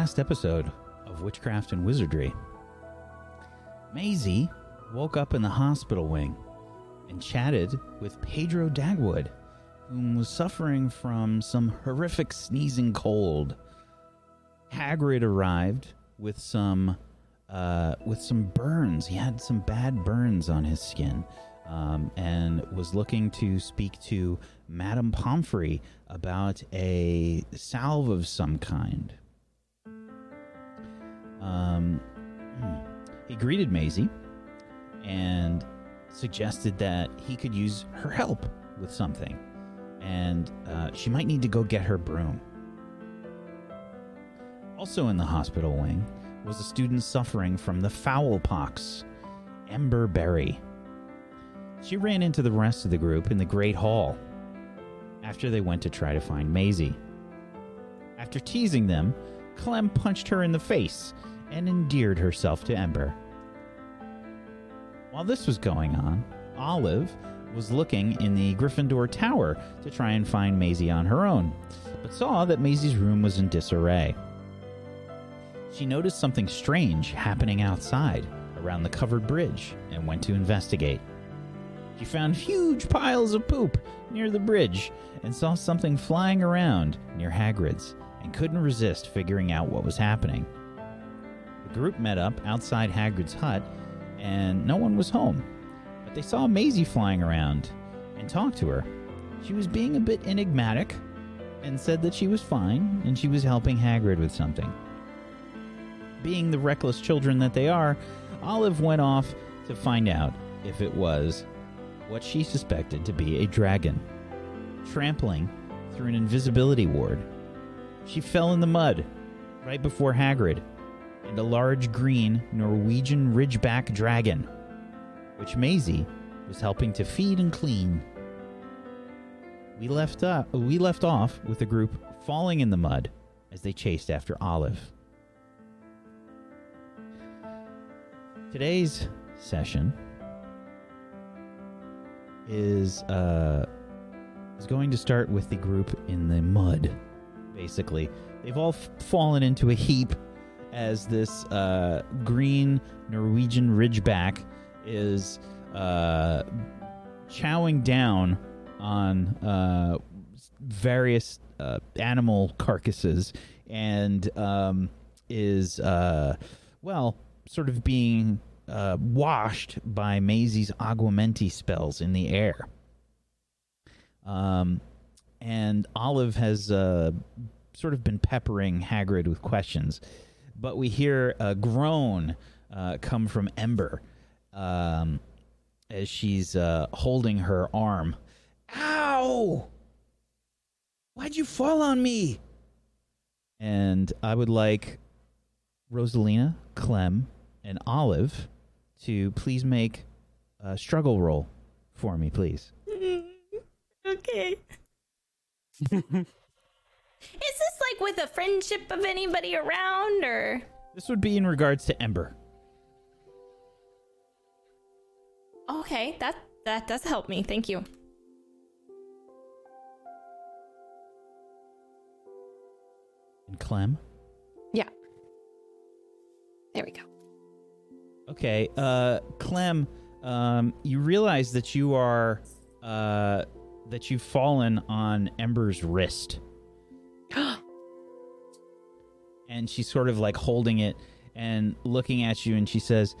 last episode of Witchcraft and Wizardry. Maisie woke up in the hospital wing and chatted with Pedro Dagwood, whom was suffering from some horrific sneezing cold. Hagrid arrived with some burns. He had some bad burns on his skin, and was looking to speak to Madame Pomfrey about a salve of some kind. He greeted Maisie and suggested that he could use her help with something, and she might need to go get her broom. Also in the hospital wing was a student suffering from the foul pox, Ember Berry. She ran into the rest of the group in the Great Hall after they went to try to find Maisie. After teasing them, Clem punched her in the face and endeared herself to Ember. While this was going on, Olive was looking in the Gryffindor Tower to try and find Maisie on her own, but saw that Maisie's room was in disarray. She noticed something strange happening outside around the covered bridge and went to investigate. She found huge piles of poop near the bridge and saw something flying around near Hagrid's and couldn't resist figuring out what was happening. The group met up outside Hagrid's hut and no one was home, but they saw Maisie flying around and talked to her. She was being a bit enigmatic and said that she was fine and she was helping Hagrid with something. Being the reckless children that they are, Olive went off to find out if it was what she suspected to be a dragon, trampling through an invisibility ward. She fell in the mud right before Hagrid and a large green Norwegian Ridgeback dragon, which Maisie was helping to feed and clean. We left off with the group falling in the mud as they chased after Olive. Today's session is going to start with the group in the mud, basically. They've all fallen into a heap as this green Norwegian Ridgeback is chowing down on various animal carcasses and is, well, sort of being washed by Maisie's Aguamenti spells in the air. And Olive has sort of been peppering Hagrid with questions, but we hear a groan come from Ember as she's holding her arm. Ow! Why'd you fall on me? And I would like Rosalina, Clem, and Olive to please make a struggle roll for me, please. Okay. Is this like with a friendship of anybody around, or? This would be in regards to Ember. Okay, that does help me. Thank you. And Clem? Yeah. There we go. Okay, Clem, you realize that you are, that you've fallen on Ember's wrist. And she's sort of like holding it and looking at you, and she says,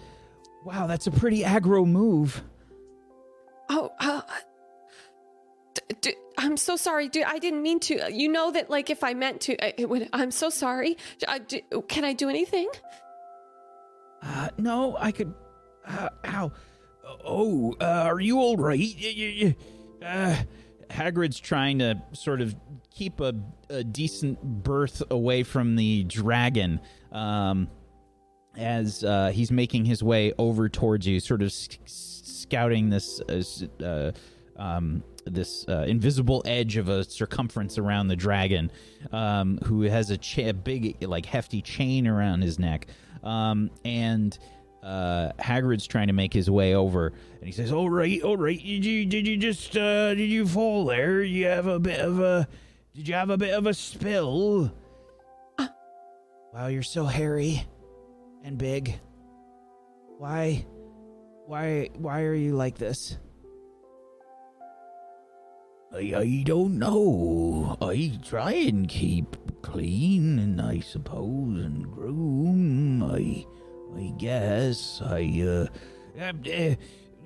wow, that's a pretty aggro move. Oh, I'm so sorry, dude. I didn't mean to. You know that, like, if I meant to, it would. I'm so sorry. Can I do anything? No, I could... ow. Oh, are you all right? Hagrid's trying to sort of keep a decent berth away from the dragon as he's making his way over towards you, sort of scouting this invisible edge of a circumference around the dragon, who has a big, like, hefty chain around his neck. And Hagrid's trying to make his way over, and he says, all right, did you fall there? Did you have a bit of a spill? Wow, you're so hairy and big. Why are you like this? I don't know. I try and keep clean, and I suppose, and groom. I guess I.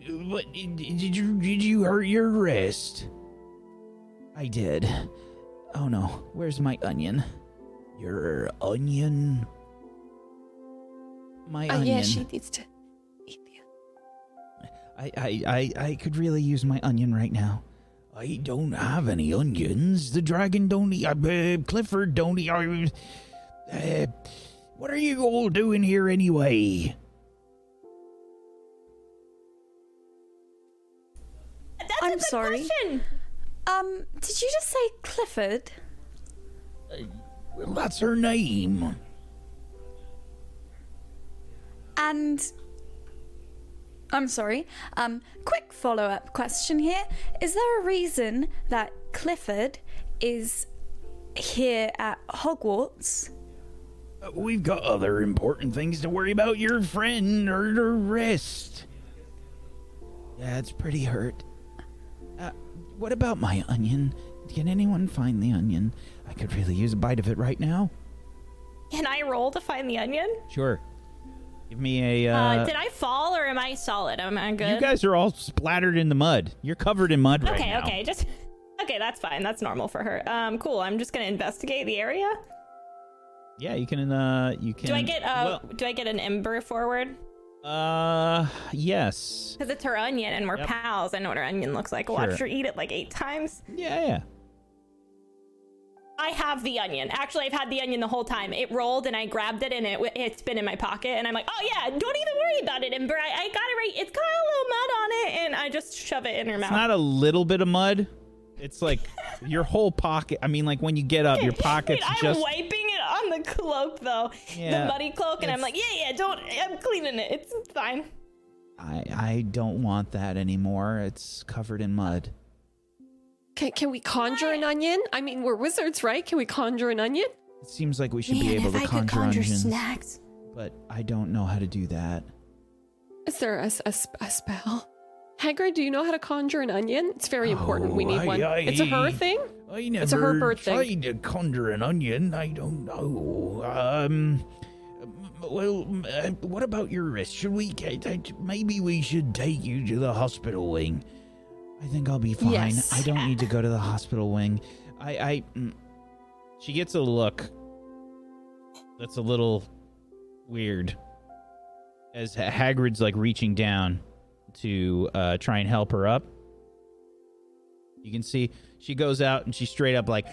What did you hurt your wrist? I did. Oh no, where's my onion? Your onion. My onion. Yeah, she needs to eat the onion. I could really use my onion right now. I don't have any onions. The dragon don't eat. Clifford don't eat. What are you all doing here anyway? I'm sorry. Question. Did you just say Clifford? Well, that's her name. And I'm sorry. Quick follow-up question here. Is there a reason that Clifford is here at Hogwarts? We've got other important things to worry about. Your friend hurt her wrist. Yeah, it's pretty hurt. What about my onion? Can anyone find the onion? I could really use a bite of it right now. Can I roll to find the onion? Sure. Give me a... did I fall or am I solid? Am I good? You guys are all splattered in the mud. You're covered in mud right now. Okay, just... Okay, that's fine. That's normal for her. Cool. I'm just going to investigate the area. Yeah, you can... Do I get do I get an ember forward? Yes. Because it's her onion and we're pals. I know what her onion looks like. Sure. Watched her eat it like 8 times. Yeah. I have the onion. Actually, I've had the onion the whole time. It rolled and I grabbed it and it's been in my pocket. And I'm like, oh yeah, don't even worry about it, Ember. I got it right. It's got a little mud on it and I just shove it in her mouth. It's not a little bit of mud. It's like your whole pocket. I mean, like when you get up, your pocket's I'm wiping it on the cloak though. Yeah, the muddy cloak. And I'm like, don't. I'm cleaning it. It's fine. I don't want that anymore. It's covered in mud. Can we conjure an onion? I mean, we're wizards, right? Can we conjure an onion? It seems like we should be able to conjure onions. Snacks. But I don't know how to do that. Is there a spell? Hagrid, do you know how to conjure an onion? It's very important. We need one. It's a her thing? I never tried to conjure an onion. I don't know. What about your wrist? Should we maybe we should take you to the hospital wing? I think I'll be fine. Yes. I don't need to go to the hospital wing. She gets a look that's a little weird as Hagrid's like reaching down to try and help her up. You can see she goes out and she straight up like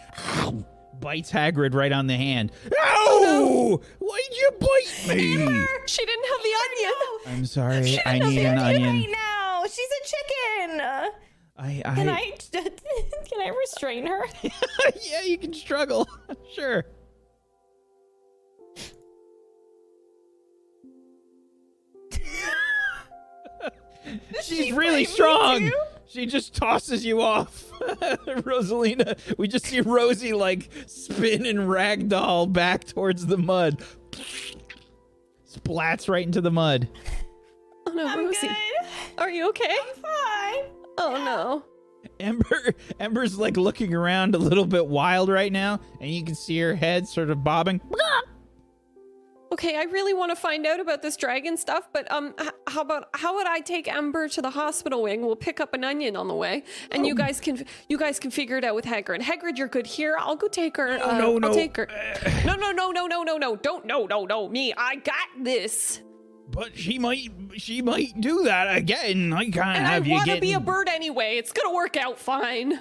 bites Hagrid right on the hand. Ow! No! Why'd you bite me? Amber! She didn't have the onion. I'm sorry. I need an onion right now. She's a chicken. Can I restrain her? Yeah, you can struggle. Sure. She's really strong. She just tosses you off. Rosalina, we just see Rosie like spin and ragdoll back towards the mud. Splats right into the mud. Oh no, I'm Rosie. Good. Are you okay? I'm fine. Oh no. Ember's like looking around a little bit wild right now, and you can see her head sort of bobbing. Okay, I really want to find out about this dragon stuff, but how would I take Ember to the hospital wing? We'll pick up an onion on the way, and you guys can figure it out with Hagrid. Hagrid, you're good here. I'll go take her. I'll take her. No. Don't. Me. I got this. But she might do that again. I can't have you want to be a bird anyway. It's going to work out fine.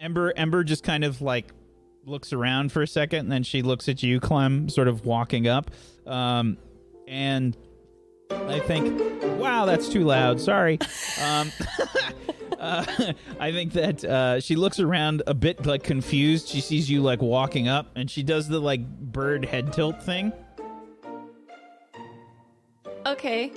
Ember just kind of like looks around for a second, and then she looks at you, Clem, sort of walking up. And I think, wow, that's too loud. Sorry. I think that she looks around a bit like confused. She sees you like walking up, and she does the like bird head tilt thing. Okay,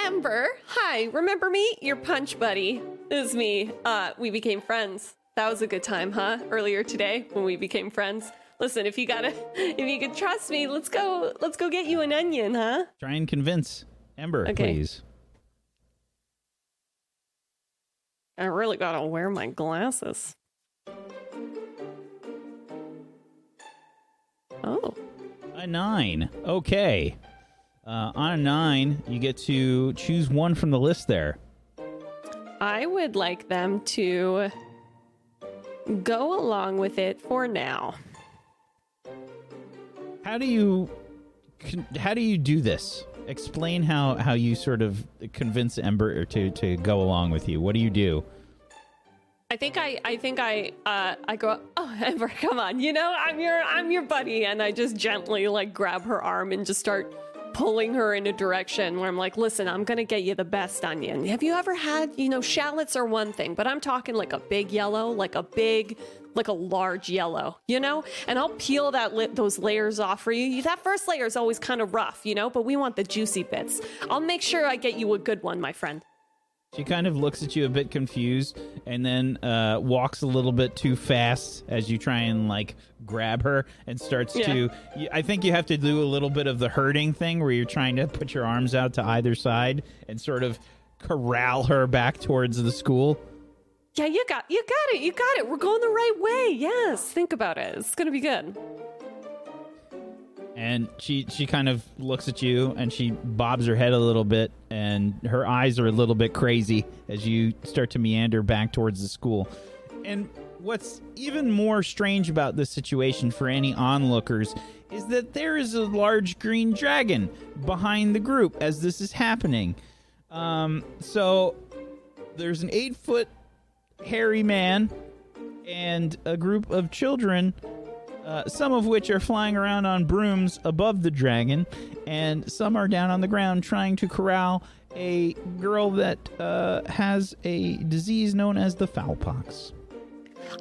Ember, hi, remember me? Your punch buddy is me. We became friends. That was a good time, huh? Earlier today when we became friends. Listen, if you could trust me, let's go get you an onion, huh? Try and convince Ember, okay. Please. I really gotta wear my glasses. Oh. A 9. Okay. On a 9, you get to choose one from the list there. I would like them to go along with it for now. How do you do this? Explain how you sort of convince Ember to go along with you. What do you do? I go, oh, Ember, come on. You know, I'm your buddy. And I just gently like grab her arm and just start pulling her in a direction where I'm like, listen, I'm going to get you the best onion. Have you ever had, shallots are one thing, but I'm talking like a big yellow, like a large yellow, and I'll peel those layers off for you. That first layer is always kind of rough, but we want the juicy bits. I'll make sure I get you a good one, my friend. She kind of looks at you a bit confused and then walks a little bit too fast as you try and like grab her and starts to, I think you have to do a little bit of the herding thing where you're trying to put your arms out to either side and sort of corral her back towards the school. Yeah, you got it. We're going the right way. Yes, think about it. It's going to be good. And she kind of looks at you and she bobs her head a little bit and her eyes are a little bit crazy as you start to meander back towards the school. And what's even more strange about this situation for any onlookers is that there is a large green dragon behind the group as this is happening. So there's an 8-foot... hairy man and a group of children, some of which are flying around on brooms above the dragon, and some are down on the ground trying to corral a girl that has a disease known as the foulpox.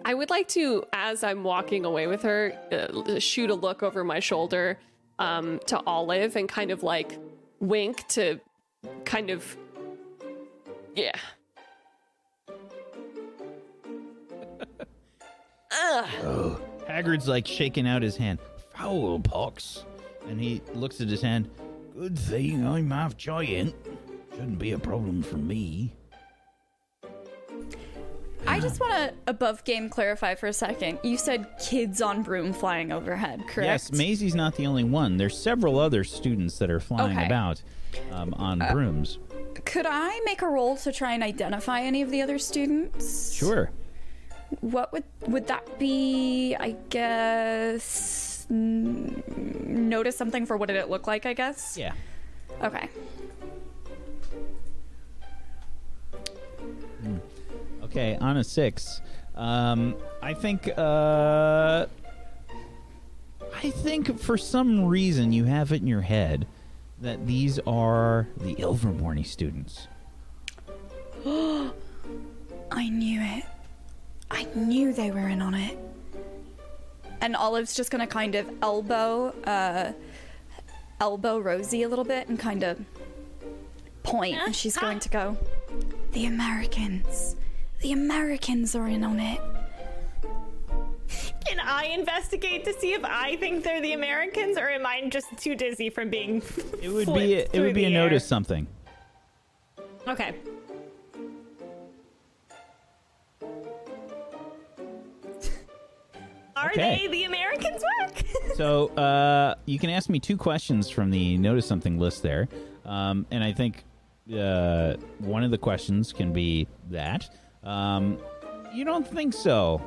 I would like to, as I'm walking away with her, shoot a look over my shoulder to Olive and kind of like wink to kind of, yeah. Oh. Hagrid's like shaking out his hand. Foulpox. And he looks at his hand. Good thing I'm half giant. Shouldn't be a problem for me. I just want to above game clarify for a second. You said kids on broom flying overhead, correct? Yes, Maisie's not the only one. There's several other students that are flying about on brooms. Could I make a roll to try and identify any of the other students? Sure. What would that be? I guess notice something for what did it look like, I guess? Yeah. Okay. Okay, on a 6. I think for some reason you have it in your head that these are the Ilvermorny students. I knew it. I knew they were in on it. And Olive's just gonna kind of elbow Rosie a little bit and kind of point, and she's going to go, the Americans are in on it. Can I investigate to see if I think they're the Americans, or am I just too dizzy from being it would be a notice something. Okay. Are they the Americans' work? So you can ask me 2 questions from the Notice Something list there. And I think one of the questions can be that. You don't think so.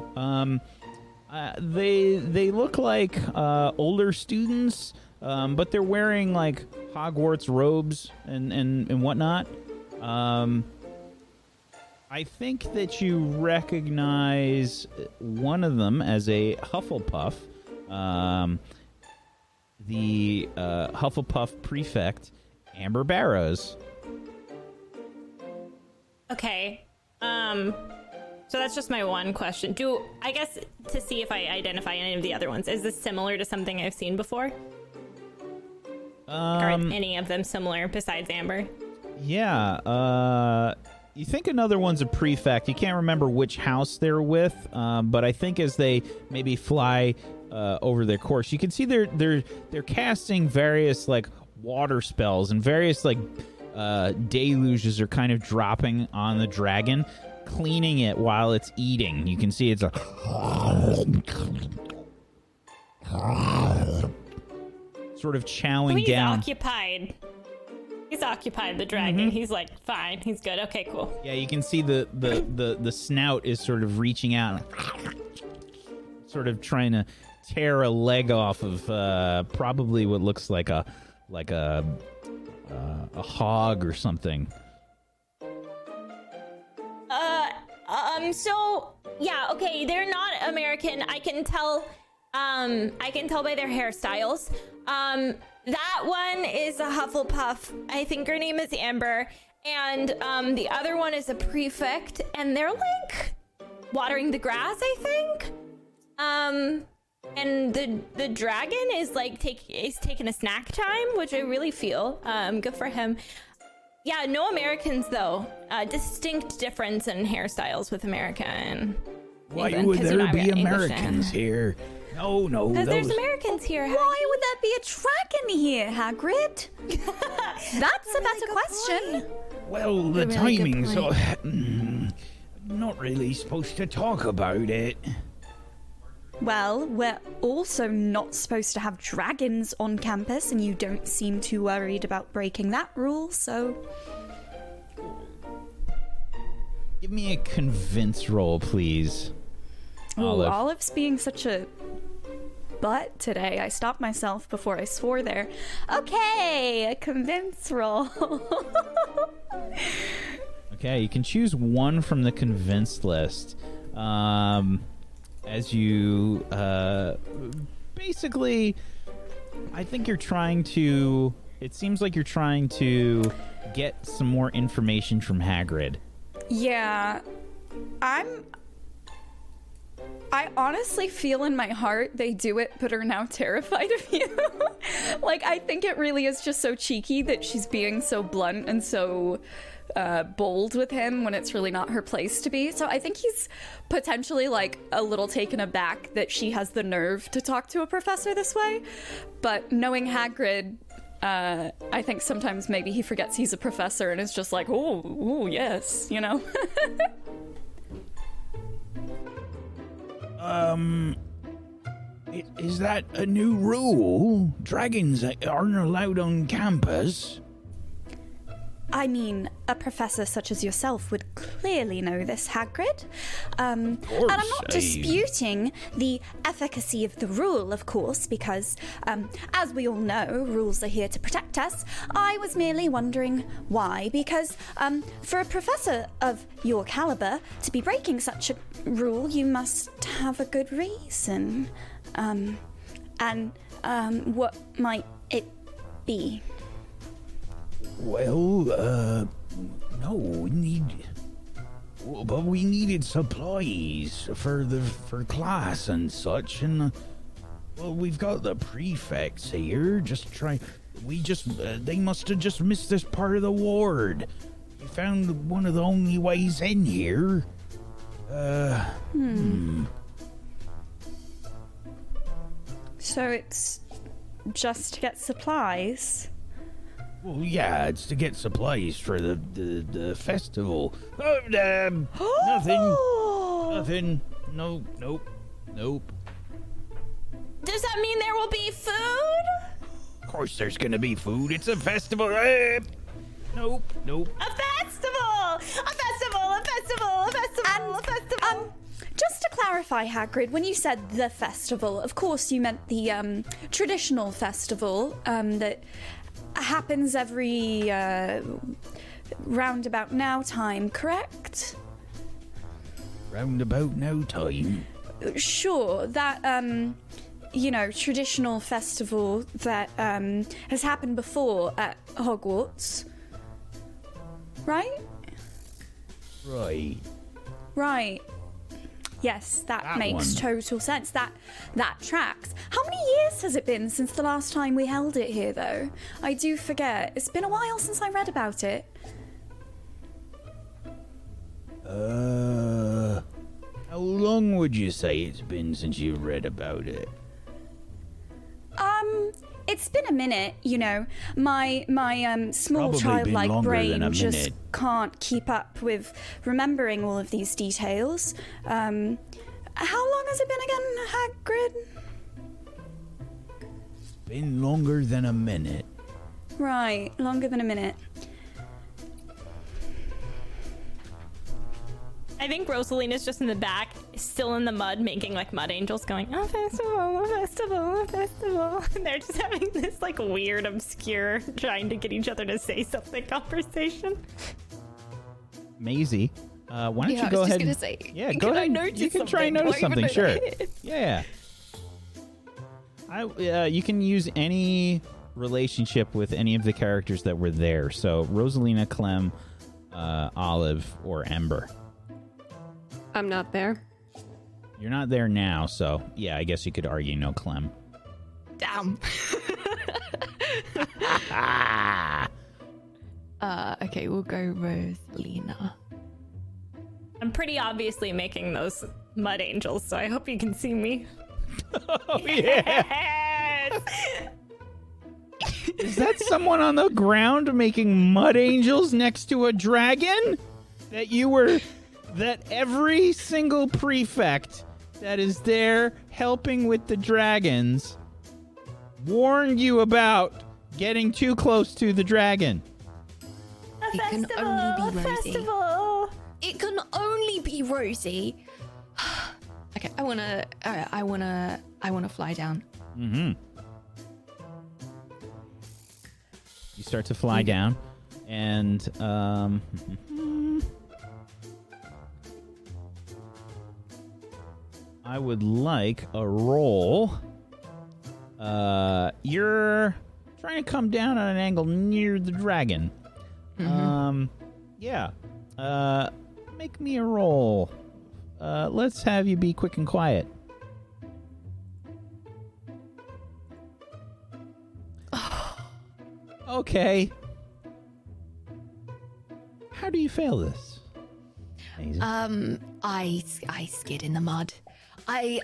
They look like older students, but they're wearing like Hogwarts robes and whatnot. I think that you recognize one of them as a Hufflepuff. The Hufflepuff prefect, Amber Barrows. Okay. So that's just my one question. I guess to see if I identify any of the other ones. Is this similar to something I've seen before? Are any of them similar besides Amber? Yeah. You think another one's a prefect. You can't remember which house they're with, but I think as they maybe fly over their course, you can see they're casting various like water spells and various like deluges are kind of dropping on the dragon, cleaning it while it's eating. You can see it's like sort of chowing down. He's occupied the dragon. Mm-hmm. He's like, fine, he's good. Okay, cool. Yeah, you can see the snout is sort of reaching out, sort of trying to tear a leg off of probably what looks like a hog or something. So yeah, okay, they're not American. I can tell by their hairstyles. That one is a Hufflepuff. I think her name is Amber. And the other one is a prefect. And they're like watering the grass, I think. And the dragon is like taking a snack time, which I really feel. Good for him. Yeah, no Americans though. Distinct difference in hairstyles with America and England. Why would there be Americans here? No. Because there's Americans here, Hagrid. Why would there be a dragon here, Hagrid? That's a better question. Well, the timing's not really supposed to talk about it. Well, we're also not supposed to have dragons on campus, and you don't seem too worried about breaking that rule, so... Give me a convince roll, please. Olive. Ooh, Olive's being such a butt today. I stopped myself before I swore there. Okay, a convince roll. Okay, you can choose one from the convince list. As you basically, I think you're trying to, it seems like you're trying to get some more information from Hagrid. Yeah, I honestly feel in my heart they do it, but are now terrified of you. Like, I think it really is just so cheeky that she's being so blunt and so bold with him when it's really not her place to be. So I think he's potentially, like, a little taken aback that she has the nerve to talk to a professor this way. But knowing Hagrid, I think sometimes maybe he forgets he's a professor and is just like, oh, yes, you know? Is that a new rule? Dragons aren't allowed on campus? I mean, a professor such as yourself would clearly know this, Hagrid. And I'm not disputing the efficacy of the rule, of course, because, as we all know, rules are here to protect us. I was merely wondering why, because for a professor of your caliber to be breaking such a rule, you must have a good reason. And what might it be? Well, we needed supplies for class and such, and we've got the prefects here. They must have just missed this part of the ward. They found one of the only ways in here. So it's just to get supplies. Well, yeah, it's to get supplies for the festival. Oh, damn! Nothing. Nope. Does that mean there will be food? Of course there's gonna be food. It's a festival. Nope. A festival! Just to clarify, Hagrid, when you said the festival, of course you meant the traditional festival that happens every roundabout now time, correct? Roundabout now time? Sure, that, traditional festival that has happened before at Hogwarts. Right. Yes, that makes total sense. That tracks. How many years has it been since the last time we held it here, though? I do forget. It's been a while since I read about it. How long would you say it's been since you read about it? It's been a minute, you know. My small childlike brain just can't keep up with remembering all of these details. How long has it been again, Hagrid? It's been longer than a minute. Right, longer than a minute. I think Rosalina's just in the back, still in the mud, making like mud angels going, "Oh, festival, oh, festival, oh, festival." And they're just having this like weird, obscure, trying to get each other to say something conversation. Maisie, why don't you go ahead? Go ahead. You can try and notice something, sure. Yeah. You can use any relationship with any of the characters that were there. So Rosalina, Clem, Olive, or Ember. I'm not there. You're not there now, so yeah, I guess you could argue no Clem. Damn. Okay, we'll go Rosalina. I'm pretty obviously making those mud angels, so I hope you can see me. Oh, yeah. Yes! Is that someone on the ground making mud angels next to a dragon? That every single prefect that is there helping with the dragons warned you about getting too close to the dragon. A festival! It can only be Rosie. Festival. It can only be Rosie. Okay, I wanna fly down. Mm-hmm. You start to fly down, and I would like a roll. You're trying to come down on an angle near the dragon. Mm-hmm. Make me a roll. Let's have you be quick and quiet. Okay. How do you fail this? Amazing. I skid in the mud. I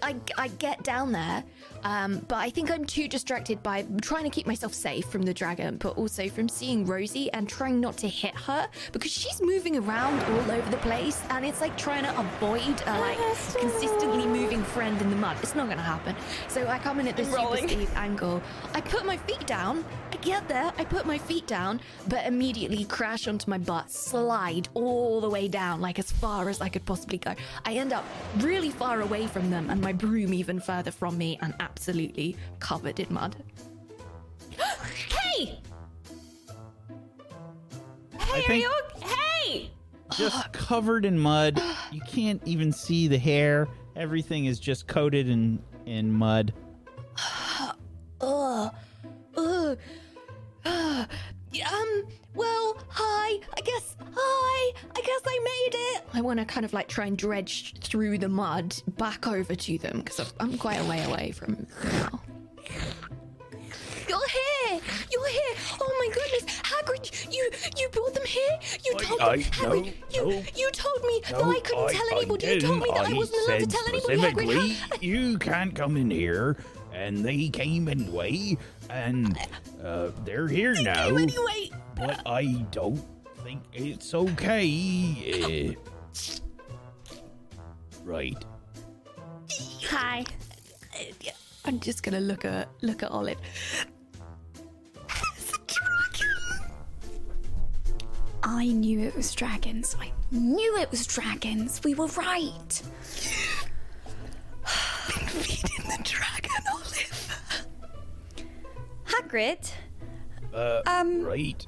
get down there, but I think I'm too distracted by trying to keep myself safe from the dragon, but also from seeing Rosie and trying not to hit her because she's moving around all over the place, and it's like trying to avoid a consistently moving friend in the mud. It's not going to happen. So I come in at this super steep angle. I put my feet down. I get there. I put my feet down, but immediately crash onto my butt, slide all the way down, like as far as I could possibly go. I end up really far away from them and my broom even further from me and absolutely covered in mud. Hey, are you okay? Just covered in mud. You can't even see the hair. Everything is just coated in mud. Well, I guess I made it. I want to kind of like try and dredge through the mud back over to them because I'm quite a way away from now. You're here. Oh my goodness, Hagrid, you brought them here. You told me that I couldn't tell anybody. You told me that I wasn't allowed to tell anybody. Hagrid, you can't come in here. And they came anyway, and they're here now. Anyway. But I don't think it's okay. Right. Hi. I'm just gonna look at Olive. It's a dragon. I knew it was dragons. We were right. Been feeding the dragon, Olive. Hagrid? Right.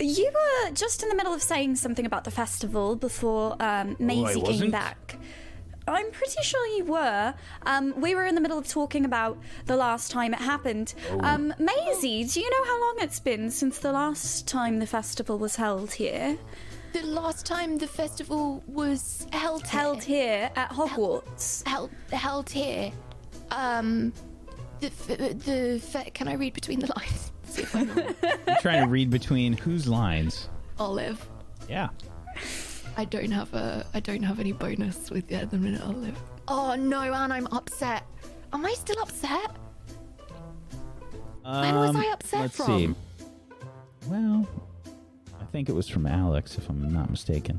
You were just in the middle of saying something about the festival before Maisie came back. I'm pretty sure you were. We were in the middle of talking about the last time it happened. Oh. Maisie, do you know how long it's been since the last time the festival was held here? The last time the festival was held here at Hogwarts. Held here. Can I read between the lines? See if I know. I'm trying to read between whose lines? Olive. Yeah. I don't have any bonus with the minute I'll live. Oh no, Anne, I'm upset. Am I still upset? When was I upset from? Let's see. Well, I think it was from Alex, if I'm not mistaken.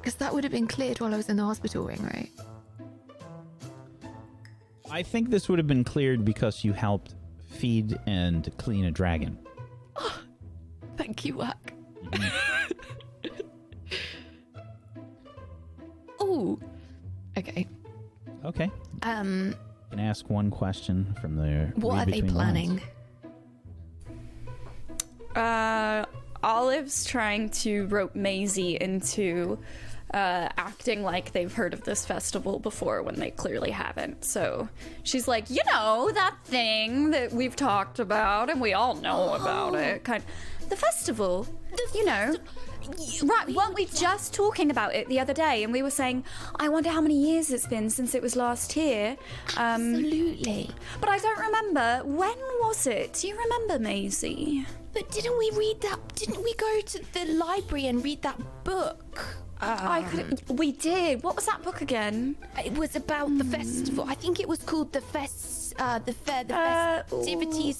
Because that would have been cleared while I was in the hospital wing, right? I think this would have been cleared because you helped feed and clean a dragon. Oh, thank you, Wack. Mm-hmm. Oh, okay. You can ask one question from there. What are they planning? Lines. Olive's trying to rope Maisie into acting like they've heard of this festival before when they clearly haven't. So she's like, you know, that thing that we've talked about and we all know about it. The festival, you know. Right, weren't we just talking about it the other day? And we were saying, I wonder how many years it's been since it was last here. Absolutely. But I don't remember. When was it? Do you remember, Maisie? But didn't we read that? Didn't we go to the library and read that book? We did. What was that book again? It was about the festival. I think it was called the festivities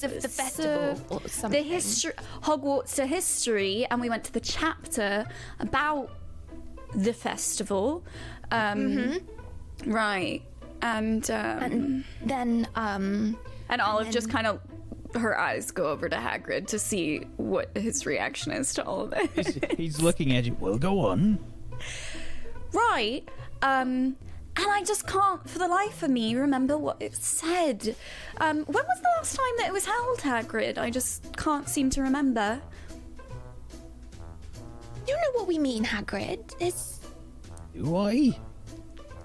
of the festival or something. The history, Hogwarts to history, and we went to the chapter about the festival. Mm-hmm. Right, and Olive just kind of. Her eyes go over to Hagrid to see what his reaction is to all of this. He's looking at you. Well, go on. Right. And I just can't, for the life of me, remember what it said. When was the last time that it was held, Hagrid? I just can't seem to remember. You know what we mean, Hagrid. It's... Do I?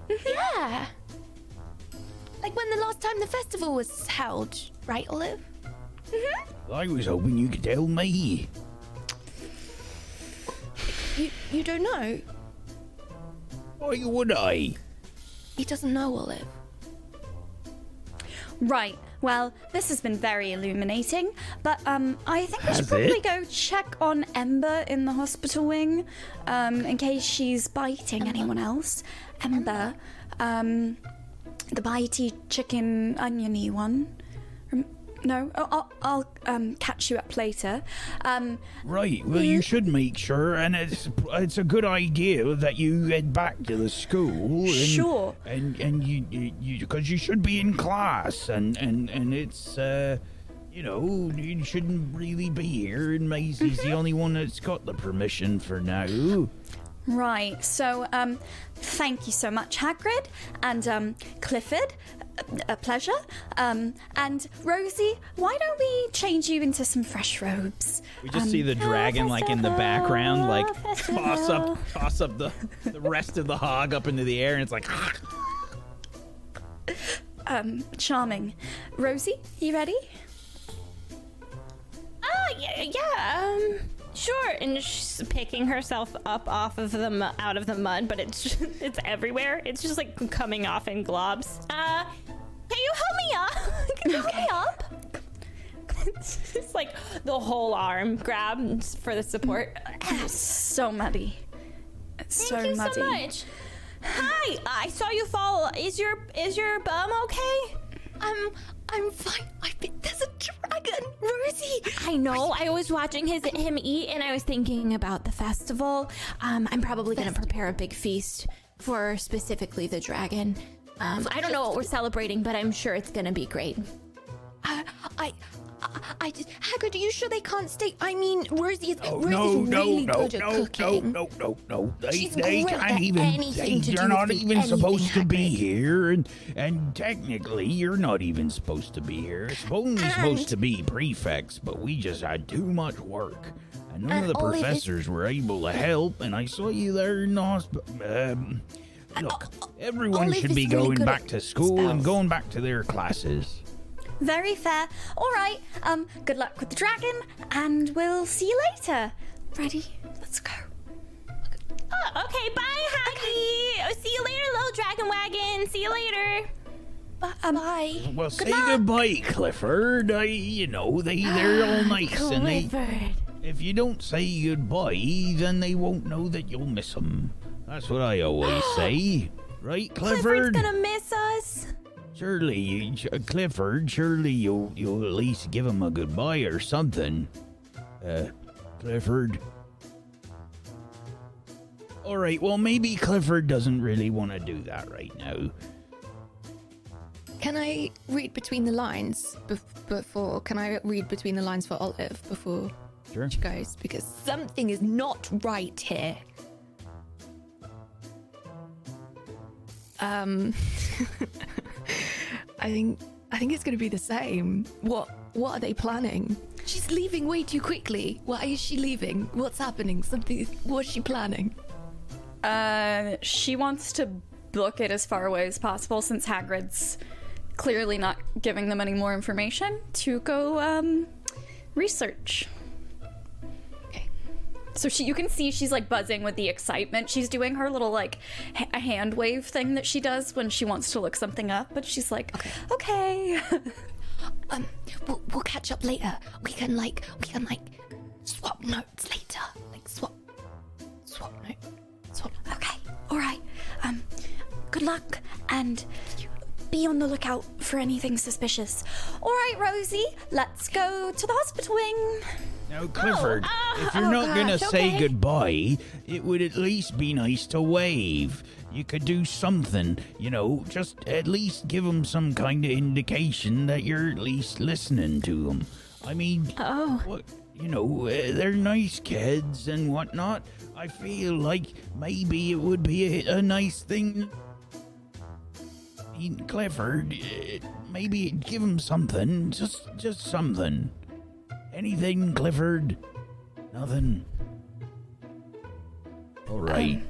Yeah. Like when the last time the festival was held, right, Olive? Mm-hmm. I was hoping you could tell me. You don't know? Why would I? He doesn't know, Olive. Right. Well, this has been very illuminating, but I think we should probably go check on Ember in the hospital wing, in case she's biting anyone else. Ember, the bitey chicken oniony one. No, I'll catch you up later. Right, well, you should make sure, and it's a good idea that you head back to the school. And, sure. And you because you should be in class, and it's, you know, you shouldn't really be here, and Maisie's the only one that's got the permission for now. Right, so, thank you so much, Hagrid, and, Clifford, a pleasure, and Rosie, why don't we change you into some fresh robes? We just see the dragon, like, in the background, like, toss up the rest of the hog up into the air, and it's like... charming. Rosie, you ready? Yeah, sure, and she's picking herself up out of the mud, but it's everywhere. It's just like coming off in globs. Can you help me up? Can you help me up? It's like the whole arm grab for the support. So muddy. Thank you so much. Hi, I saw you fall. Is your bum okay? I'm fine. There's a dragon, Rosie. I know. I was watching him eat, and I was thinking about the festival. I'm probably going to prepare a big feast for specifically the dragon. I don't know what we're celebrating, but I'm sure it's going to be great. Hagrid, are you sure they can't stay? I mean, Rosie is really good at cooking. No. They can't even. You're not even supposed to be here, and technically, you're not even supposed to be here. It's only supposed to be prefects, but we just had too much work, and none of the professors were able to help. And I saw you there in the hospital. Look, everyone should be going back to school and going back to their classes. Very fair. All right, good luck with the dragon, and we'll see you later. Ready? Let's go. Oh, okay, bye, Haggy. Okay. Oh, see you later, little dragon wagon. See you later. Bye. Well, say goodbye, Clifford. They're all nice, Clifford. And they... If you don't say goodbye, then they won't know that you'll miss them. That's what I always say. Right, Clifford? Clifford's gonna miss us? Surely, Clifford, you'll at least give him a goodbye or something. Clifford? Alright, well, maybe Clifford doesn't really want to do that right now. Can I read between the lines before... Can I read between the lines for Olive before she goes? Because something is not right here. I think it's going to be the same. What are they planning? She's leaving way too quickly. Why is she leaving? What's happening? What's she planning? She wants to book it as far away as possible, since Hagrid's clearly not giving them any more information, to go research. Okay. So you can see she's like buzzing with the excitement. She's doing her little like a hand wave thing that she does when she wants to look something up, but she's like, okay. We'll catch up later. We can swap notes later. Like swap notes. Okay, all right. Good luck, and be on the lookout for anything suspicious. All right, Rosie, let's go to the hospital wing. Now, Clifford, if you're not going to say goodbye, it would at least be nice to wave. You could do something, just at least give them some kind of indication that you're at least listening to them. I mean, what... they're nice kids and whatnot. I feel like maybe it would be a nice thing. Clifford, maybe give him something. Just something. Anything, Clifford? Nothing. All right.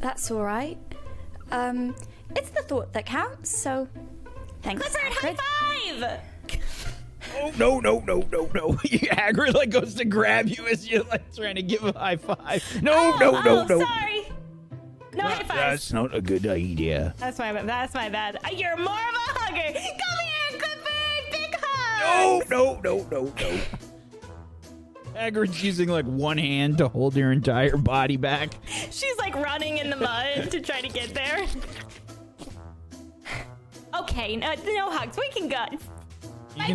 That's all right. It's the thought that counts, so thanks. Clifford, high five! Oh, no. Hagrid, goes to grab you as you're, trying to give a high five. No. Sorry. No high five. That's not a good idea. That's my bad. You're more of a hugger. Come here, Clifford. Big hug. No. Hagrid's using, one hand to hold her entire body back. She's, running in the mud to try to get there. Okay, no hugs. We can go. You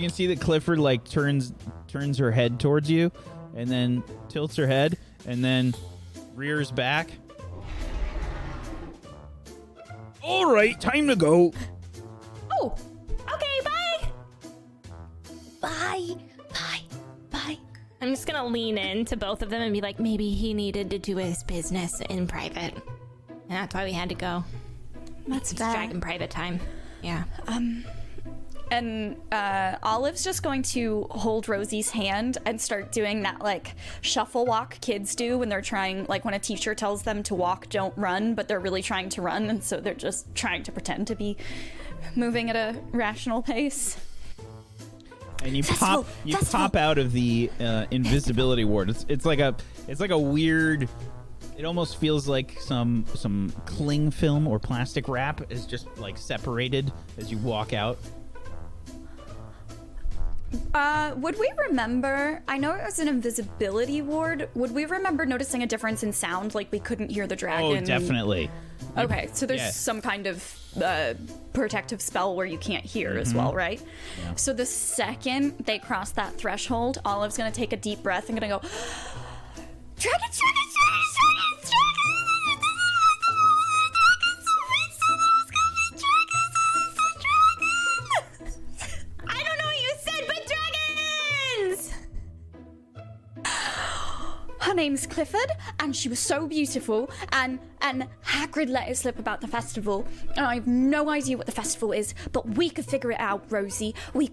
can see that Clifford turns her head towards you, and then tilts her head, and then rears back. All right, time to go. Oh, okay, bye. I'm just gonna lean in to both of them and be like, maybe he needed to do his business in private, and that's why we had to go. That's dragon private time. Yeah. And Olive's just going to hold Rosie's hand and start doing that, shuffle walk kids do when they're trying, when a teacher tells them to walk, don't run, but they're really trying to run, and so they're just trying to pretend to be moving at a rational pace. And you pop out of the invisibility ward. It's like a weird... It almost feels like some cling film or plastic wrap is just, separated as you walk out. Would we remember, I know it was an invisibility ward, would we remember noticing a difference in sound, we couldn't hear the dragon? Oh, definitely. Okay, so there's some kind of protective spell where you can't hear as well, right? Yeah. So the second they cross that threshold, Olive's going to take a deep breath and going to go, Dragon! Her name's Clifford, and she was so beautiful, and Hagrid let it slip about the festival, and I have no idea what the festival is, but we could figure it out, Rosie. We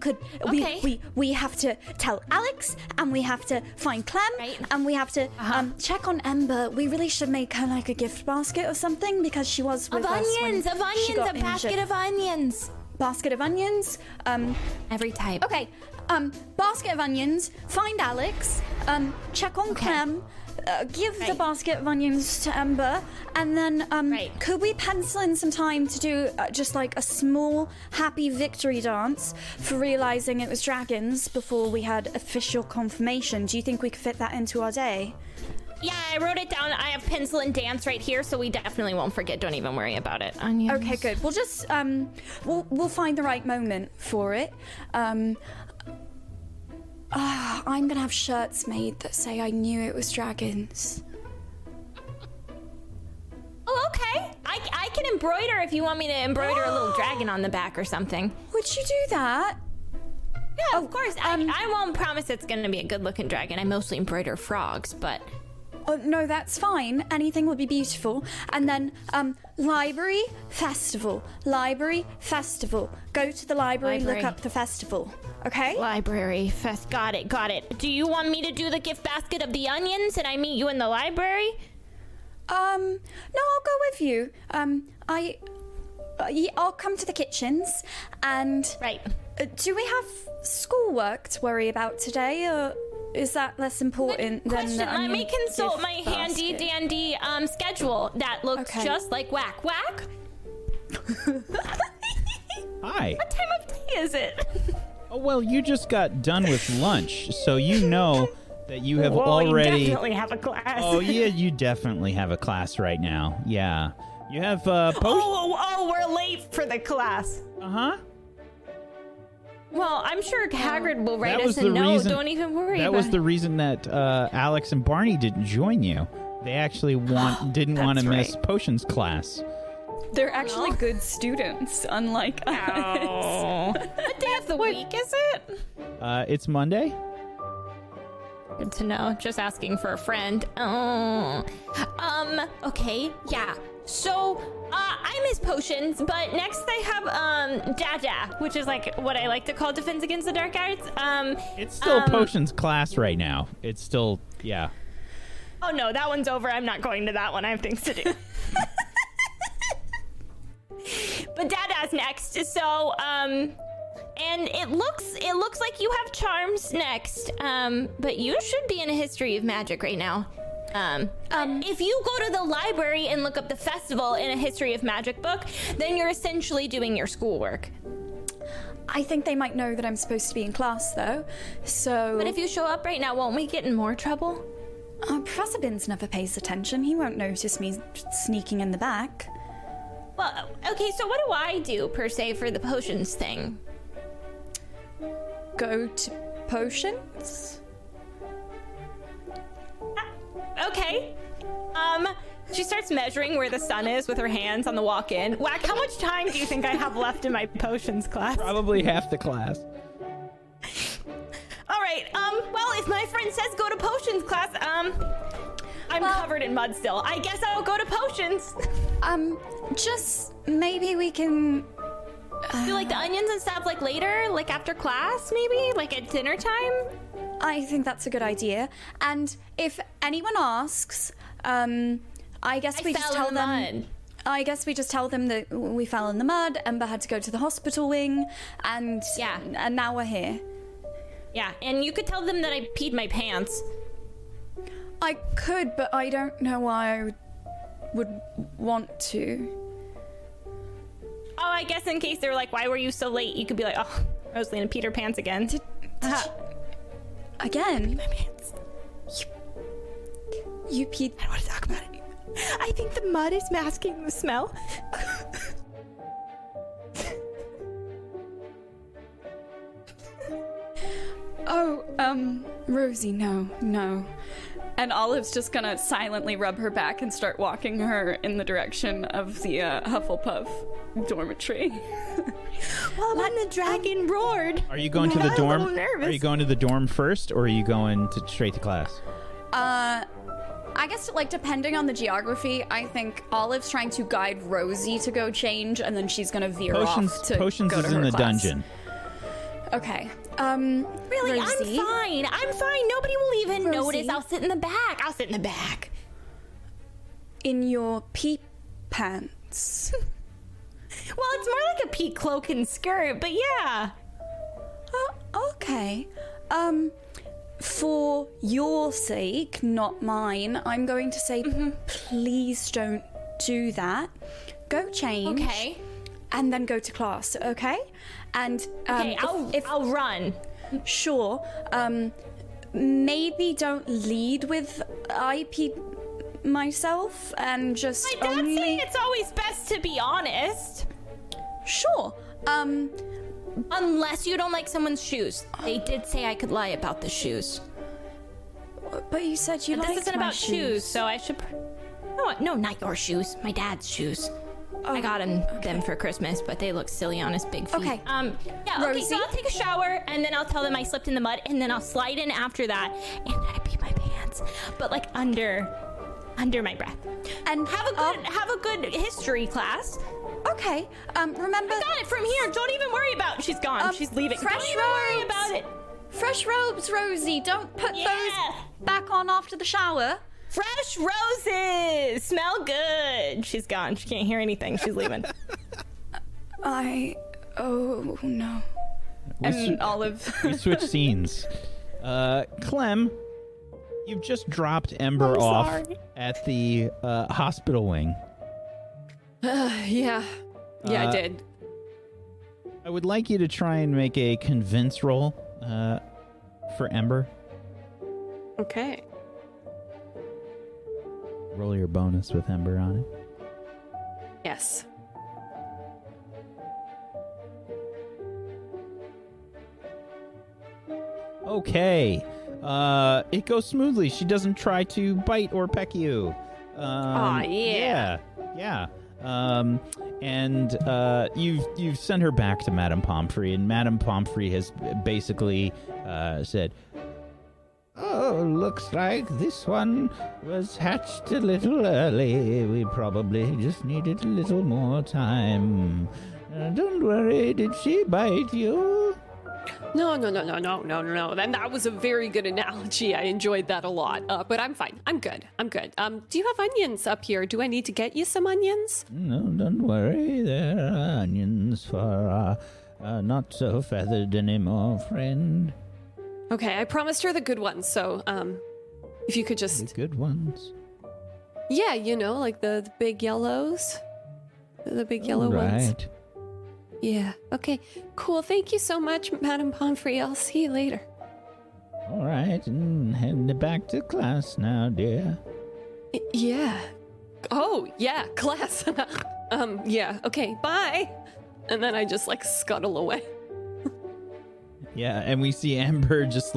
have to tell Alex, and we have to find Clem, right. And we have to check on Ember. We really should make her a gift basket or something, because she was with us when she got injured. A basket of onions. basket of onions, every type. Okay, basket of onions, find Alex, check on Clem, give the basket of onions to Ember, and then could we pencil in some time to do just like a small happy victory dance for realizing it was dragons before we had official confirmation? Do you think we could fit that into our day? Yeah, I wrote it down. I have pencil and dance right here, so we definitely won't forget. Don't even worry about it. Onions. Okay, good. We'll just we'll find the right moment for it. I'm gonna have shirts made that say I knew it was dragons. Oh, okay. I can embroider if you want me to embroider a little dragon on the back or something. Would you do that? Yeah, of course. I won't promise it's gonna be a good-looking dragon. I mostly embroider frogs, but. Oh, no, that's fine. Anything would be beautiful. And then, library, festival. Library, festival. Go to the library. Look up the festival. Okay? Library, got it. Do you want me to do the gift basket of the onions and I meet you in the library? No, I'll go with you. I'll come to the kitchens and... Right. Do we have schoolwork to worry about today, or... Is that less important than the onion? Let me consult my handy dandy schedule that looks just like Whack. Whack? Hi. What time of day is it? Oh, well, you just got done with lunch, so you know that you have already... you definitely have a class. Oh, yeah, you definitely have a class right now. Yeah. You have we're late for the class. Uh-huh. Well, I'm sure Hagrid will write us a note. Don't even worry about it. That was the reason that Alex and Barney didn't join you. They actually didn't want to miss Potions class. They're actually good students, unlike us. What day of the week is it? It's Monday. Good to know. Just asking for a friend. Oh. Okay. Yeah. So, I miss potions, but next I have, Dada, which is, like, what I like to call Defense Against the Dark Arts. It's still potions class right now. It's still, yeah. Oh, no, that one's over. I'm not going to that one. I have things to do. But Dada's next, so, and it looks like you have charms next, but you should be in a history of magic right now. If you go to the library and look up the festival in a history of magic book, then you're essentially doing your schoolwork. I think they might know that I'm supposed to be in class, though, so... But if you show up right now, won't we get in more trouble? Professor Binns never pays attention. He won't notice me sneaking in the back. Well, okay, so what do I do, per se, for the potions thing? Go to potions? Okay. She starts measuring where the sun is with her hands on the walk-in. Whack, how much time do you think I have left in my potions class? Probably half the class. All right. Well, if my friend says go to potions class, I'm covered in mud still. I guess I'll go to potions. Just maybe we can... do, like, the onions and stuff, like, later? Like, after class, maybe? Like, at dinner time? I think that's a good idea. And if anyone asks, I guess we just tell them that we fell in the mud, Ember had to go to the hospital wing, and and now we're here. Yeah, and you could tell them that I peed my pants. I could, but I don't know why I would want to. Oh, I guess in case they were like, why were you so late? You could be like, oh, Rosalina peed her pants again. Again? My pants. You peed. I don't want to talk about it. I think the mud is masking the smell. Rosie, no. And Olive's just gonna silently rub her back and start walking her in the direction of the Hufflepuff dormitory. Well, when the dragon roared. Are you going to the dorm? I'm nervous. Are you going to the dorm first, or are you going straight to class? I guess, like, depending on the geography, I think Olive's trying to guide Rosie to go change, and then she's gonna veer off to potions go to her class. Potions is in the dungeon. Okay. Really, Rosie? I'm fine. Nobody will even notice. I'll sit in the back. In your pee pants. Well, it's more like like a pea cloak and skirt, but yeah. Oh, okay. For your sake, not mine, I'm going to say, please don't do that. Go change. Okay. And then go to class, okay? And okay, I'll run. Sure. Maybe don't lead with IP myself and just my dad's only... saying it's always best to be honest. Sure. Unless you don't like someone's shoes. They did say I could lie about the shoes. But you said you liked my shoes. This isn't about shoes, so I should... No, not your shoes. My dad's shoes. Oh, I got him them for Christmas, but they look silly on his big feet. Okay. Yeah, Rosie? Okay, so I'll take a shower, and then I'll tell them I slipped in the mud, and then I'll slide in after that, and I pee my pants, but like under my breath. And have a good history class. Okay. Remember. I got it from here. Don't even worry about it. She's gone. She's leaving. Fresh robes, Rosie. Don't put those back on after the shower. Fresh roses! Smell good! She's gone. She can't hear anything. She's leaving. Oh, no. We switch scenes. Clem, you've just dropped Ember off at the hospital wing. Yeah. Yeah, I did. I would like you to try and make a convince roll for Ember. Okay. Roll your bonus with Ember on it. Yes. Okay. It goes smoothly. She doesn't try to bite or peck you. Yeah. And you've sent her back to Madame Pomfrey, and Madame Pomfrey has basically said... Oh, looks like this one was hatched a little early. We probably just needed a little more time. Don't worry, did she bite you? No. And that was a very good analogy. I enjoyed that a lot. But I'm fine. I'm good. Do you have onions up here? Do I need to get you some onions? No, don't worry. There are onions for our not-so-feathered anymore, friend. Okay, I promised her the good ones, so if you could just... The good ones? Yeah, you know, like the big yellows. The big yellow ones. Right. Yeah, okay, cool. Thank you so much, Madame Pomfrey. I'll see you later. All right, and head back to class now, dear. Yeah. Oh, yeah, class. Yeah, okay, bye. And then I just, scuttle away. Yeah, and we see Ember just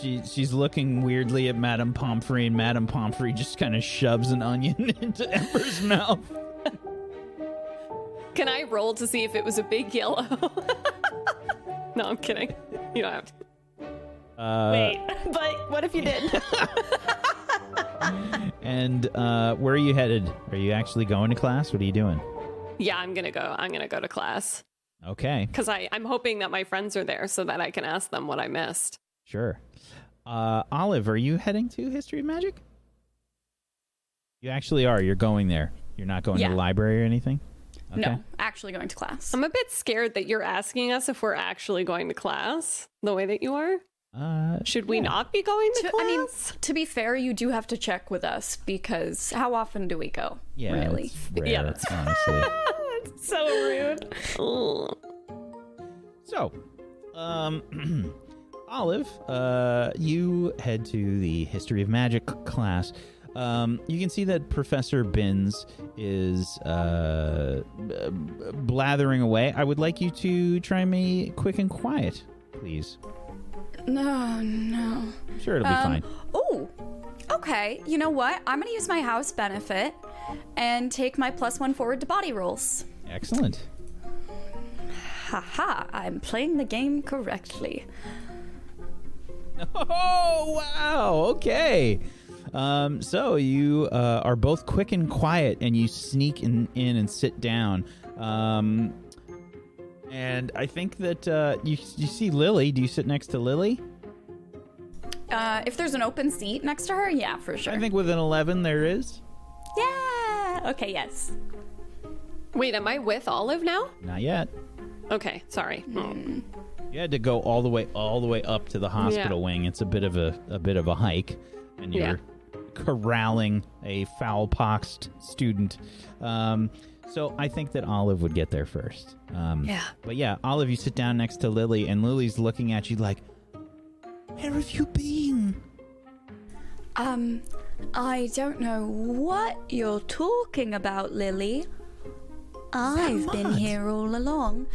she's looking weirdly at Madame Pomfrey, and Madame Pomfrey just kind of shoves an onion into Ember's mouth. Can I roll to see if it was a big yellow? No, I'm kidding. You don't have to. Wait, but what if you did? And where are you headed? Are you actually going to class? What are you doing? Yeah, I'm going to go to class. Okay. Because I'm hoping that my friends are there so that I can ask them what I missed. Sure. Olive, are you heading to History of Magic? You actually are. You're going there. You're not going to the library or anything? Okay. No, actually going to class. I'm a bit scared that you're asking us if we're actually going to class the way that you are. Should we not be going to class? I mean, to be fair, you do have to check with us because how often do we go? Yeah, really? Rare, yeah, that's honestly. So rude. So, Olive, you head to the History of Magic class. You can see that Professor Binns is blathering away. I would like you to try me quick and quiet, please. No. Sure, it'll be fine. Oh, okay. You know what? I'm going to use my house benefit and take my +1 forward to body rolls. Excellent. Haha, I'm playing the game correctly. Oh, wow. Okay. So you are both quick and quiet, and you sneak in and sit down. And I think that you see Lily. Do you sit next to Lily? If there's an open seat next to her, yeah, for sure. I think with an 11 there is. Yeah. Okay, yes. Wait, am I with Olive now? Not yet. Okay, sorry. Mm. You had to go all the way up to the hospital wing. It's a bit of a hike, and you're corralling a foul-poxed student. So I think that Olive would get there first. But Olive, you sit down next to Lily, and Lily's looking at you like, "Where have you been?" I don't know what you're talking about, Lily. I've been here all along.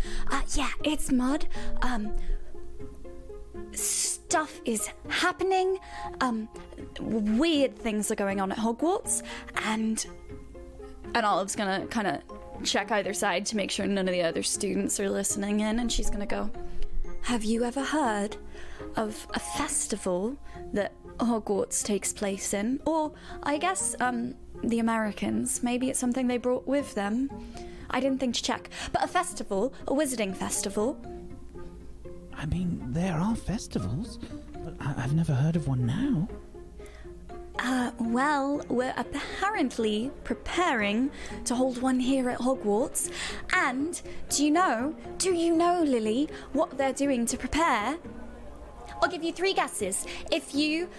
It's mud. Stuff is happening. Weird things are going on at Hogwarts. And Olive's going to kind of check either side to make sure none of the other students are listening in. And she's going to go, "Have you ever heard of a festival that Hogwarts takes place in? Or I guess the Americans. Maybe it's something they brought with them. I didn't think to check. But a festival, a wizarding festival." I mean, there are festivals, but I've never heard of one now. We're apparently preparing to hold one here at Hogwarts. And do you know, Lily, what they're doing to prepare? I'll give you 3 guesses. If you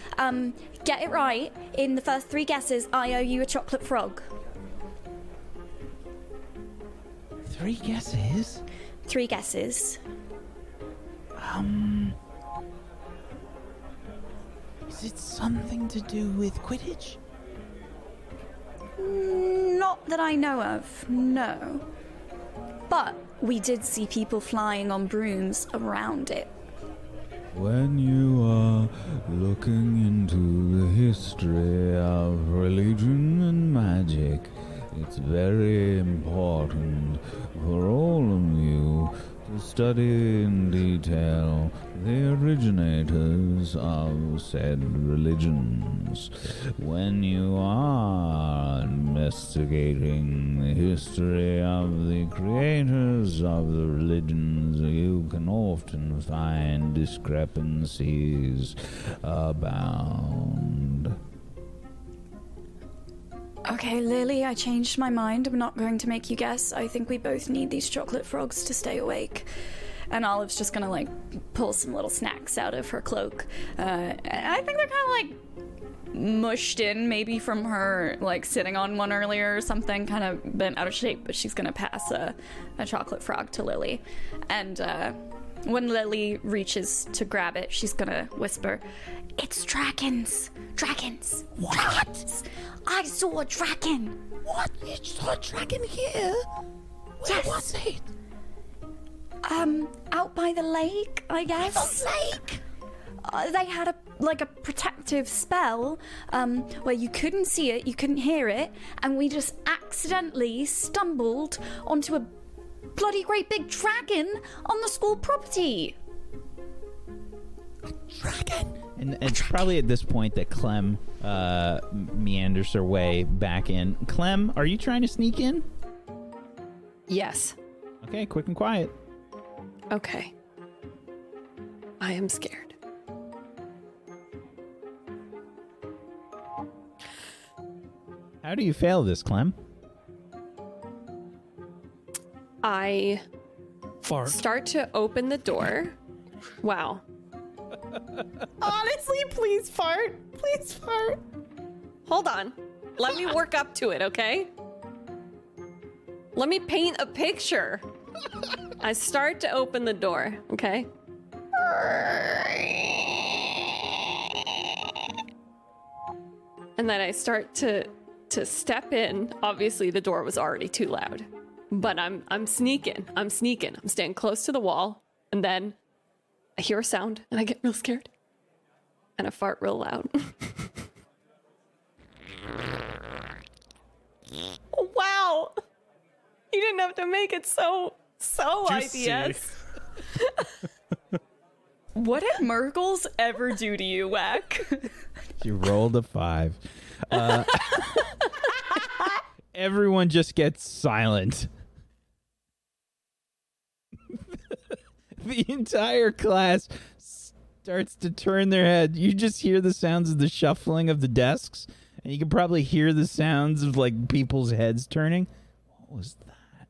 get it right in the first 3 guesses, I owe you a chocolate frog. 3 guesses? 3 guesses. Is it something to do with Quidditch? Not that I know of, no. But we did see people flying on brooms around it. When you are looking into the history of religion and magic, it's very important for all of you to study in detail the originators of said religions. When you are investigating the history of the creators of the religions, you can often find discrepancies abound. Okay, Lily, I changed my mind. I'm not going to make you guess. I think we both need these chocolate frogs to stay awake. And Olive's just gonna, pull some little snacks out of her cloak. I think they're kind of, mushed in, maybe from her, sitting on one earlier or something, kind of bent out of shape, but she's gonna pass a chocolate frog to Lily. And, when Lily reaches to grab it, she's gonna whisper, "It's dragons! Dragons! What? Dragons! I saw a dragon!" "What? You saw a dragon here? Where was it?" Out by the lake, I guess. The lake? They had a protective spell, where you couldn't see it, you couldn't hear it, and we just accidentally stumbled onto a bloody great big dragon on the school property. A dragon? And it's probably at this point that Clem meanders her way back in. Clem, are you trying to sneak in? Yes. Okay, quick and quiet. Okay. I am scared. How do you fail this, Clem? I start to open the door. Wow. Honestly, please fart. Please fart. Hold on. Let me work up to it, okay? Let me paint a picture. I start to open the door, okay? And then I start to step in. Obviously, the door was already too loud. But I'm sneaking. I'm sneaking. I'm staying close to the wall. And then I hear a sound, and I get real scared. And I fart real loud. Wow! You didn't have to make it so IBS. What did Mergles ever do to you, Whack? You rolled a 5. Everyone just gets silent. The entire class starts to turn their head. You just hear the sounds of the shuffling of the desks, and you can probably hear the sounds of people's heads turning. What was that?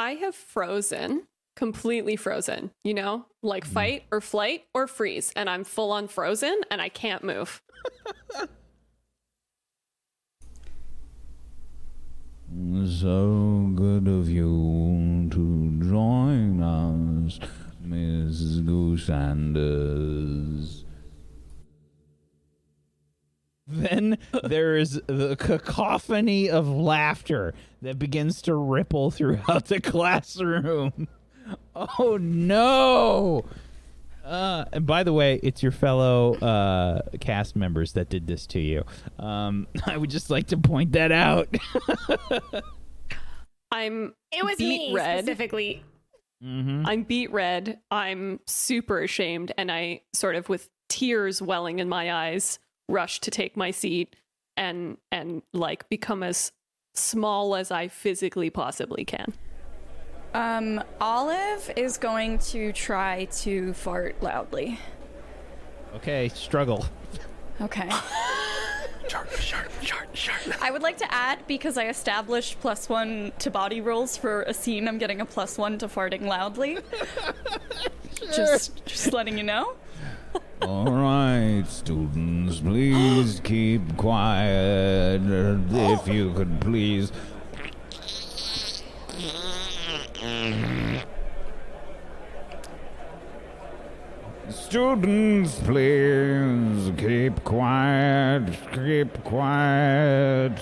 I have frozen, completely frozen, you know, like fight or flight or freeze. And I'm full on frozen and I can't move. So good of you to join us, Miss Goosanders. Then there is the cacophony of laughter that begins to ripple throughout the classroom. Oh, no. And by the way, it's your fellow cast members that did this to you. I would just like to point that out. It was me red. Specifically. Mm-hmm. I'm beet red. I'm super ashamed. And I sort of, with tears welling in my eyes, rush to take my seat and like become as small as I physically possibly can. Olive is going to try to fart loudly. Okay, struggle. Okay. Sharp. I would like to add, because I established +1 to body rolls for a scene, I'm getting a +1 to farting loudly. Sure. Just letting you know. All right, students, please keep quiet. If you could please... Students, please keep quiet. Keep quiet.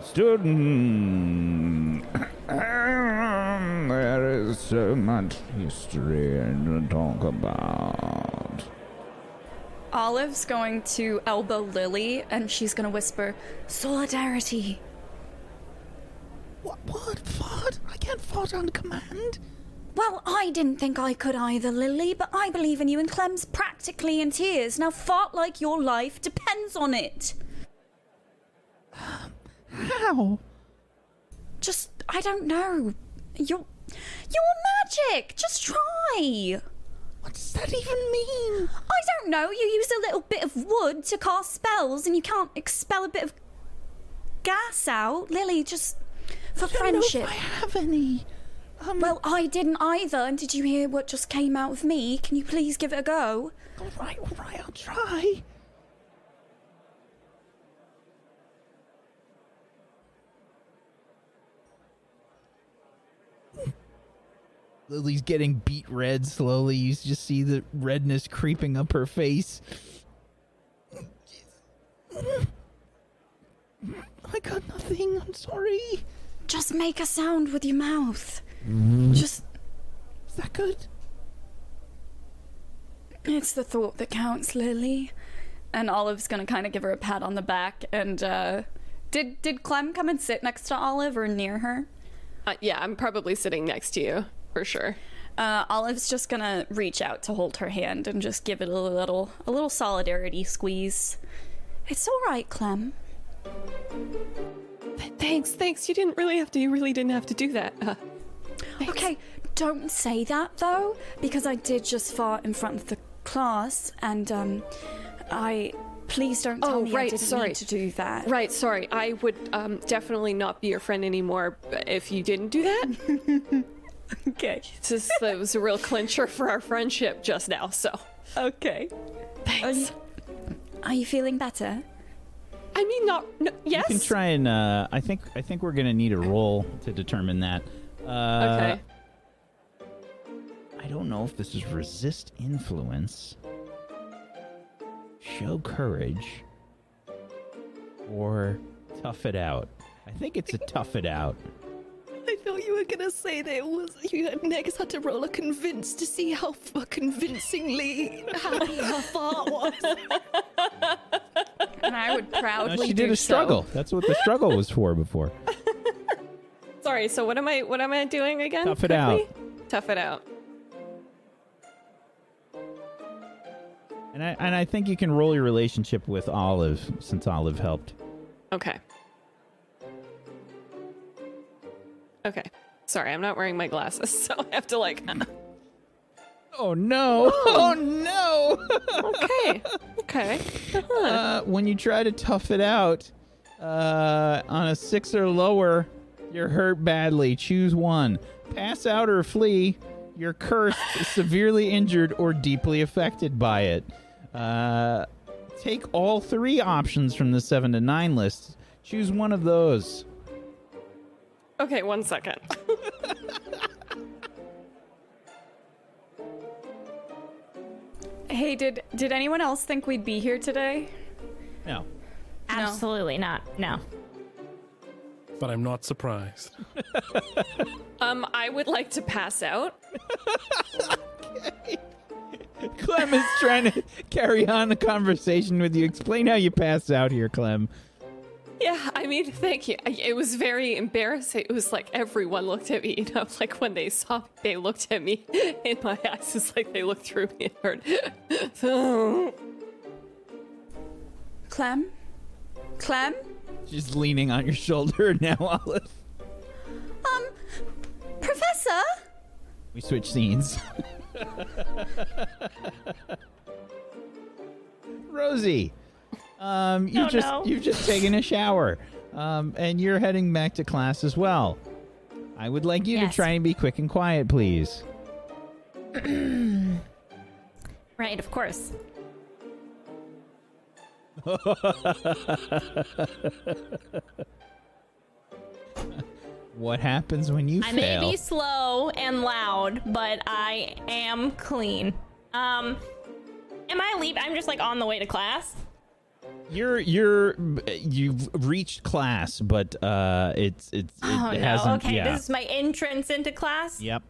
Students, there is so much history to talk about. Olive's going to elbow Lily, and she's going to whisper, "Solidarity." What? Fart? I can't fart on command? Well, I didn't think I could either, Lily, but I believe in you, and Clem's practically in tears. Now fart like your life depends on it. How? Just, I don't know. You're magic! Just try! What does that even mean? I don't know. You use a little bit of wood to cast spells, and you can't expel a bit of gas out. Lily, just... For friendship. I don't know if I have any. Well, I didn't either. And did you hear what just came out of me? Can you please give it a go? All right, I'll try. Lily's getting beet red slowly. You just see the redness creeping up her face. I got nothing. I'm sorry. Just make a sound with your mouth. Just... Is that good? It's the thought that counts, Lily. And Olive's gonna kind of give her a pat on the back. And did Clem come and sit next to Olive or near her? Yeah, I'm probably sitting next to you, for sure. Olive's just gonna reach out to hold her hand and just give it a little solidarity squeeze. It's all right, Clem. Thanks. You didn't really have to. You really didn't have to do that. Okay, don't say that though, because I did just fart in front of the class, and I. Please don't tell me I didn't need to do that. Right, sorry. I would definitely not be your friend anymore if you didn't do that. Okay. It was a real clincher for our friendship just now. So. Okay. Thanks. Are you feeling better? I mean, yes. You can try and, I think we're going to need a roll to determine that. Okay. I don't know if this is resist influence, show courage, or tough it out. I think it's a tough it out. I thought you were going to say that Negs had to roll a convince to see how convincingly happy her fart was. And I would proudly she did a struggle. That's what the struggle was for before. Sorry, so what am I doing again? Tough it quickly? Out. Tough it out. And I think you can roll your relationship with Olive, since Olive helped. Okay. Sorry, I'm not wearing my glasses, so I have to like... Oh, no. Oh, no. Okay. Uh-huh. When you try to tough it out, on a 6 or lower, you're hurt badly. Choose one. pass out or flee, you're cursed, severely injured, or deeply affected by it. Take all three options from the 7 to 9 list. Choose one of those. Okay, 1 second. Hey, did anyone else think we'd be here today? No. Absolutely not. No. But I'm not surprised. I would like to pass out. Okay. Clem is trying to carry on the conversation with you. Explain how you pass out here, Clem. Yeah, I mean, thank you. It was very embarrassing. It was like everyone looked at me, you know, like when they saw me, they looked at me in my eyes. It's like they looked through me and heard. Clem? Clem? She's leaning on your shoulder now, Olive. Professor? We switch scenes. Rosie, you've just taken a shower, and you're heading back to class as well. I would like you to try and be quick and quiet, please. Right, of course. What happens when you fail? I may be slow and loud, but I am clean. Am I leaving? I'm just like on the way to class. You've reached class, but it hasn't. Okay, yeah. This is my entrance into class. Yep.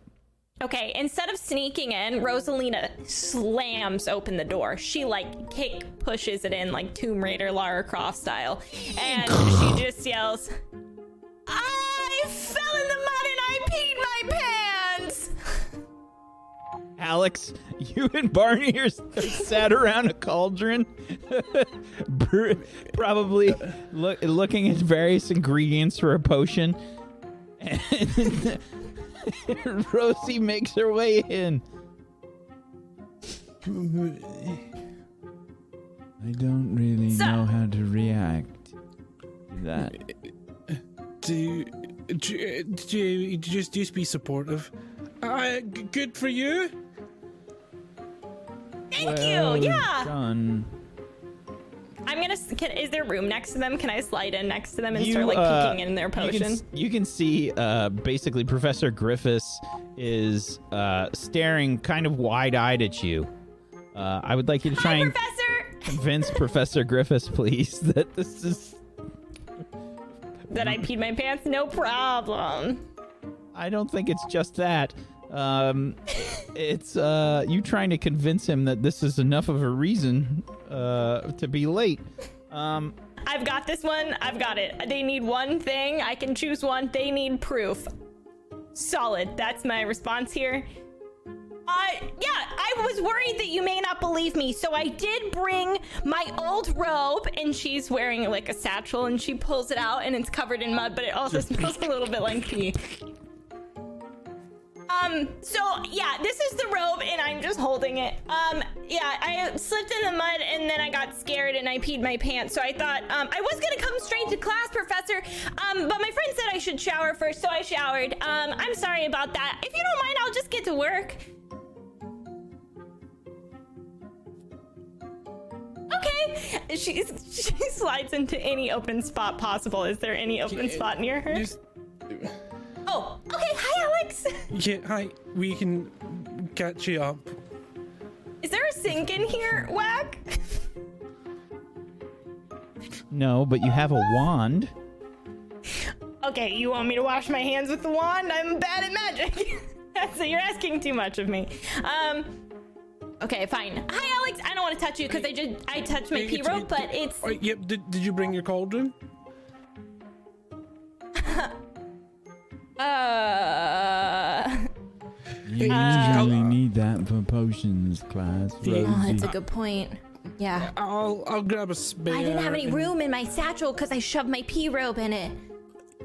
Okay, instead of sneaking in, Rosalina slams open the door. She, like, pushes it in, like, Tomb Raider, Lara Croft style. And she just yells, I fell in the mud and I peed my pants! Alex, you and Barney are sat around a cauldron, probably looking at various ingredients for a potion. And Rosie makes her way in. I don't really know how to react to that. Just be supportive. Good for you. Thank you. Yeah. Done. I'm gonna. Is there room next to them? Can I slide in next to them and start peeking in their potion? You can see basically Professor Griffiths is staring kind of wide-eyed at you. I would like you to try and convince Professor Griffiths, please, that this is that I peed my pants. No problem. I don't think it's just that. It's you trying to convince him that this is enough of a reason to be late. I've got this one. I've got it. They need one thing. I can choose one. They need proof. Solid. That's my response here. I was worried that you may not believe me, so I did bring my old robe, and she's wearing like a satchel, and she pulls it out, and it's covered in mud, but it also smells a little bit like pee. This is the robe, and I'm just holding it. I slipped in the mud, and then I got scared, and I peed my pants, so I thought, I was gonna come straight to class, Professor, but my friend said I should shower first, so I showered. I'm sorry about that. If you don't mind, I'll just get to work. Okay. She slides into any open spot possible. Is there any open spot near her? Oh, okay. Hi, Alex. Yeah, hi. We can catch you up. Is there a sink in here, Whack? No, but you have a wand. Okay, you want me to wash my hands with the wand? I'm bad at magic. So you're asking too much of me. Okay, fine. Hi, Alex. I don't want to touch you because I touched my pee rope, but it's... Yep. Did you bring your cauldron? You really need that for potions, class. Oh, that's a good point. Yeah. I'll grab a spare. I didn't have any room in my satchel because I shoved my pee rope in it.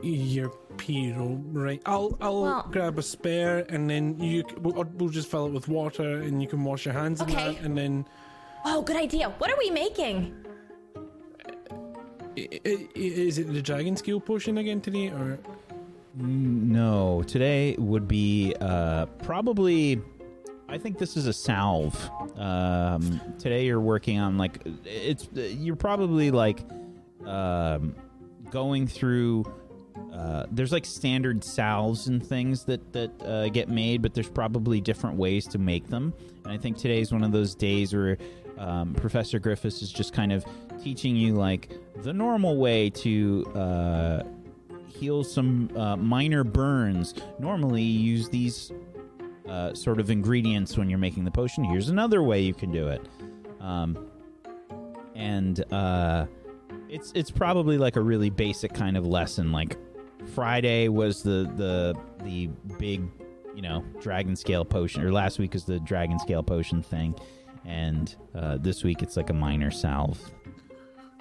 Your pee rope, right? I'll grab a spare, and then we'll just fill it with water, and you can wash your hands in that, and then. Oh, good idea. What are we making? Is it the dragon scale potion again today, or? No. Today would be probably... I think this is a salve. Today you're working on, like... You're probably, like, going through... there's, like, standard salves and things that get made, but there's probably different ways to make them. And I think today's one of those days where Professor Griffiths is just kind of teaching you, like, the normal way to... heal some minor burns. Normally you use these sort of ingredients when you're making the potion. Here's another way you can do it. It's probably like a really basic kind of lesson. Like Friday was the big, dragon scale potion, or last week was the dragon scale potion thing. And this week it's like a minor salve.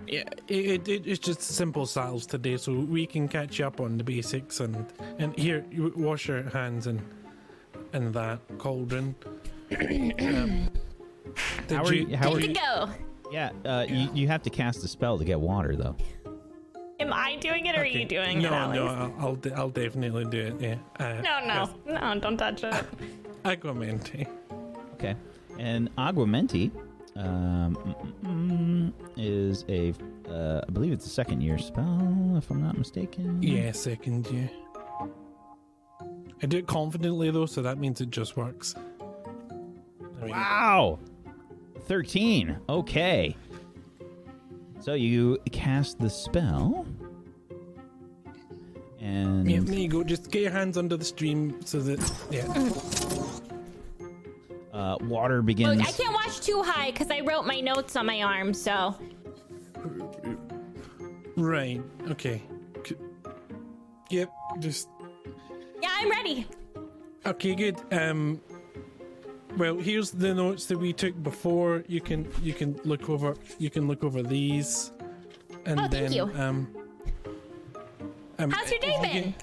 Yeah, it's just simple salves today, so we can catch up on the basics. And here, you wash your hands in that cauldron. How are you? Go. Yeah, you have to cast a spell to get water, though. Am I doing it, or are you doing it, Alex? No, I'll definitely do it. Yeah. No, don't touch it. Aguamenti. Okay, and Aguamenti. Is a I believe it's a second year spell, if I'm not mistaken. Yeah, second year. I do it confidently though, so that means it just works. Wow, 13. Okay, so you cast the spell, and yeah, there you go. Just get your hands under the stream so that water begins. Look, I can't watch too high because I wrote my notes on my arm, so. Right. Okay. Yep. Just. Yeah, I'm ready. Okay, good. Well, here's the notes that we took before. You can look over these. And oh, thank you. How's your day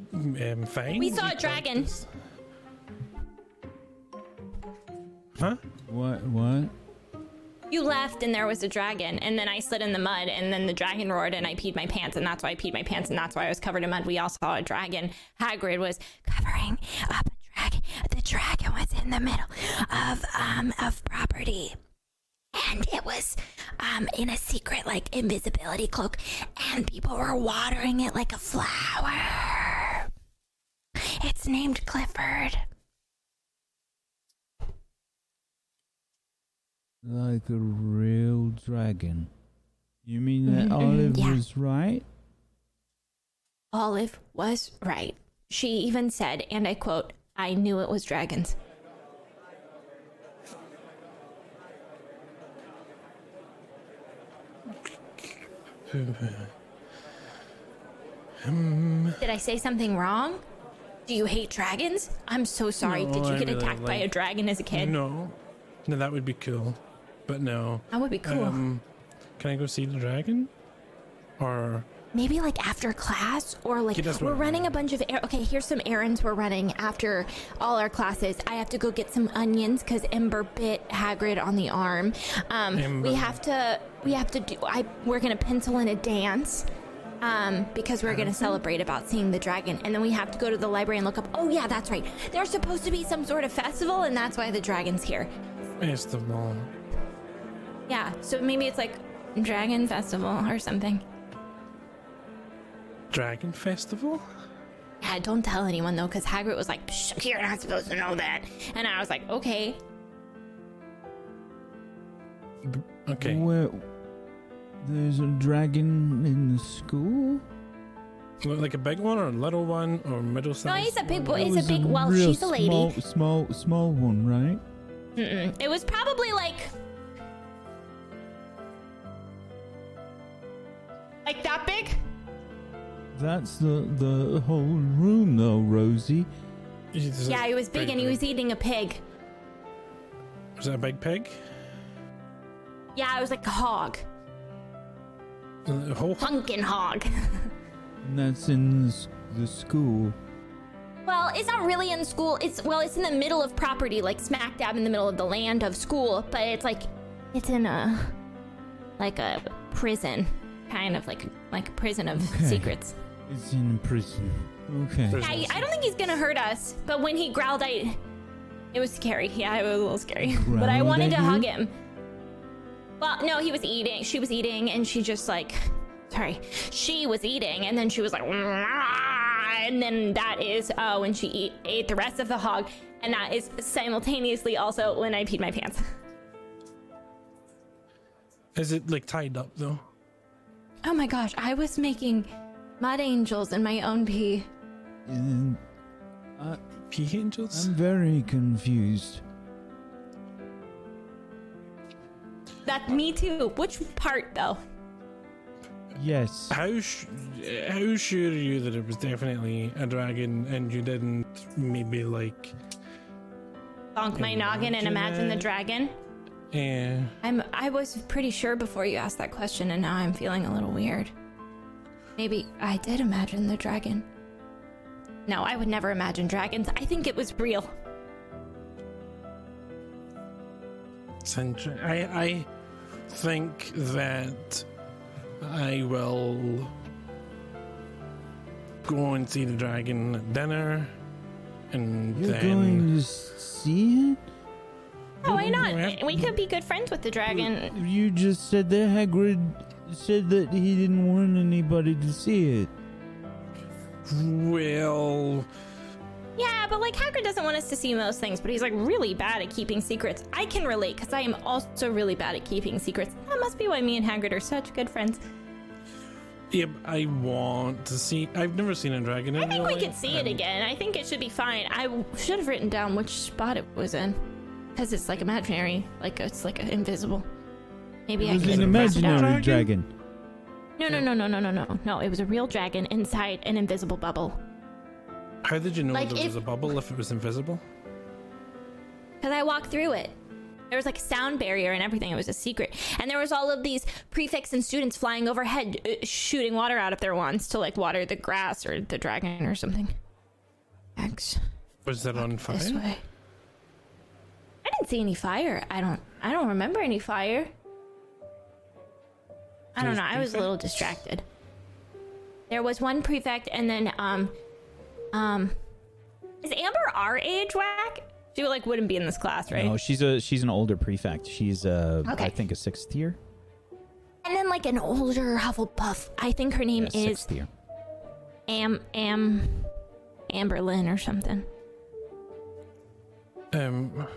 been? Fine. We saw a dragon. Huh? What? You left and there was a dragon, and then I slid in the mud, and then the dragon roared, and I peed my pants, and that's why I peed my pants, and that's why I was covered in mud. We all saw a dragon. Hagrid was covering up a dragon. The dragon was in the middle of property, and it was in a secret, like, invisibility cloak, and people were watering it like a flower. It's named Clifford. Like a real dragon. You mean that Olive was right? Olive was right. She even said, and I quote, "I knew it was dragons." Did I say something wrong? Do you hate dragons? I'm so sorry. No, did you get attacked by a dragon as a kid? No, that would be cool. But no. That would be cool. Can I go see the dragon? Or... maybe, like, after class? Or, like, we're running a bunch of... Okay, here's some errands we're running after all our classes. I have to go get some onions because Ember bit Hagrid on the arm. We're going to pencil in a dance because we're going to celebrate about seeing the dragon. And then we have to go to the library and look up... Oh, yeah, that's right. There's supposed to be some sort of festival, and that's why the dragon's here. Festival. Yeah, so maybe it's like Dragon Festival or something. Dragon Festival? Yeah, don't tell anyone though, because Hagrid was like, you're not supposed to know that. And I was like, okay. Okay. Well, there's a dragon in the school? Like a big one or a little one or middle size? No, he's a big boy. She's a lady. Small one, right? Mm-mm. It was probably like that big? That's the whole room, though, Rosie. Yeah, he was big, and he was eating a pig. Was that a big pig? Yeah, it was like a hog. A whole hunkin' hog. And that's in the school. Well, it's not really in school. It's in the middle of property, like smack dab in the middle of the land of school. But it's like, it's in a prison, kind of like a prison of secrets. It's in prison. Okay. I don't think he's gonna hurt us, but when he growled, it was scary. Yeah, it was a little scary. Growled but I wanted to hug him. Well, no, he was eating. She was eating, and she just like, sorry, she was eating, and then she was like, and then that is when she ate the rest of the hog, and that is simultaneously also when I peed my pants. Is it like tied up though? Oh my gosh, I was making mud angels in my own pee. Pee angels? I'm very confused. That's me too. Which part though? Yes. How sure are you that it was definitely a dragon and you didn't maybe like bonk my noggin and imagine the dragon? Yeah. I was pretty sure before you asked that question, and now I'm feeling a little weird. Maybe I did imagine the dragon. No, I would never imagine dragons. I think it was real. I think that I will go and see the dragon at dinner, and you're then... You're going to see it? No, why not? We could be good friends with the dragon. You just said that Hagrid said that he didn't want anybody to see it. Well... Yeah, but like Hagrid doesn't want us to see most things, but he's like really bad at keeping secrets. I can relate because I am also really bad at keeping secrets. That must be why me and Hagrid are such good friends. Yep, yeah, I want to see... I've never seen a dragon in my life. I think we could see it again. I think it should be fine. I should have written down which spot it was in. Because it's like imaginary, like it's like invisible. Maybe I can. It was an imaginary dragon. No, it was a real dragon inside an invisible bubble. How did you know like there was a bubble if it was invisible? Because I walked through it. There was like a sound barrier and everything. It was a secret. And there was all of these prefects and students flying overhead, shooting water out of their wands to like water the grass or the dragon or something. X. Was that on fire? This way. I didn't see any fire. I don't remember any fire. I don't know. I was a little distracted. There was one prefect, and then is Amber our age, Whack? She like wouldn't be in this class, right? No, she's an older prefect. She's okay. I think a 6th year. And then like an older Hufflepuff. I think her name is 6th year. Amberlynn or something. Amber.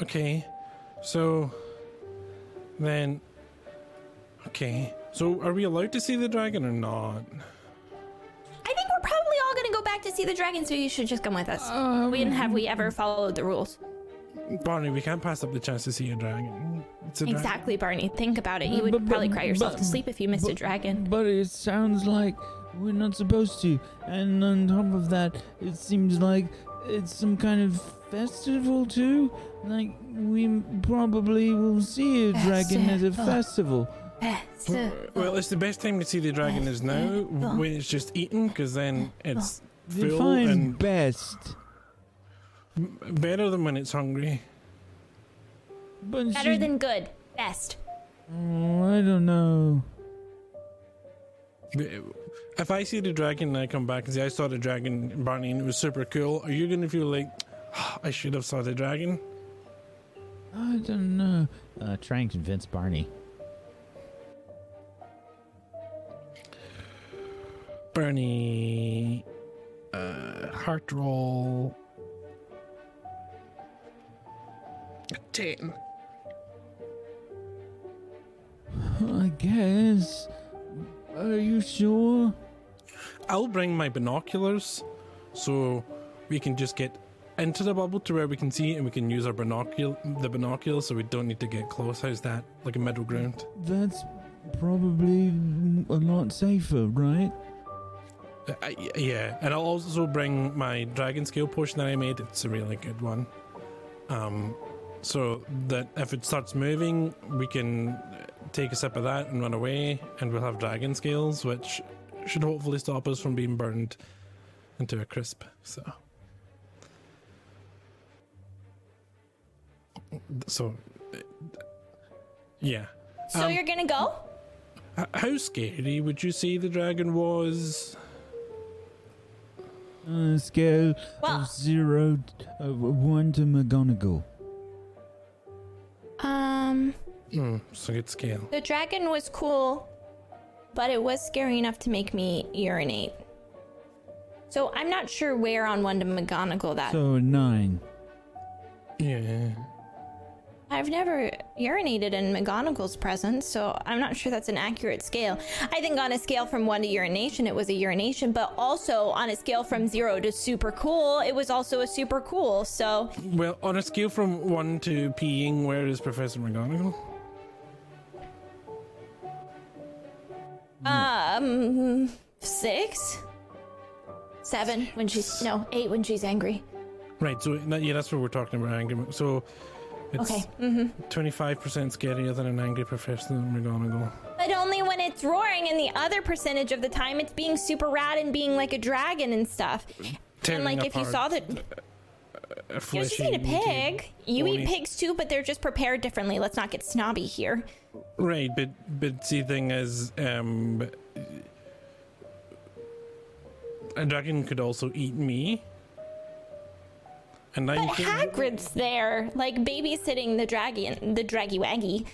Okay, so then. Okay, so are we allowed to see the dragon or not? I think we're probably all gonna go back to see the dragon, so you should just come with us. We ever followed the rules. Barney, we can't pass up the chance to see a dragon. Exactly, Barney. Think about it. You would probably cry yourself to sleep if you missed a dragon. But it sounds like we're not supposed to. And on top of that, it seems like it's some kind of festival too. Like, we probably will see a dragon at a festival. Well, it's the best time to see the dragon is now, when it's just eaten, because then it's full. Define and best. Better than when it's hungry. But better than good. Best. Oh, I don't know. If I see the dragon and I come back and say, I saw the dragon, Barney, and it was super cool, are you going to feel like, oh, I should have saw the dragon? I don't know. Try and convince Barney. Barney. Heart roll. 10. I guess. Are you sure? I'll bring my binoculars so we can just get into the bubble to where we can see it, and we can use our binoculars so we don't need to get close. How's that? Like a middle ground? That's probably a lot safer, right? Yeah, and I'll also bring my dragon scale potion that I made. It's a really good one. So that if it starts moving, we can take a sip of that and run away, and we'll have dragon scales, which should hopefully stop us from being burned into a crisp. So yeah. So you're gonna go? How scary would you say the dragon was? On a scale of 0 to 1 to McGonagall. It's a good scale. The dragon was cool, but it was scary enough to make me urinate. So I'm not sure where on 1 to McGonagall that. So 9. Yeah. I've never urinated in McGonagall's presence, so I'm not sure that's an accurate scale. I think on a scale from 1 to urination, it was a urination, but also on a scale from 0 to super cool, it was also a super cool, so... Well, on a scale from 1 to peeing, where is Professor McGonagall? No. 6? 7 when she's... No, 8 when she's angry. Right, so yeah, that's what we're talking about, angry. So... It's 25% scarier than an angry Professor McGonagall. But only when it's roaring, and the other percentage of the time it's being super rad and being like a dragon and stuff. Tearing and like if you saw the... You just eat a pig. You eat pigs too, but they're just prepared differently. Let's not get snobby here. Right, but the thing is... a dragon could also eat me. But Hagrid's there, like babysitting the draggy waggy.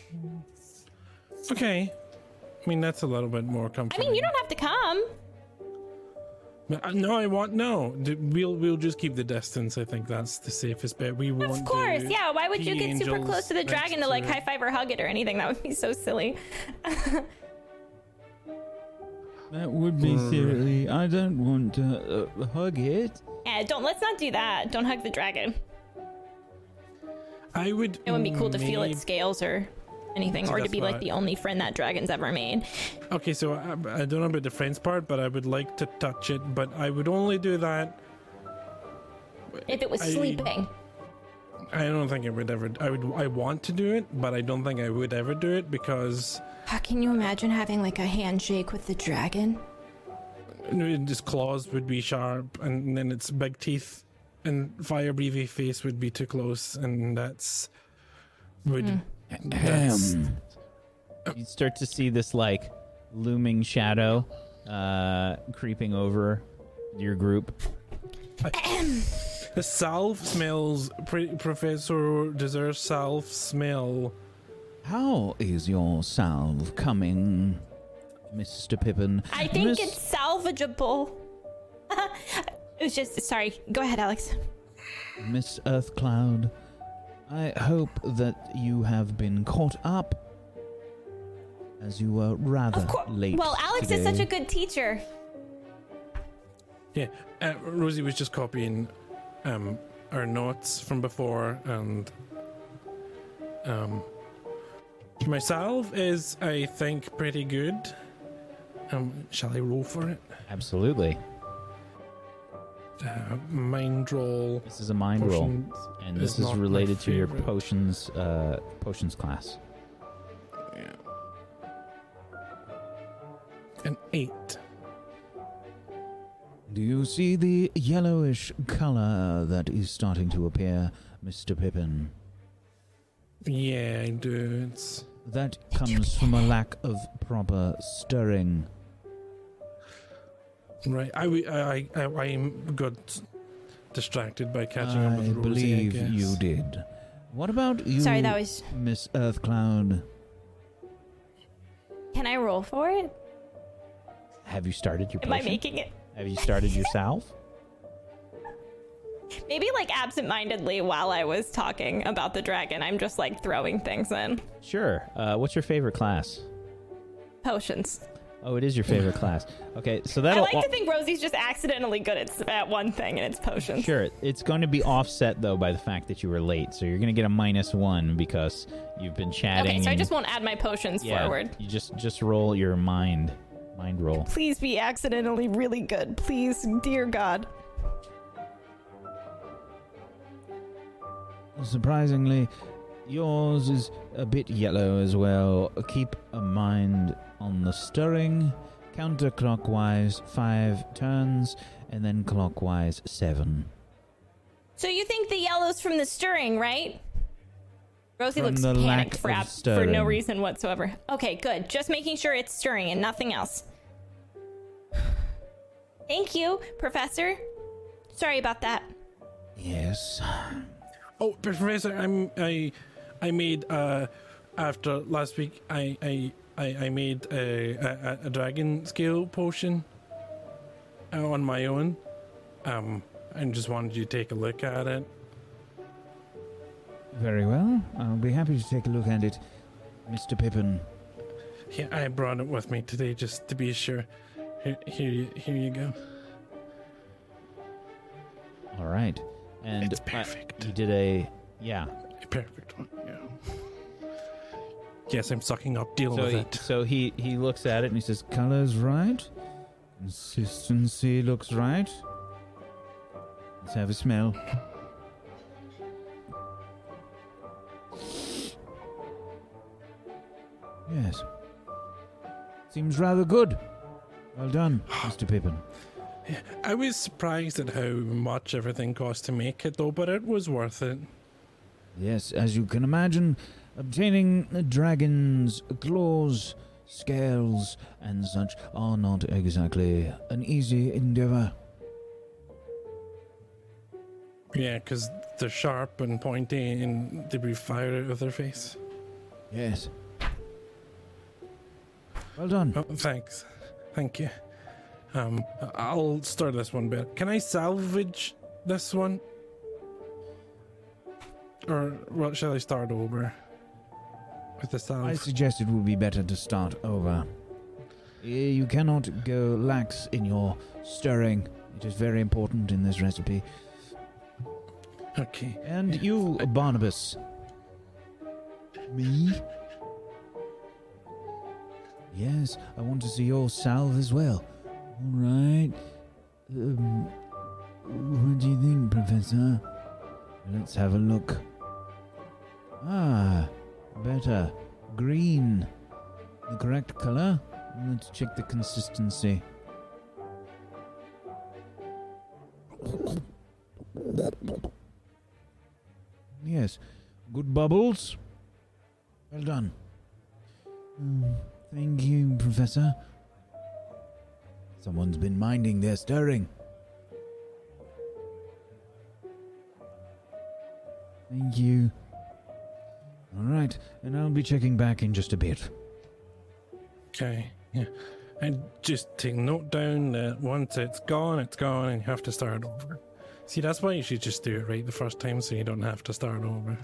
Okay, I mean that's a little bit more comfortable. I mean, you don't have to come. No. We'll just keep the distance. I think that's the safest bet. We won't. Of course, yeah. Why would you get super close to the dragon to like high five or hug it or anything? That would be so silly. That would be silly. I don't want to hug it. Yeah, let's not do that. Don't hug the dragon. It wouldn't be cool to feel its scales or anything, or to be like the only friend that dragon's ever made. Okay, so I don't know about the friends part, but I would like to touch it, but I would only do that if it was sleeping. I don't think I would ever. I want to do it, but I don't think I would ever do it because. How can you imagine having like a handshake with the dragon? His claws would be sharp, and then its big teeth and fire-breathy face would be too close, and you start to see this like looming shadow creeping over your group. The salve smells. Professor deserves salve smell. How is your salve coming, Mr. Pippin? I think it's salvageable. It was just... Sorry. Go ahead, Alex. Miss Earthcloud, I hope that you have been caught up, as you were rather late. Well, Alex today is such a good teacher. Yeah. Rosie was just copying our notes from before, and... my salve is, I think, pretty good. Shall I roll for it? Absolutely. Mind roll. This is a mind roll, and this is related to your potions class. Yeah. An 8. Do you see the yellowish color that is starting to appear, Mr. Pippin? Yeah, I do. That comes from a lack of proper stirring. Right, I got distracted by catching up with Rosie, I believe you did. What about you, Miss Earthcloud? Can I roll for it? Have you started your potion? Am I making it? Have you started yourself? Maybe like absentmindedly while I was talking about the dragon, I'm just like throwing things in. Sure. What's your favorite class? Potions. Oh, it is your favorite class. Okay, so that I like to think Rosie's just accidentally good at one thing, and it's potions. Sure. It's going to be offset though by the fact that you were late, so you're going to get a -1 because you've been chatting. Okay, so I just won't add my potions forward. You just roll your mind roll. Please be accidentally really good, please, dear God. Surprisingly, yours is a bit yellow as well. Keep a mind on the stirring. Counterclockwise 5 turns, and then clockwise 7. So you think the yellow's from the stirring, right? Rosie looks panicked for no reason whatsoever. Okay, good. Just making sure it's stirring and nothing else. Thank you, Professor. Sorry about that. Yes. Oh, Professor, I made after last week. I made a dragon scale potion on my own. I just wanted you to take a look at it. Very well. I'll be happy to take a look at it, Mr. Pippin. Yeah, I brought it with me today just to be sure. Here you go. All right. And it's perfect. You did a perfect one. Yeah. Yes, I'm sucking up. Deal with it. So he looks at it and he says, "Color's right. Consistency looks right. Let's have a smell." Yes. Seems rather good. Well done, Mr. Pippin. I was surprised at how much everything cost to make it, though, but it was worth it. Yes, as you can imagine, obtaining the dragon's claws, scales, and such are not exactly an easy endeavor. Yeah, because they're sharp and pointy and they breathe fire out of their face. Yes. Well done. Oh, thanks. Thank you. I'll stir this one better. Can I salvage this one? Or what, shall I start over with the salve? I suggest it would be better to start over. You cannot go lax in your stirring. It is very important in this recipe. Okay. And you, Barnabas. Me? Yes, I want to see your salve as well. All right. What do you think, Professor? Let's have a look. Ah, better. Green. The correct color. Let's check the consistency. Yes, good bubbles. Well done. Thank you, Professor. Someone's been minding their stirring. Thank you. All right, and I'll be checking back in just a bit. Okay, yeah. And just take note down that once it's gone, and you have to start over. See, that's why you should just do it right the first time so you don't have to start over.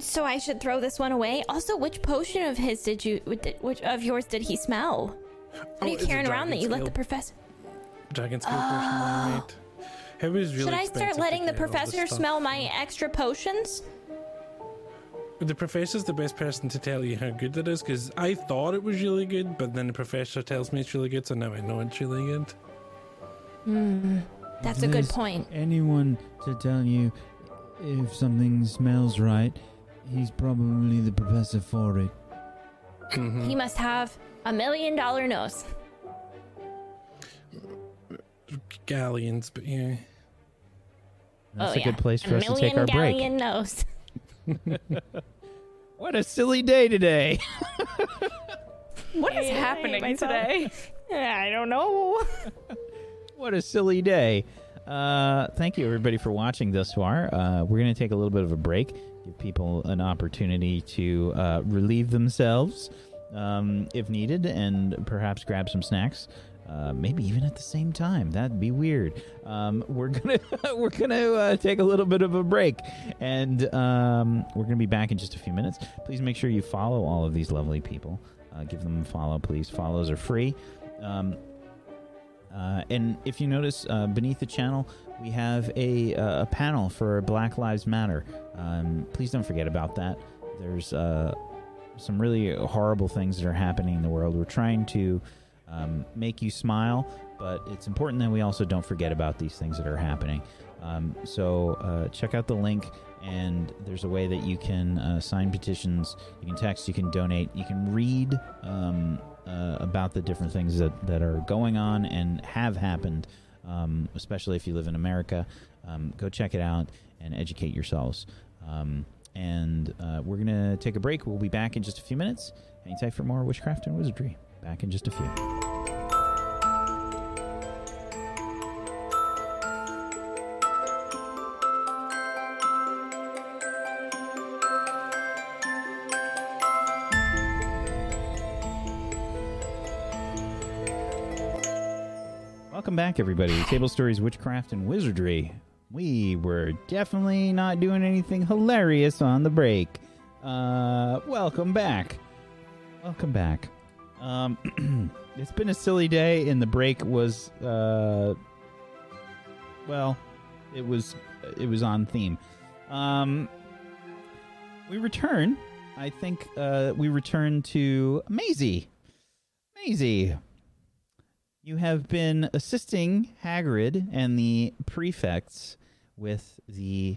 So I should throw this one away. Also, which potion of his did he smell? What are you carrying around that you let the professor? Dragon scale potion I made. It was really should I start letting the professor smell my extra potions? The professor's the best person to tell you how good that is, because I thought it was really good, but then the professor tells me it's really good, so now I know it's really good. That's a good point. Anyone to tell you if something smells right, he's probably the professor for it. Mm-hmm. He must have $1 million nose. Galleons, but yeah. That's a good place for us to take our break. $1 million galleon nose. What a silly day today. What is happening today? I don't know. What a silly day. Thank you, everybody, for watching this far. We're going to take a little bit of a break. Give people an opportunity to relieve themselves if needed, and perhaps grab some snacks, maybe even at the same time. That'd be weird. We're gonna take a little bit of a break, and we're gonna be back in just a few minutes. Please make sure you follow all of these lovely people. Give them a follow, please. Follows are free. And if you notice, beneath the channel, we have a panel for Black Lives Matter. Please don't forget about that. There's some really horrible things that are happening in the world. We're trying to make you smile, but it's important that we also don't forget about these things that are happening. So check out the link, and there's a way that you can sign petitions, you can text, you can donate, you can read about the different things that are going on and have happened, especially if you live in America. Go check it out and educate yourselves. And we're going to take a break. We'll be back in just a few minutes. Hang tight for more Witchcraft and Wizardry. Back in just a few. Welcome back, everybody. Table Stories, Witchcraft, and Wizardry. We were definitely not doing anything hilarious on the break. Welcome back. It's been a silly day, and the break was, it was on theme. We return to Maisie. Maisie, you have been assisting Hagrid and the prefects with the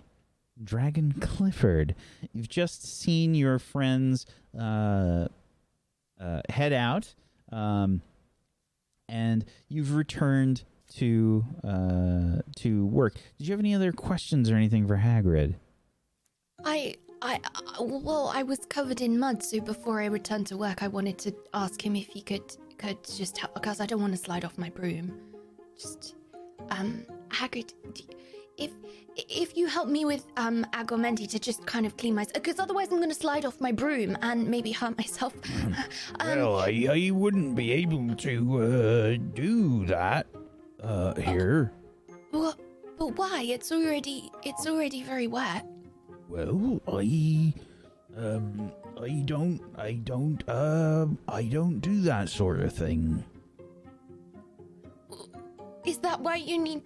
Dragon Clifford. You've just seen your friends head out, and you've returned to work. Did you have any other questions or anything for Hagrid? I was covered in mud, so before I returned to work, I wanted to ask him if he could just help, because I don't want to slide off my broom. Just, Hagrid, if you help me with Aguamenti to just kind of clean myself, because otherwise I'm going to slide off my broom and maybe hurt myself. I wouldn't be able to do that here. But why? It's already very wet. Well, I don't do that sort of thing. Is that why you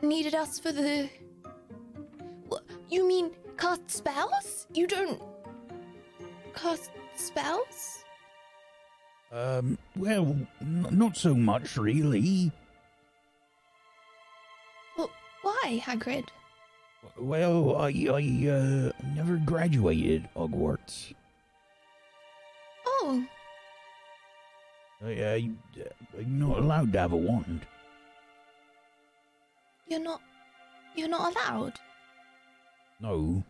needed us for the... What, you mean cast spells? You don't cast spells? Not so much, really. Well, why, Hagrid? Well, I never graduated Hogwarts. Oh. I'm not allowed to have a wand. You're not allowed? No.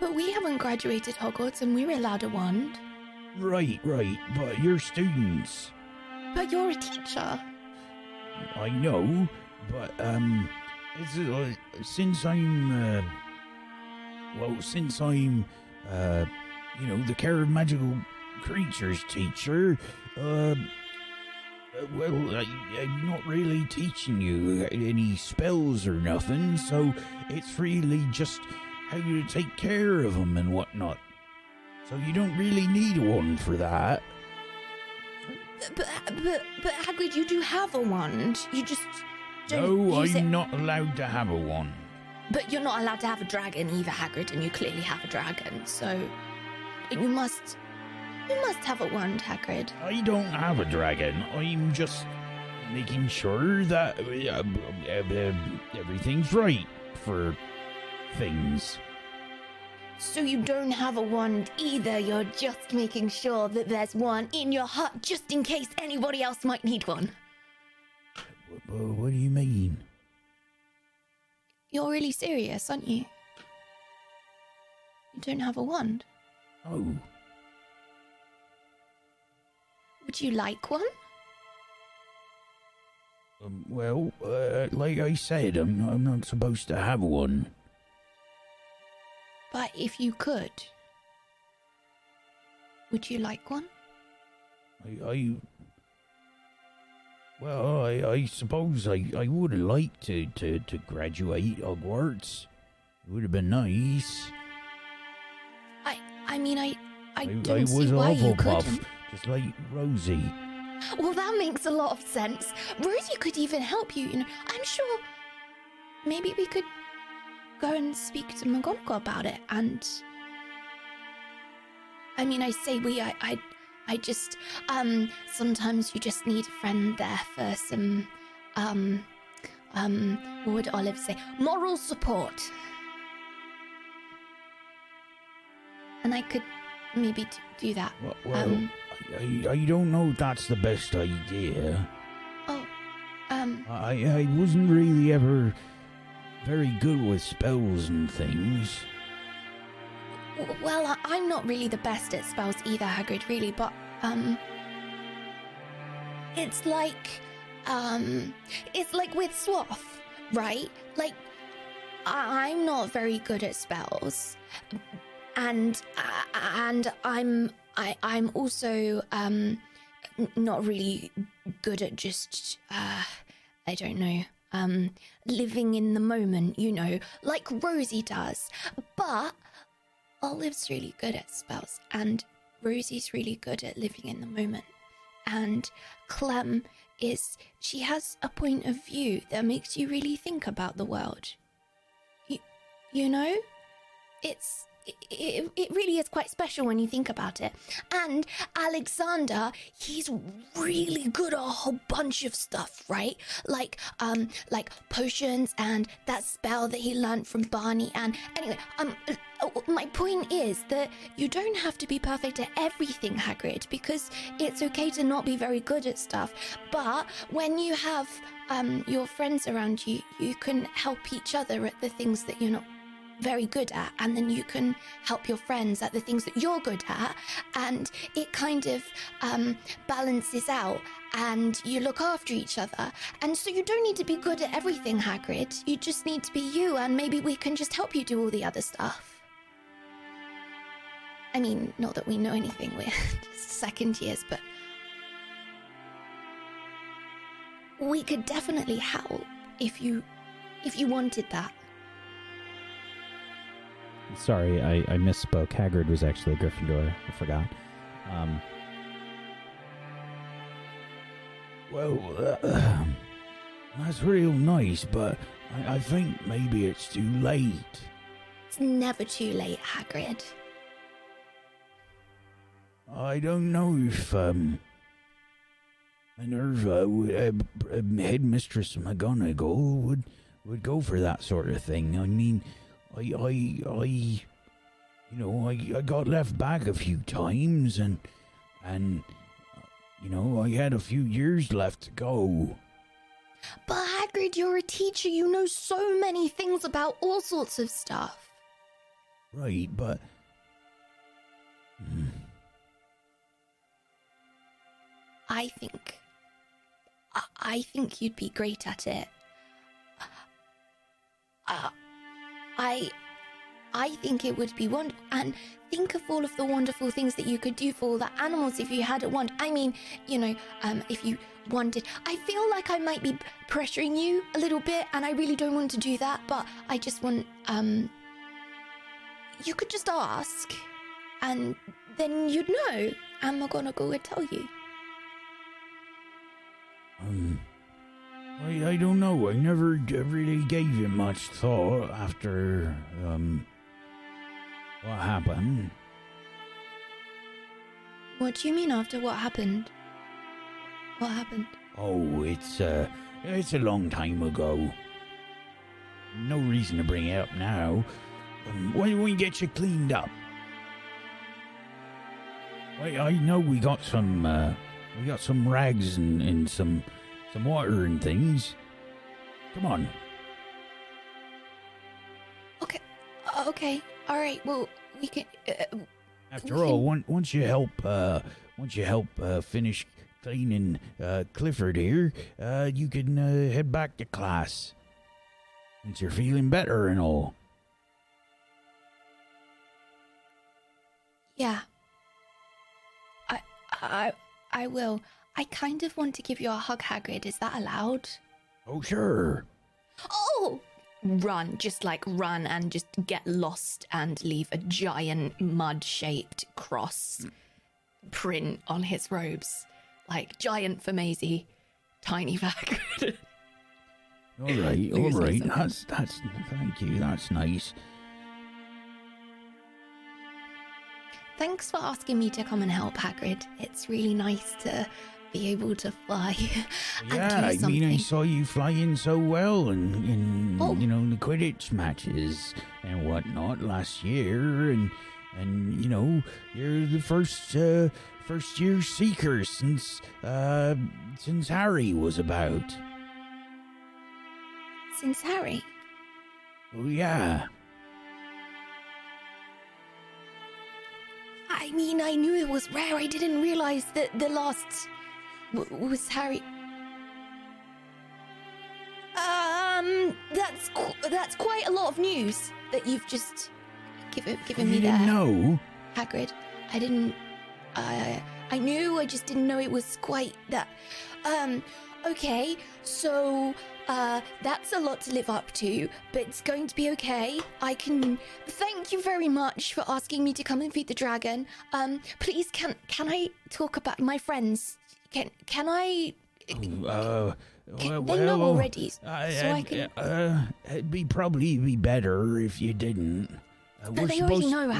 But we haven't graduated Hogwarts and we were allowed a wand. Right, but you're students. But you're a teacher. I know, but since I'm the Care of Magical Creatures teacher, I'm not really teaching you any spells or nothing, so it's really just how you take care of them and whatnot. So you don't really need one for that. But Hagrid, you do have a wand. You just don't use it. No, I'm not allowed to have a wand. But you're not allowed to have a dragon either, Hagrid, and you clearly have a dragon, so you must have a wand, Hagrid. I don't have a dragon. I'm just making sure that everything's right for things. So you don't have a wand either, you're just making sure that there's one in your hut just in case anybody else might need one. What do you mean? You're really serious, aren't you? You don't have a wand? Oh. Would you like one? Like I said, I'm not supposed to have one. But if you could, would you like one? I suppose I would have liked to graduate Hogwarts. It would have been nice. I don't see why you couldn't. Just like Rosie. Well, that makes a lot of sense. Rosie could even help you, you know. I'm sure maybe we could go and speak to McGonagall about it, and sometimes you just need a friend there for some what would Olive say? Moral support. And I could maybe do that. Well, I don't know if that's the best idea. Oh, I wasn't really ever very good with spells and things. Well, I'm not really the best at spells either, Hagrid, really, but, it's like, with Swath, right? Like, I'm not very good at spells, and I'm also, not really good at just, I don't know, living in the moment, you know, like Rosie does. But Olive's really good at spells, and Rosie's really good at living in the moment. And Clem she has a point of view that makes you really think about the world. You know? It really is quite special when you think about it. And Alexander, he's really good at a whole bunch of stuff, right? Like potions and that spell that he learned from Barney. And anyway, my point is that you don't have to be perfect at everything, Hagrid, because it's okay to not be very good at stuff. But when you have your friends around you, you can help each other at the things that you're not very good at, and then you can help your friends at the things that you're good at, and it kind of balances out, and you look after each other. And so you don't need to be good at everything, Hagrid. You just need to be you, and maybe we can just help you do all the other stuff. I mean, not that we know anything, we're just second years, but we could definitely help if you wanted that. Sorry, I misspoke. Hagrid was actually a Gryffindor. I forgot. Well, that's real nice, but I think maybe it's too late. It's never too late, Hagrid. I don't know if Minerva, Headmistress McGonagall, would go for that sort of thing. I mean, I got left back a few times, and I had a few years left to go. But Hagrid, you're a teacher. You know so many things about all sorts of stuff. Right, but I think you'd be great at it. I think it would be wonderful, and think of all of the wonderful things that you could do for all the animals if you had a wand. I mean, if you wanted. I feel like I might be pressuring you a little bit, and I really don't want to do that, but I just want, you could just ask, and then you'd know, and McGonagall would tell you. I don't know. I never really gave it much thought after, what happened. What do you mean after what happened? What happened? Oh, it's a long time ago. No reason to bring it up now. Why don't we get you cleaned up? I know we got some rags and some water and things. Come on. Okay. All right. Well, we can. Once you help finish cleaning Clifford here, you can head back to class. Since you're feeling better and all. Yeah. I will. I kind of want to give you a hug, Hagrid. Is that allowed? Oh, sure. Oh! Run. Just, run and just get lost and leave a giant mud-shaped cross print on his robes. Giant for Maisie, tiny for Hagrid. All right. That's... Thank you. That's nice. Thanks for asking me to come and help, Hagrid. It's really nice to be able to fly and do something. I saw you flying so well in the Quidditch matches and whatnot last year, and you're the first year seeker since Harry was about. since Harry. Yeah. I mean, I knew it was rare. I didn't realize that the last was Harry. That's quite a lot of news that you've just given me there. No, Hagrid, I didn't. I knew, I just didn't know it was quite that. Okay, so that's a lot to live up to, but it's going to be okay. I can thank you very much for asking me to come and feed the dragon. Please, can I talk about my friends? Can I? They're not already, so I can. It'd probably be better if you didn't. But they already know.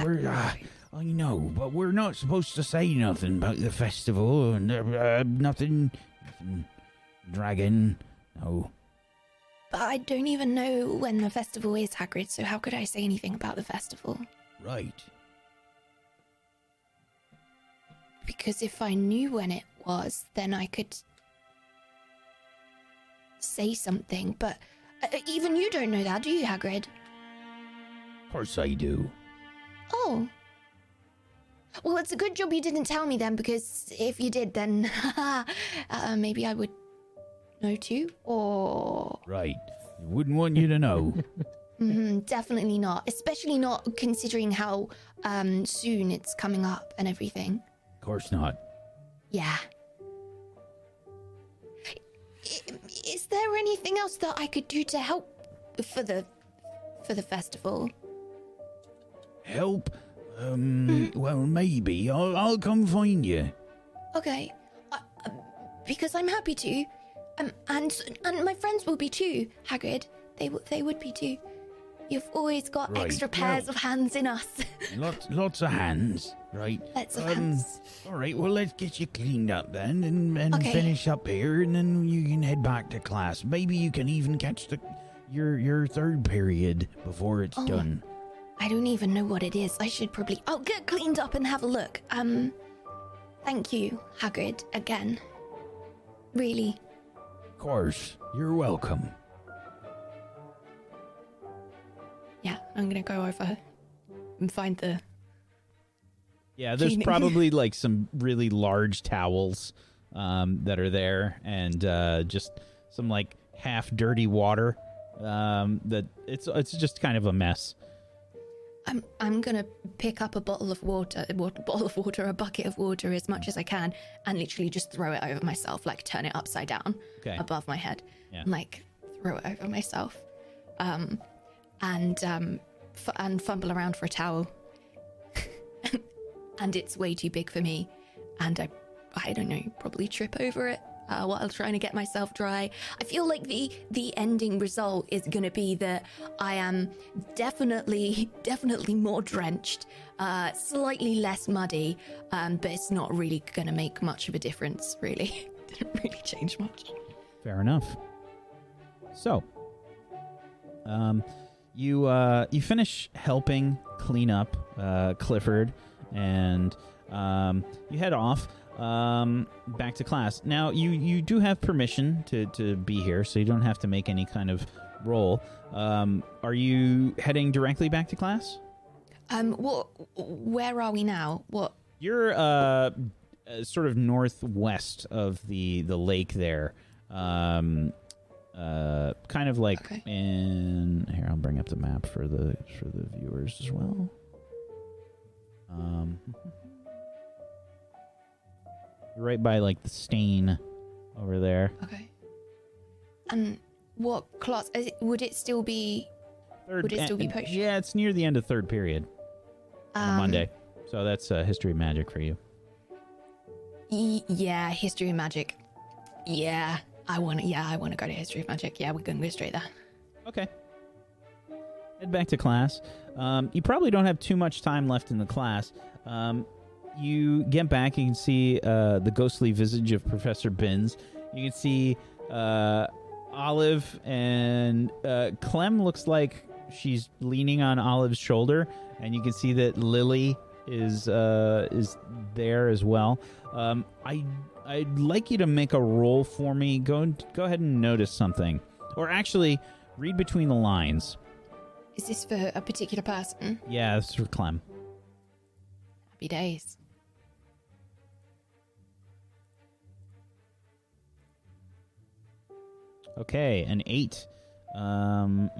I know, but we're not supposed to say nothing about the festival and nothing. Dragon, no. But I don't even know when the festival is, Hagrid, so how could I say anything about the festival? Right. Because if I knew when it was, then I could say something, but even you don't know that, do you, Hagrid? Of course I do. Oh. Well, it's a good job you didn't tell me then, because if you did, then maybe I would know too, or... Right. Wouldn't want you to know. Definitely not. Especially not considering how soon it's coming up and everything. Of course not. Yeah. Is there anything else that I could do to help for the festival? Help? Well, maybe. I'll come find you. Okay. Because I'm happy to. And my friends will be too, Hagrid. They would be too. You've always got extra pairs of hands in us. lots of hands, right? Lots of hands. All right, well, let's get you cleaned up then and finish up here, and then you can head back to class. Maybe you can even catch your third period before it's done. I don't even know what it is. I should probably... I'll get cleaned up and have a look. Thank you, Hagrid, again. Really. Of course. You're welcome. Yeah, I'm going to go over and find the... Yeah, there's probably like some really large towels that are there, and just some like half-dirty water. That it's just kind of a mess. I'm gonna pick up a bucket of water as much as I can, and literally just throw it over myself, like turn it upside down above my head, and, like, throw it over myself, and fumble around for a towel, and it's way too big for me, and I don't know, probably trip over it while trying to get myself dry. I feel like the ending result is going to be that I am definitely more drenched, slightly less muddy, but it's not really going to make much of a difference, really. Didn't really change much. Fair enough. So, you finish helping clean up Clifford, and you head off. Back to class. Now, you do have permission to be here, so you don't have to make any kind of roll. Are you heading directly back to class? Where are we now? What? You're sort of northwest of the lake there. Kind of like in here. I'll bring up the map for the viewers as well. Right by, like, the stain over there. Okay. And what class... Would it still be potion? Yeah, it's near the end of third period. On Monday. So that's history and magic for you. Yeah, history and magic. Yeah, I want to go to history and magic. Yeah, we're going to go straight there. Okay. Head back to class. You probably don't have too much time left in the class. You get back, you can see the ghostly visage of Professor Binns. You can see Olive, and Clem looks like she's leaning on Olive's shoulder, and you can see that Lily is there as well. I'd like you to make a roll for me. Go ahead and notice something. Or actually, Read between the lines. Is this for a particular person? Yeah, this is for Clem. Happy days. Okay, an 8. You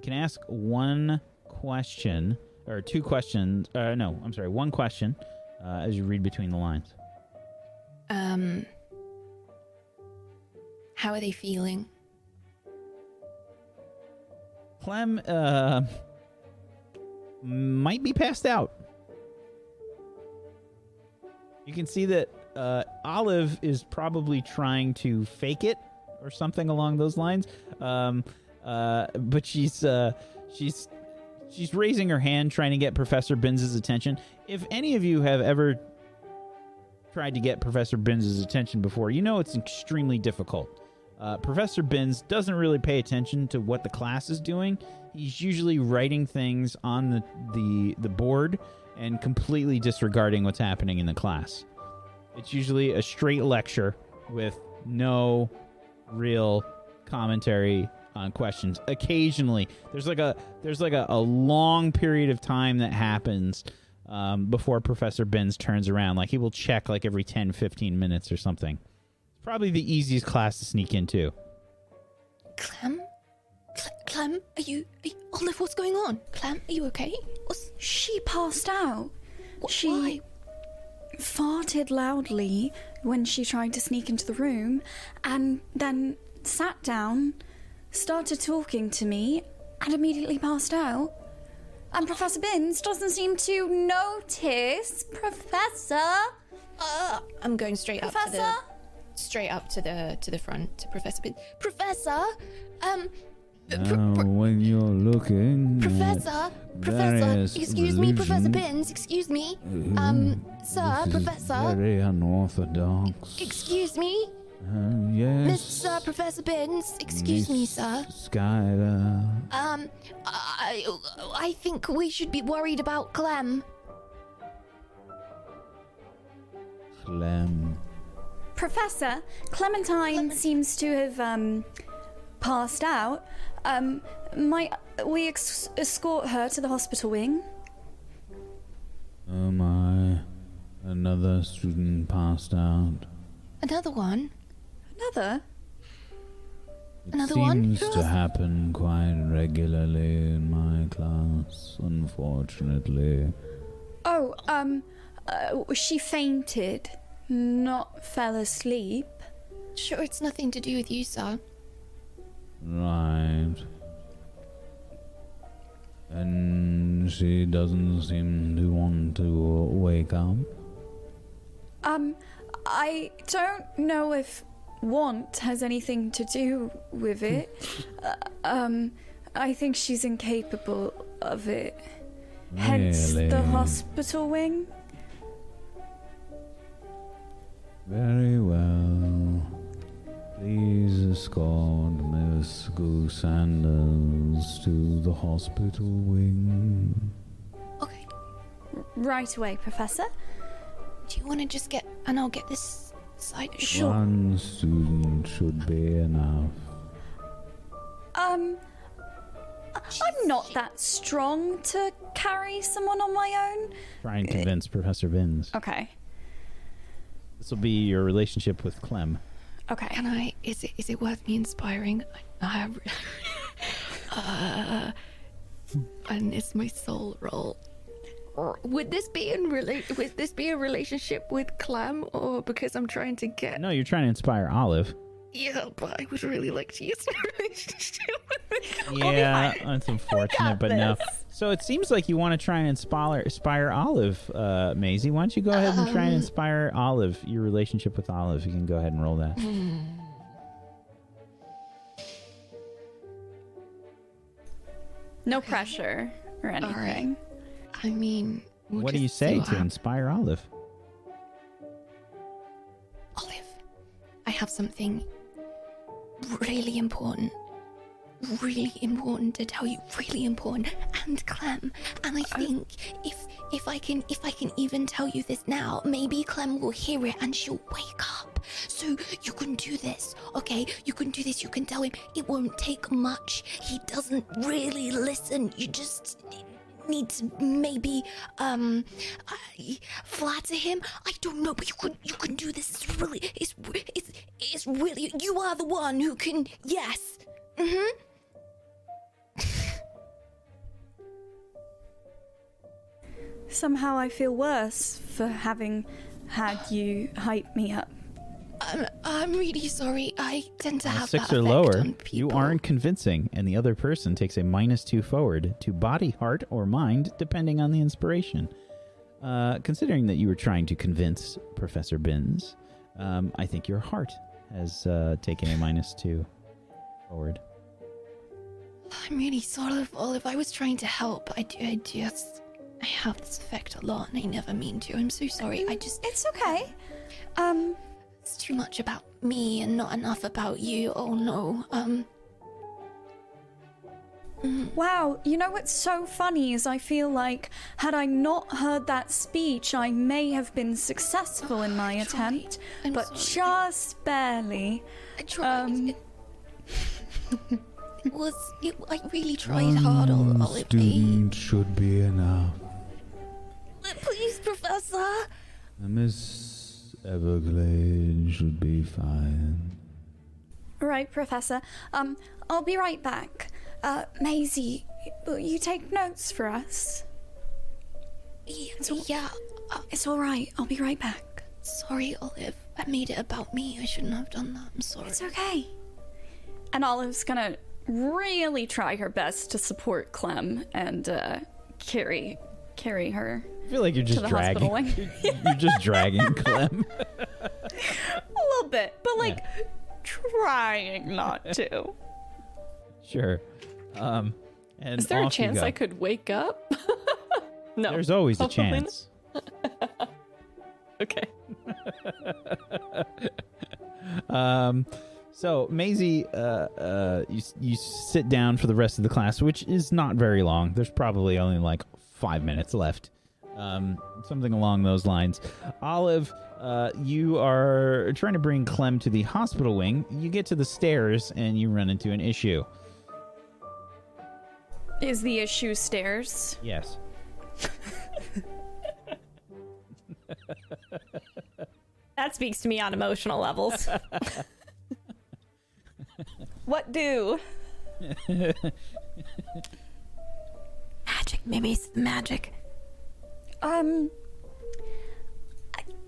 can ask one question, or two questions. No, I'm sorry, one question as you read between the lines. How are they feeling? Clem might be passed out. You can see that Olive is probably trying to fake it or something along those lines. But she's raising her hand, trying to get Professor Binns' attention. If any of you have ever tried to get Professor Binns' attention before, you know it's extremely difficult. Professor Binns doesn't really pay attention to what the class is doing. He's usually writing things on the board and completely disregarding what's happening in the class. It's usually a straight lecture with no real commentary on questions. Occasionally, there's like a long period of time that happens before Professor Binns turns around. Like, he will check like every 10, 15 minutes or something. It's probably the easiest class to sneak into. Clem? Clem, are you... Olive, what's going on? Clem, are you okay? She passed out. Why? Farted loudly when she tried to sneak into the room, and then sat down, started talking to me, and immediately passed out. And Professor Binns doesn't seem to notice. Professor, I'm going straight up to the front to Professor Binns. Professor, when you're looking, Professor, excuse me, Professor Binns, excuse me, sir, Professor, very unorthodox. Excuse me, yes, Mr. Professor Binns, excuse me, sir. Skyler. I think we should be worried about Clem. Professor, Clementine seems to have passed out. Might we escort her to the hospital wing? Oh my, another student passed out. Another one? Another? Another one? It seems to happen quite regularly in my class, unfortunately. Oh, she fainted, not fell asleep. Sure, it's nothing to do with you, sir. Right. And she doesn't seem to want to wake up. I don't know if want has anything to do with it. I think she's incapable of it. Really? Hence the hospital wing. Very well. Please escort Miss Goose Sanders to the hospital wing. Okay. Right away, Professor. Do you want to just get... and I'll get this side... Sure. One student should be enough. I'm not that strong to carry someone on my own. Try and convince Professor Binns. Okay. This will be your relationship with Clem. Okay. Can I? Is it worth me inspiring? And it's my soul roll. Would this be a relationship with Clem, or because I'm trying to get? No, you're trying to inspire Olive. Yeah, but I would really like to use my relationship with Clem. Yeah, that's unfortunate, but no. So it seems like you want to try and inspire Olive, Maisie. Why don't you go ahead and try and inspire Olive, your relationship with Olive. You can go ahead and roll that. No pressure or anything. All right. I mean... What do you say to inspire Olive? Olive, I have something really important to tell you, really important, and Clem, and I think if I can even tell you this now, maybe Clem will hear it and she'll wake up. So you can do this, okay? You can do this. You can tell him. It won't take much. He doesn't really listen. You just need to maybe flatter him. I don't know, but you can do this. It's really. You are the one who can. Yes. Mm-hmm. Somehow I feel worse for having had you hype me up. I'm really sorry. I tend to have six that or lower. You aren't convincing, and the other person takes a -2 forward to body, heart, or mind, depending on the inspiration. Considering that you were trying to convince Professor Binns, I think your heart has taken a -2 forward. I'm really sorry, Olive. I was trying to help. I have this effect a lot, and I never mean to. I'm so sorry. It's okay. It's too much about me and not enough about you. Oh, no. Wow, you know what's so funny is I feel like had I not heard that speech, I may have been successful in my attempt, but sorry. Just barely. I tried. I really tried hard, Olive. Student should be enough. Please, Professor. Miss Everglade should be fine. Right, Professor. I'll be right back. Maisie, will you take notes for us? Yeah. It's all right. I'll be right back. Sorry, Olive. I made it about me. I shouldn't have done that. I'm sorry. It's okay. And Olive's gonna really try her best to support Clem and carry her. I feel like you're just dragging. You're just dragging Clem. A little bit, but trying not to. Sure. And is there a chance I could wake up? No. There's always a chance. Okay. So, Maisie, you sit down for the rest of the class, which is not very long. There's probably only 5 minutes left. Something along those lines. Olive, you are trying to bring Clem to the hospital wing. You get to the stairs and you run into an issue. Is the issue stairs? Yes. That speaks to me on emotional levels. What do? Magic, maybe it's magic.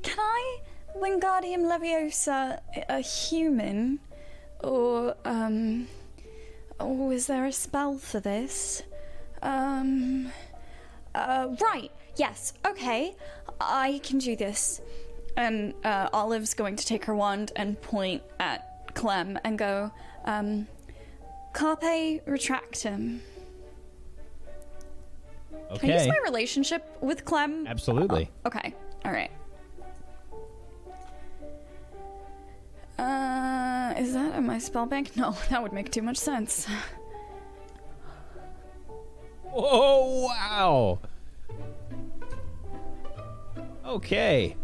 Can I Wingardium Leviosa a human? Or, is there a spell for this? Right, yes, okay. I can do this. And Olive's going to take her wand and point at Clem and go, Carpe Retractum. Okay. Can I use my relationship with Clem? Absolutely. Oh, okay. All right. Is that in my spell bank? No, that would make too much sense. Oh, wow. Okay.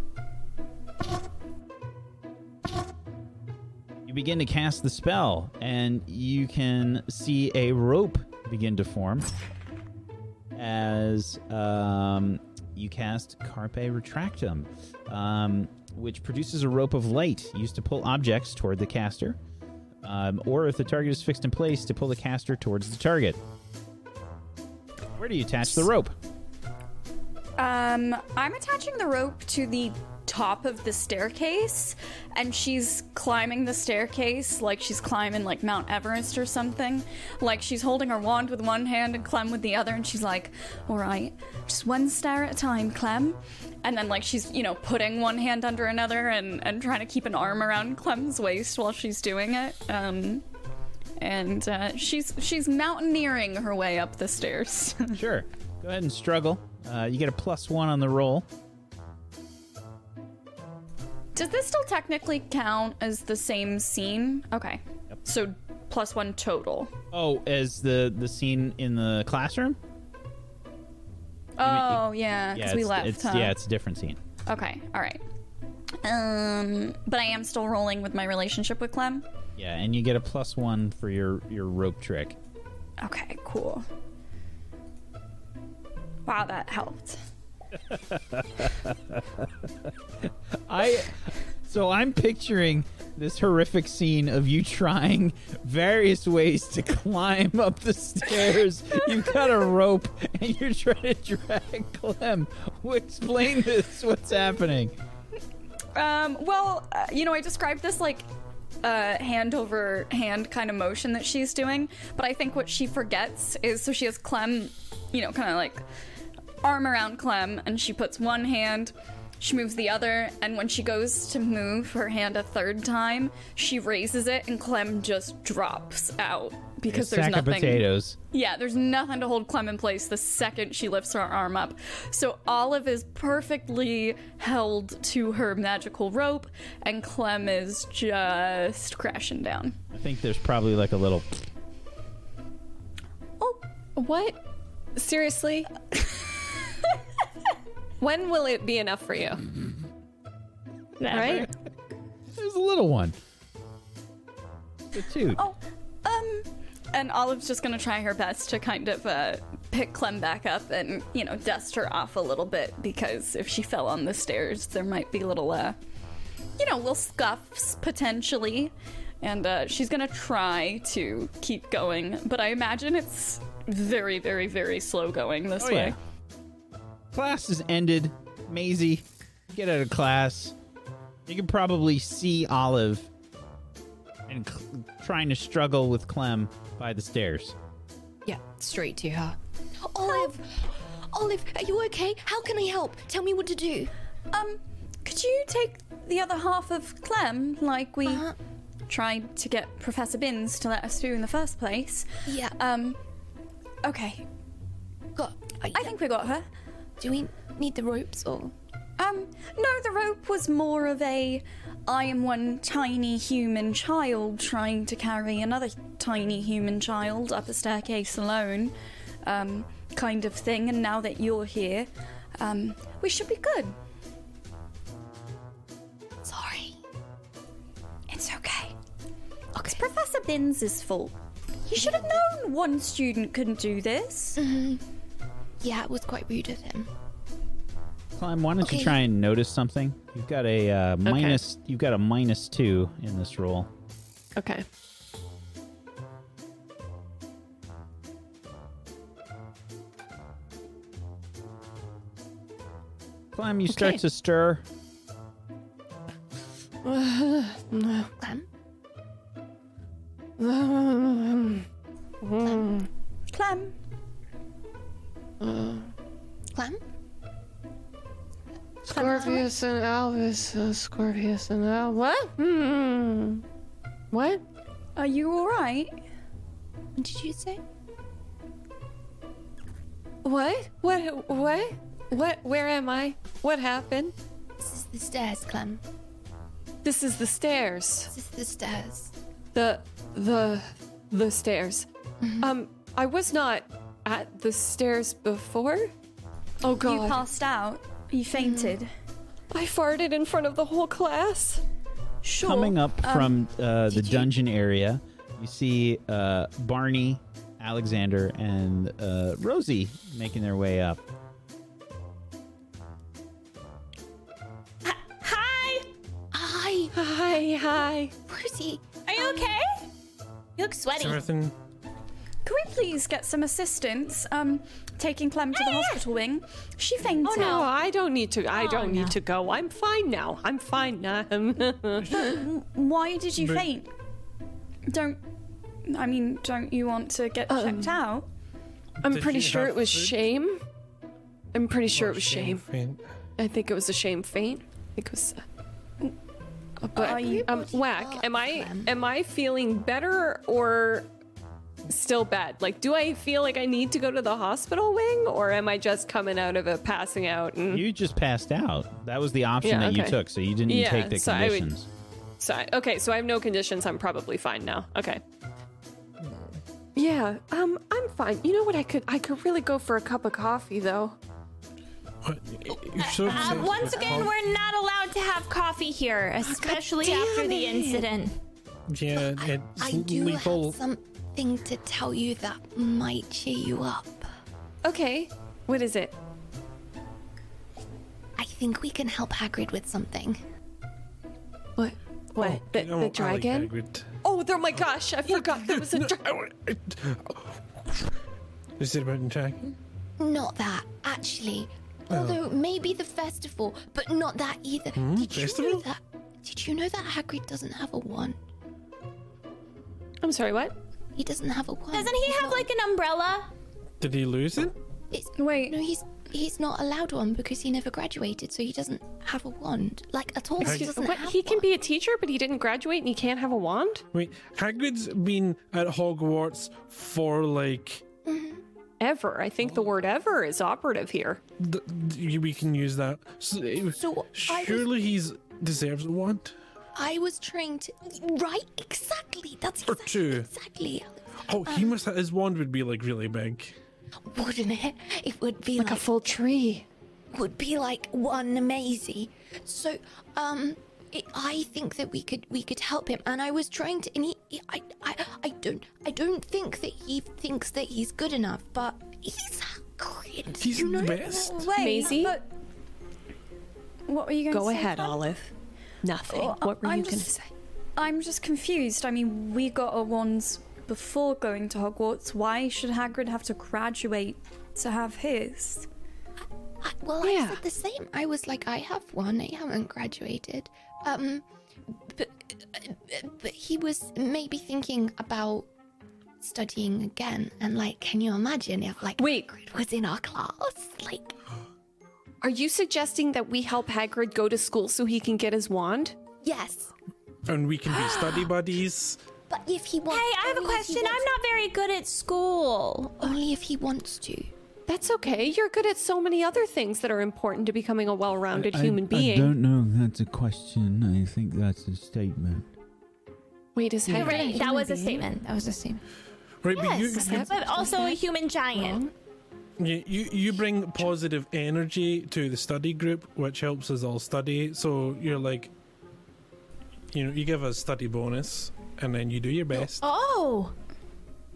You begin to cast the spell, and you can see a rope begin to form as you cast Carpe Retractum, which produces a rope of light used to pull objects toward the caster, or if the target is fixed in place, to pull the caster towards the target. Where do you attach the rope? I'm attaching the rope to the top of the staircase, and she's climbing the staircase like she's climbing Mount Everest or something. She's holding her wand with one hand and Clem with the other, and she's like, all right, just one stair at a time, Clem. And then she's putting one hand under another and trying to keep an arm around Clem's waist while she's doing it. She's mountaineering her way up the stairs. Sure, go ahead and struggle. You get a +1 on the roll. Does this still technically count as the same scene? Okay. Yep. So +1 total. Oh, as the scene in the classroom? Oh, yeah, because we left, huh? Yeah, it's a different scene. Okay, all right. But I am still rolling with my relationship with Clem. Yeah, and you get a +1 for your rope trick. Okay, cool. Wow, that helped. So I'm picturing this horrific scene of you trying various ways to climb up the stairs. You've got a rope and you're trying to drag Clem. Explain this. What's happening? I described this like hand over hand kind of motion that she's doing, but I think what she forgets is, so she has Clem, kind of like arm around Clem, and she puts one hand, she moves the other, and when she goes to move her hand a third time, she raises it and Clem just drops out because there's nothing. A sack of potatoes. Yeah, there's nothing to hold Clem in place the second she lifts her arm up. So Olive is perfectly held to her magical rope, and Clem is just crashing down. I think there's probably like a little... Oh, what? Seriously? When will it be enough for you? Never. Right? There's a little one. The two. Oh, and Olive's just going to try her best to kind of pick Clem back up and, dust her off a little bit, because if she fell on the stairs, there might be little, little scuffs potentially. And she's going to try to keep going, but I imagine it's very, very, very slow going this way. Yeah. Class is ended. Maisie, get out of class. You can probably see Olive and trying to struggle with Clem by the stairs. Yeah, straight to her. Olive! Olive, are you okay? How can I help? Tell me what to do. Could you take the other half of Clem, like we tried to get Professor Binns to let us do in the first place? Yeah. Okay. I think we got her. Do we need the ropes or...? No, the rope was more of a, I am one tiny human child trying to carry another tiny human child up a staircase alone, kind of thing. And now that you're here, we should be good. Sorry. It's okay. It's Professor Binns' fault. You should have known one student couldn't do this. Mm-hmm. Yeah, it was quite rude of him. Clem, why don't you try and notice something? You've got a minus. You've got a -2 in this roll. Okay. Clem, you start to stir. Clem. Clem. Clem? Scorpius and Albus. Scorpius and Albus. What? Mm-hmm. What? Are you alright? What did you say? What? What? What? Where am I? What happened? This is the stairs, Clem. This is the stairs. This is the stairs. The stairs. Mm-hmm. I was not... at the stairs before? Oh, God. You passed out. You fainted. Mm-hmm. I farted in front of the whole class. Sure. Coming up from the dungeon area, you see Barney, Alexander, and Rosie making their way up. Hi! Hi! Hi, hi. Rosie. Are you okay? You look sweaty. Jonathan. Can we please get some assistance taking Clem to the hospital wing? She fainted. Oh, no, I don't need to. I don't need to go. I'm fine now. Why did you faint? Don't you want to get checked out? I'm pretty sure it was shame. Faint. I think it was a shame faint. I think it was... But, Whack, am I feeling better or... still bad? Like, do I feel like I need to go to the hospital wing, or am I just coming out of it passing out? And... You just passed out. That was the option you took, so you didn't take the conditions. So I have no conditions. I'm probably fine now. Okay. Yeah, I'm fine. You know what? I could really go for a cup of coffee, though. Once again, we're not allowed to have of coffee here, especially after the incident. Yeah, it's I do lethal. Have something to tell you that might cheer you up. Okay, what is it? I think we can help Hagrid with something. What? What? Oh, the dragon? Like oh, there, my gosh, I forgot there was a dragon. Is it about the dragon? Not that, actually. Oh. Although, maybe the festival, but not that either. Hmm? Did you know that Hagrid doesn't have a wand? I'm sorry, what? He doesn't have a wand. Doesn't he have, like, an umbrella? Did he lose it? Wait. No, he's not allowed one because he never graduated, so he doesn't have a wand. Like, at all, he doesn't have He can be a teacher, but he didn't graduate and he can't have a wand? Wait, Hagrid's been at Hogwarts for, like... Mm-hmm. Ever. I think the word ever is operative here. We can use that. So surely he deserves a wand. I was trying to... Right? Exactly. That's exactly... Or two. Exactly. Oh, he must have... His wand would be, like, really big. Wouldn't it? It would be like a full tree. Would be like one Maisie. So, I think that we could help him. And I was trying to, and I don't think that he thinks that he's good enough. But he's Hagrid. He's the best. Wait, Maisie. But what were you going to say? Go ahead, Olive. Nothing. Oh, what were you going to say? I'm just confused. I mean, we got our wands before going to Hogwarts. Why should Hagrid have to graduate to have his? I said the same. I was like, I have one. I haven't graduated. But he was maybe thinking about studying again. And like, can you imagine if like Hagrid was in our class? Like, are you suggesting that we help Hagrid go to school so he can get his wand? Yes. And we can be study buddies. But if he wants... Hey, I have a question. I'm not very good at school. Only if he wants to. That's okay. You're good at so many other things that are important to becoming a well-rounded human being. I don't know if that's a question. I think that's a statement. Wait, is Hagrid right? That was a statement. That was a statement. Right, yes, but, also a human giant. You bring positive energy to the study group, which helps us all study. So you're like... You know, you give us study bonus... And then you do your best. Oh!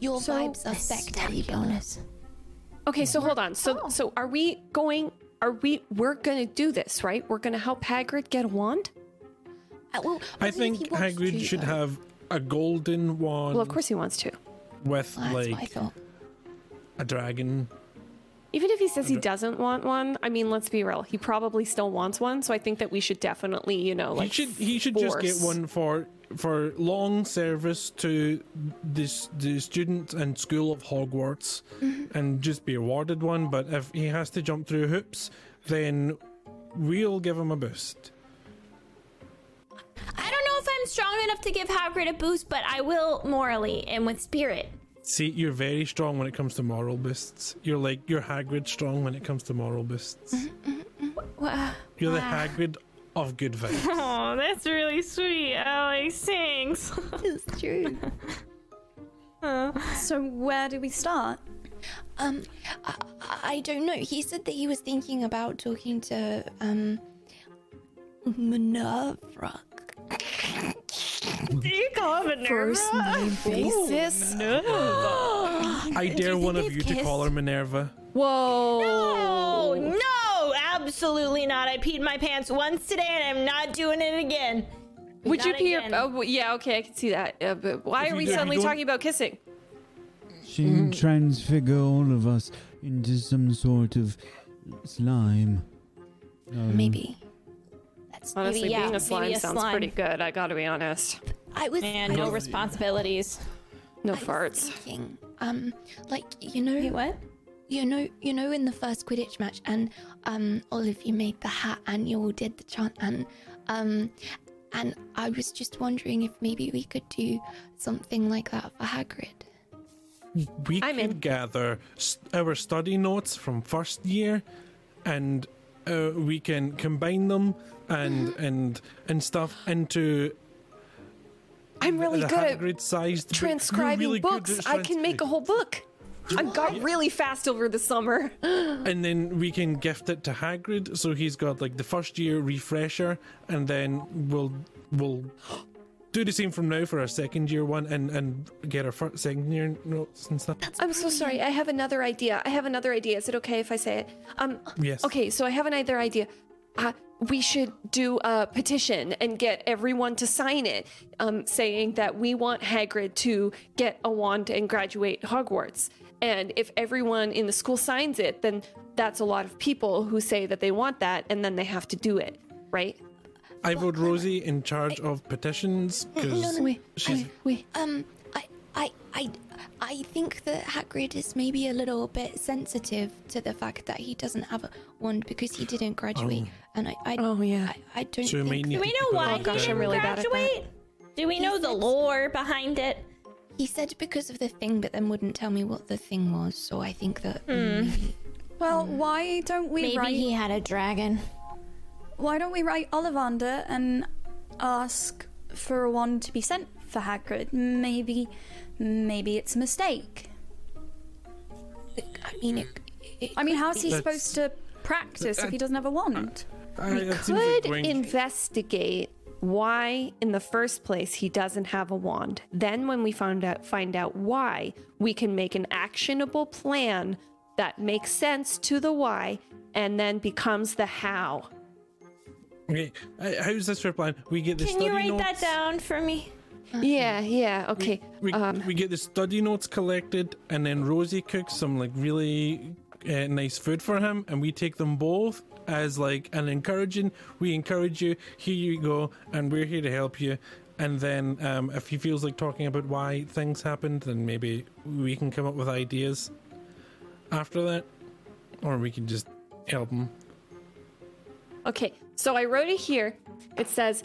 Your vibes affect study bonus. Okay, so hold on. So we're gonna do this, right? We're gonna help Hagrid get a wand? Well, I think Hagrid should have a golden wand. Well, of course he wants to. With, like, a dragon. Even if he says he doesn't want one, I mean, let's be real. He probably still wants one, so I think that we should definitely, you know, like... He should just get one for long service to the student and school of Hogwarts, mm-hmm. and just be awarded one. But if he has to jump through hoops, then we'll give him a boost. I don't know if I'm strong enough to give Hagrid a boost, but I will morally and with spirit. See, you're very strong when it comes to moral boosts. You're Hagrid strong when it comes to moral boosts. You're the Hagrid of good vibes. Oh, that's really sweet, Alex. Thanks. It's true. So where do we start? I don't know. He said that he was thinking about talking to Minerva. Do you call her Minerva? First name basis. No. I dare one of you to call her Minerva. Whoa. No, absolutely not. I peed my pants once today and I'm not doing it again. Would you pee your... Oh, yeah, okay, I can see that. But why are we suddenly talking about kissing? She can transfigure all of us into some sort of slime. Maybe. Honestly, being a slime sounds pretty good. I gotta be honest. No responsibilities, no farts. Thinking, like you know hey, what? You know, in the first Quidditch match, and Olive, you made the hat, and you all did the chant, and I was just wondering if maybe we could do something like that for Hagrid. We could gather our study notes from first year, and we can combine them. And stuff into. I'm really good at transcribing books. I can make a whole book. I got really fast over the summer. And then we can gift it to Hagrid, so he's got like the first year refresher, and then we'll do the same from now for our second year one and get our first, second year notes and stuff. I'm so sorry. I have another idea. Is it okay if I say it? Yes. Okay, so I have another idea. We should do a petition and get everyone to sign it, saying that we want Hagrid to get a wand and graduate Hogwarts. And if everyone in the school signs it, then that's a lot of people who say that they want that, and then they have to do it, right? I vote Rosie in charge of petitions, because I think that Hagrid is maybe a little bit sensitive to the fact that he doesn't have a wand because he didn't graduate. I don't so think... Do we know why he didn't graduate? Do we know the lore behind it? He said because of the thing, but then wouldn't tell me what the thing was, so I think that... why don't we maybe write... Maybe he had a dragon. Why don't we write Ollivander and ask for a wand to be sent for Hagrid? Maybe it's a mistake. I mean, how's he supposed to practice if he doesn't have a wand? We could investigate why, in the first place, he doesn't have a wand. Then, when we find out why, we can make an actionable plan that makes sense to the why, and then becomes the how. Okay, how's this for a plan? We get the study notes. Can you write that down for me? Yeah, okay. We get the study notes collected, and then Rosie cooks some like really nice food for him, and we take them both as like an encouraging, we encourage you, here you go, and we're here to help you. And then if he feels like talking about why things happened, then maybe we can come up with ideas after that, or we can just help him. Okay, so I wrote it here. It says...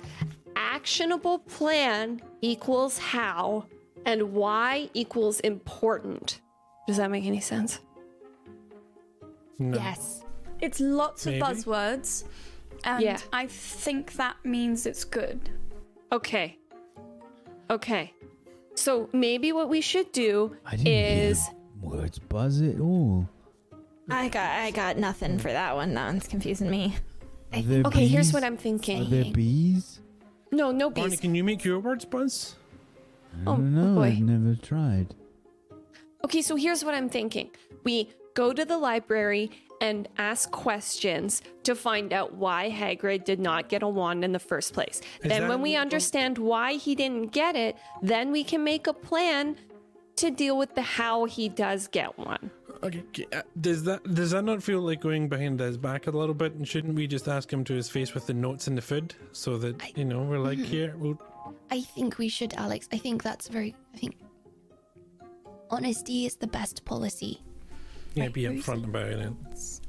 Actionable plan equals how, and why equals important. Does that make any sense? No. Yes. It's lots of buzzwords, and I think that means it's good. Okay. So maybe what we should do is... Words buzz at all. I got nothing for that one. That one's confusing me. Okay, here's what I'm thinking. Are there bees? No bees. Barney, can you make your words buzz? I don't know. I've never tried. Okay, so here's what I'm thinking. We go to the library and ask questions to find out why Hagrid did not get a wand in the first place. Then when we understand why he didn't get it, then we can make a plan to deal with the how he does get one. Okay, does that not feel like going behind his back a little bit? And shouldn't we just ask him to his face with the notes and the food, so that we're like here? We'll... I think we should, Alex. I think that's very. I think honesty is the best policy. Yeah, right, be upfront about it.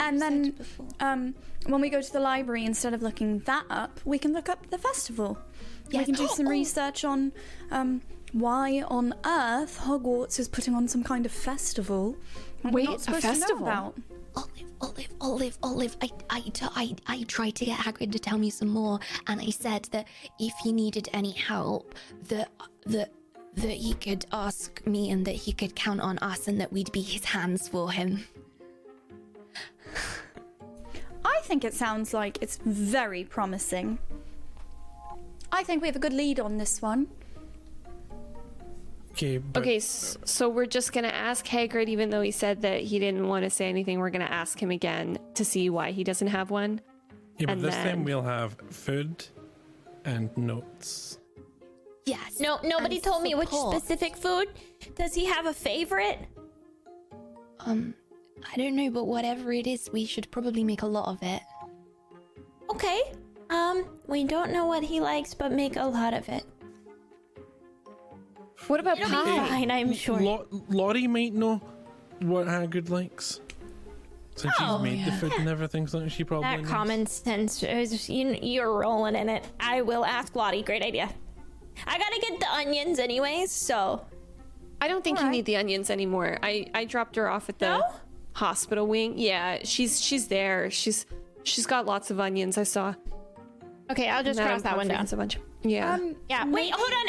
And then, when we go to the library, instead of looking that up, we can look up the festival. Yes. We can do some research on. Why on earth Hogwarts is putting on some kind of festival? Wait, a festival? About. Olive. I tried to get Hagrid to tell me some more, and I said that if he needed any help, that he could ask me, and that he could count on us, and that we'd be his hands for him. I think it sounds like it's very promising. I think we have a good lead on this one. Okay, so we're just going to ask Hagrid, even though he said that he didn't want to say anything, we're going to ask him again to see why he doesn't have one. Yeah, but this time we'll have food and notes. Yes. No, nobody told me which specific food. Does he have a favorite? I don't know, but whatever it is, we should probably make a lot of it. Okay. We don't know what he likes, but make a lot of it. What about pie? Fine, I'm sure. Lottie might know what Hagrid likes. So she's made the food and everything, so she probably knows. That common sense, you're rolling in it. I will ask Lottie. Great idea. I gotta get the onions anyways, so... I don't think you need the onions anymore. I dropped her off at the hospital wing. Yeah, she's there. She's got lots of onions, I saw. Okay, I'll just cross that one down. A bunch. Yeah. Wait, hold on.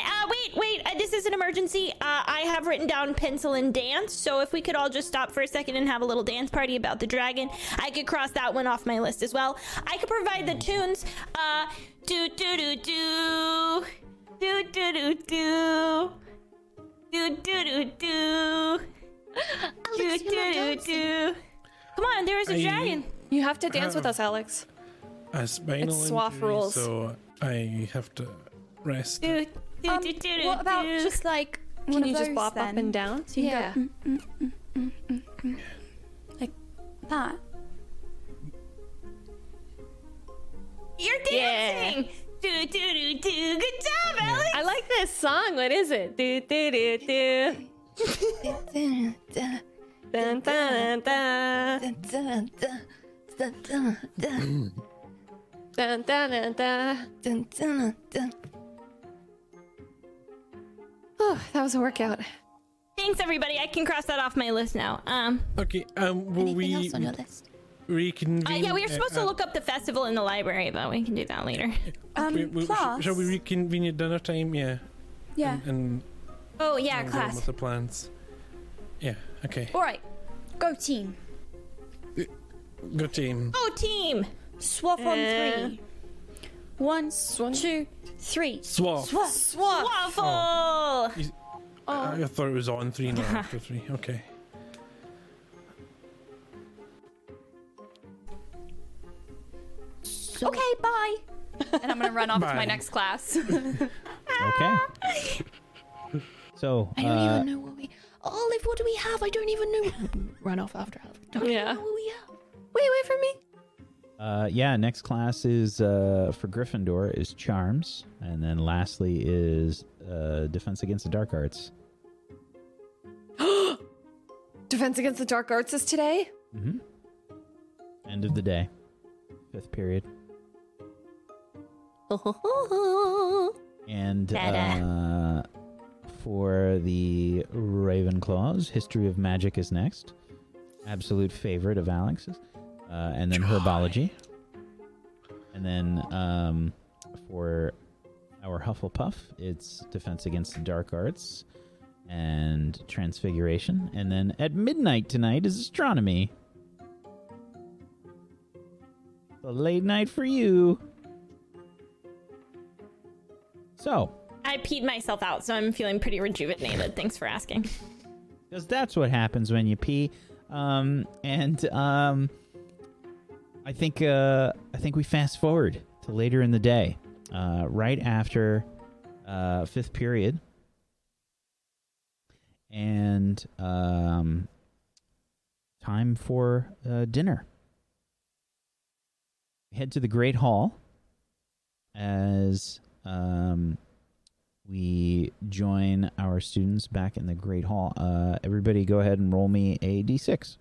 This is an emergency. I have written down pencil and dance. So if we could all just stop for a second and have a little dance party about the dragon, I could cross that one off my list as well. I could provide the tunes. Do do do do. Do do do do. Do do do do. Do do do. Come on, there is a dragon. You have to dance with us, Alex. It's Swaff rules. So I have to rest. What about just like one of those? Can you just bop then? Up and down? So you can go like that. You're dancing. Yeah. Do do do do. Good job, Alex. I like this song. What is it? Do do do do. Dun dun dun dun dun dun dun. Dun, dun, dun, dun. Dun, dun, dun. Oh, that was a workout. Thanks, everybody. I can cross that off my list now. Okay. Will we? Anything else on your list? Reconvene. Yeah, we were supposed to look up the festival in the library, but we can do that later. Class. Shall we reconvene at dinner time? Yeah. Yeah. And oh yeah, and class. With the plans. Yeah. Okay. All right. Go team. Go team. Go team. Swaff on three. One, Swan. Two, three. Swaff. Swaff. Swaffle. I thought it was on three, not after three. Okay. So. Okay, bye. And I'm going to run off to my next class. Okay. So. I don't even know what we. Olive, what do we have? I don't even know. Run off after Olive. I don't even know what we have. Wait for me. Next class is for Gryffindor is Charms, and then lastly is Defense Against the Dark Arts. Defense Against the Dark Arts is today? Mm-hmm. End of the day. 5th period. And for the Ravenclaws, History of Magic is next. Absolute favorite of Alex's. And then Herbology. And then for our Hufflepuff, it's Defense Against the Dark Arts and Transfiguration. And then at midnight tonight is Astronomy. A late night for you. So. I peed myself out, so I'm feeling pretty rejuvenated. Thanks for asking. Because that's what happens when you pee. I think we fast forward to later in the day, right after 5th period, and time for dinner. We head to the Great Hall as we join our students back in the Great Hall. Everybody, go ahead and roll me a d6.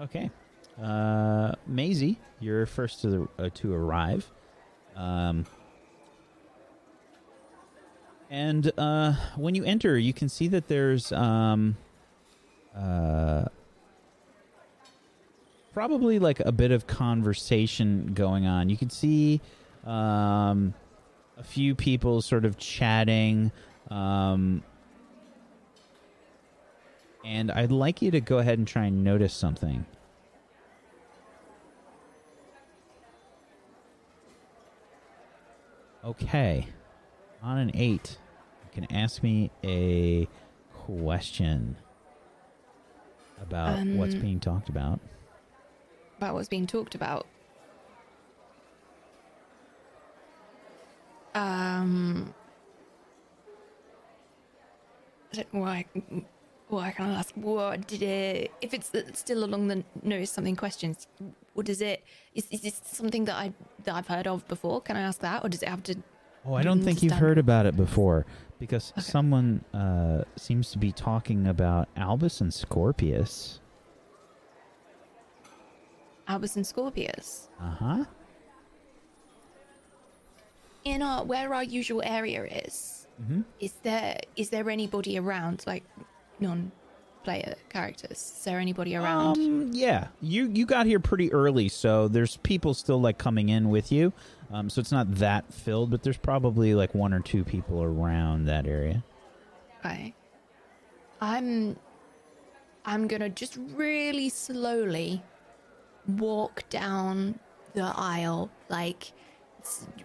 Okay, Maisie, you're first to arrive, and when you enter, you can see that there's probably like a bit of conversation going on. You can see a few people sort of chatting. And I'd like you to go ahead and try and notice something. Okay. On an 8, you can ask me a question about what's being talked about. About what's being talked about? I don't know why I can't ask. What did it? If it's still along the notice something questions, what is it? Is this something that I've heard of before? Can I ask that, or does it have to? Oh, I don't think you've heard about it before, because someone seems to be talking about Albus and Scorpius. Albus and Scorpius. Uh huh. In where our usual area is, mm-hmm. Is there anybody around like? None. player characters? Is there anybody around? Yeah, you got here pretty early, so there's people still like coming in with you. So it's not that filled, but there's probably like one or two people around that area. Okay. I'm gonna just really slowly walk down the aisle, like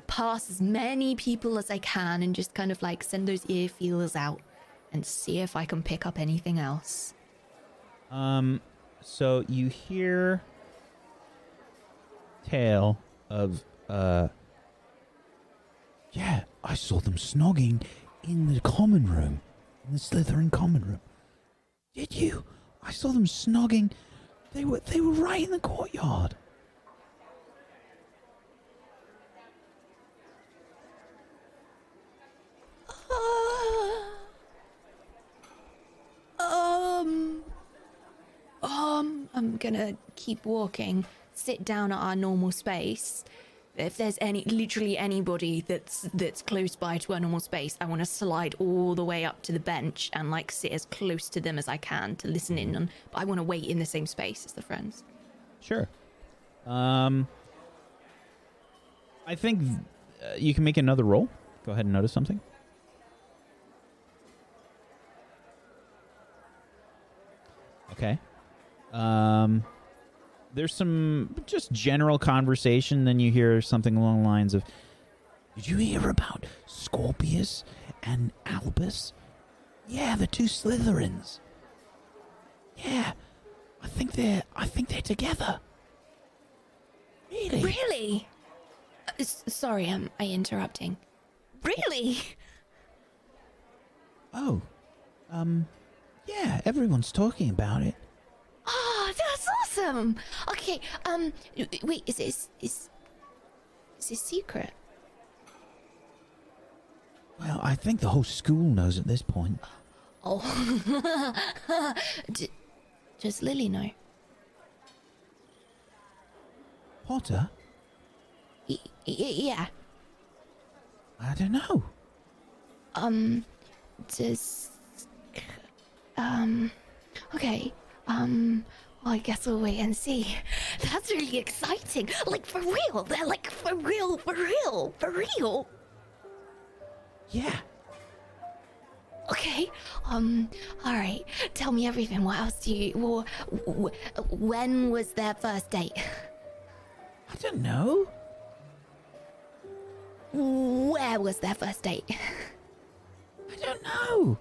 past as many people as I can, and just kind of like send those ear feelers out and see if I can pick up anything else. So you hear tale of yeah, I saw them snogging in the common room, in the Slytherin common room. Did you? I saw them snogging. They were right in the courtyard. I'm gonna keep walking, sit down at our normal space. If there's anybody that's close by to our normal space, I want to slide all the way up to the bench and like sit as close to them as I can to listen in on, but I want to wait in the same space as the friends. Sure. I think you can make another roll. Go ahead and notice something. Okay. There's some just general conversation, then you hear something along the lines of, did you hear about Scorpius and Albus? Yeah, the two Slytherins. Yeah, I think they're together. Really? Really? Sorry, am I interrupting? Really? Oh, yeah, everyone's talking about it. Oh, that's awesome. Okay, wait, is this secret? Well, I think the whole school knows at this point. Oh. Does Lily know? Potter? Yeah. I don't know. Okay. Well, I guess we'll wait and see. That's really exciting. Like, for real. They're like, for real. Yeah. Okay. All right. Tell me everything. What else do you... when was their first date? I don't know. Where was their first date? I don't know.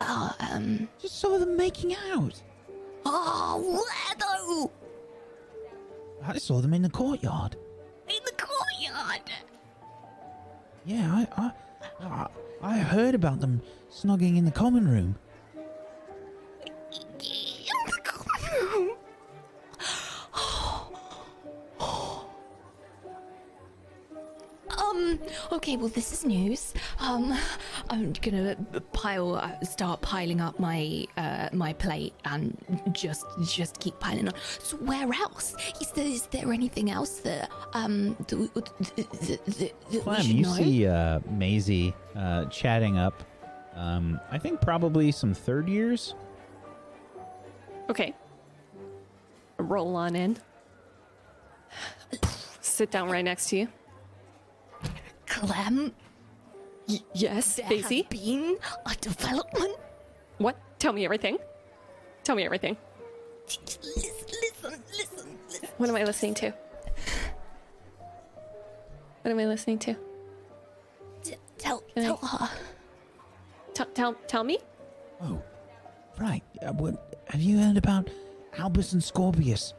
Oh, just saw them making out. Oh, where though? I saw them in the courtyard. In the courtyard? Yeah, I heard about them snogging in the common room. In the common room? Okay, well, this is news. I'm gonna start piling up my my plate and just keep piling on. So where else? Is there anything else that Clem, you know? See Maisie chatting up. I think probably some third years. Okay. Roll on in. Sit down right next to you. Clem. Yes, there Daisy. Has been a development. What? Tell me everything. Listen. What am I listening to? Tell her. Tell me? Oh, right. What have you heard about Albus and Scorpius?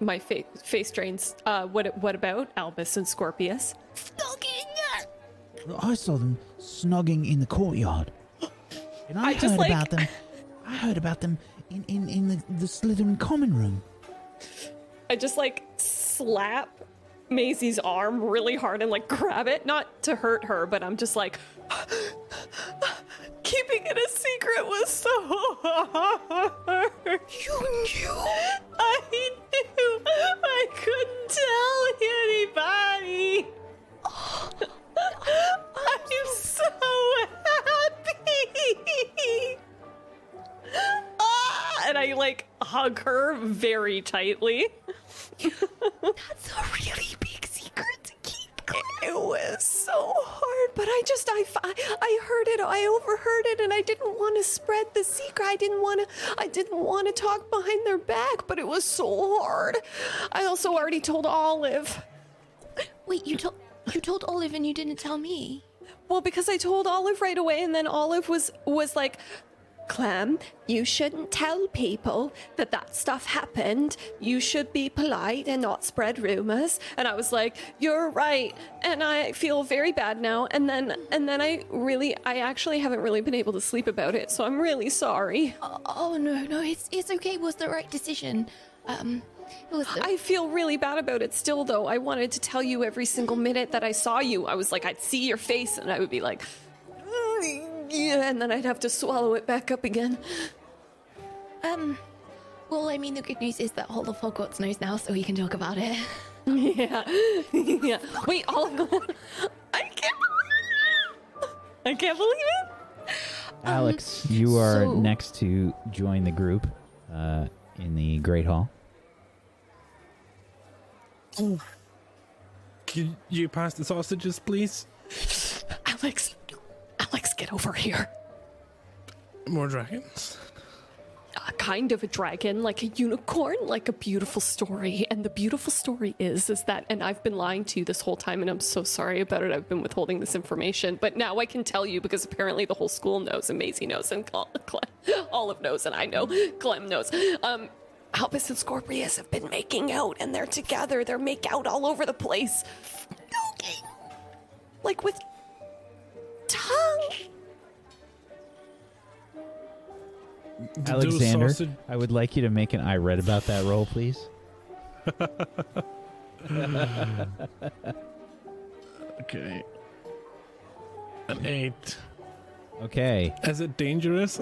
My face drains. What about Albus and Scorpius? I saw them snogging in the courtyard, and I heard about them in the Slytherin common room. I just like slap Maisie's arm really hard and like grab it, not to hurt her, but I'm just like, keeping it a secret was so hard. You knew? I knew. I couldn't tell anybody. I'm so happy. hug her very tightly. That's a really big secret to keep. It was so hard, but I heard it. I overheard it, and I didn't want to spread the secret. I didn't want to talk behind their back, but it was so hard. I also already told Olive. Wait, you told Olive and you didn't tell me? Well, because I told Olive right away, and then Olive was like, Clem, you shouldn't tell people that stuff happened. You should be polite and not spread rumors. And I was like, you're right. And I feel very bad now. And then I actually haven't really been able to sleep about it. So I'm really sorry. Oh no, it's okay. It was the right decision. I feel really bad about it still, though. I wanted to tell you every single minute that I saw you. I was like, I'd see your face and I would be like, yeah, and then I'd have to swallow it back up again. Well, I mean, the good news is that all of Hogwarts knows now, so we can talk about it. Yeah. Wait, I can't believe it! Alex, you are next to join the group in the Great Hall. Can you pass the sausages, please? Alex, get over here. More dragons? A kind of a dragon, like a unicorn, like a beautiful story. And the beautiful story is that, and I've been lying to you this whole time, and I'm so sorry about it. I've been withholding this information. But now I can tell you, because apparently the whole school knows, and Maisie knows, and Olive knows, and I know, Clem knows. Albus and Scorpius have been making out, and they're together. They're make out all over the place. Okay. Like with tongue. Alexander, I would like you to make an I read about that roll, please. Okay. An 8. Okay. Is it dangerous?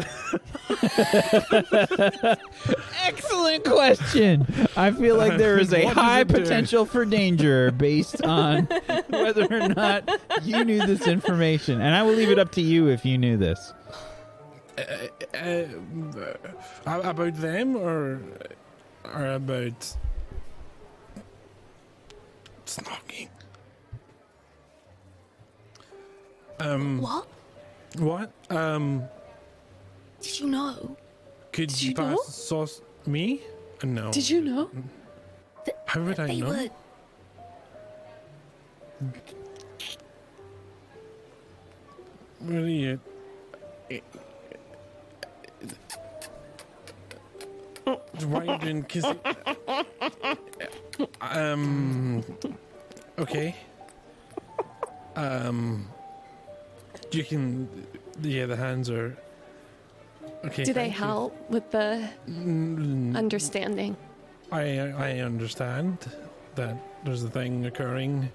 Excellent question. I feel like there is a high potential for danger based on whether or not you knew this information. And I will leave it up to you if you knew this. About them or about snogging? What? What? Did you know? Could you pass sauce me? No. Did you know? How would I know? Really? Why kissing? Okay. You can, yeah, the hands are... Okay. Do they help with the understanding? I understand that there's a thing occurring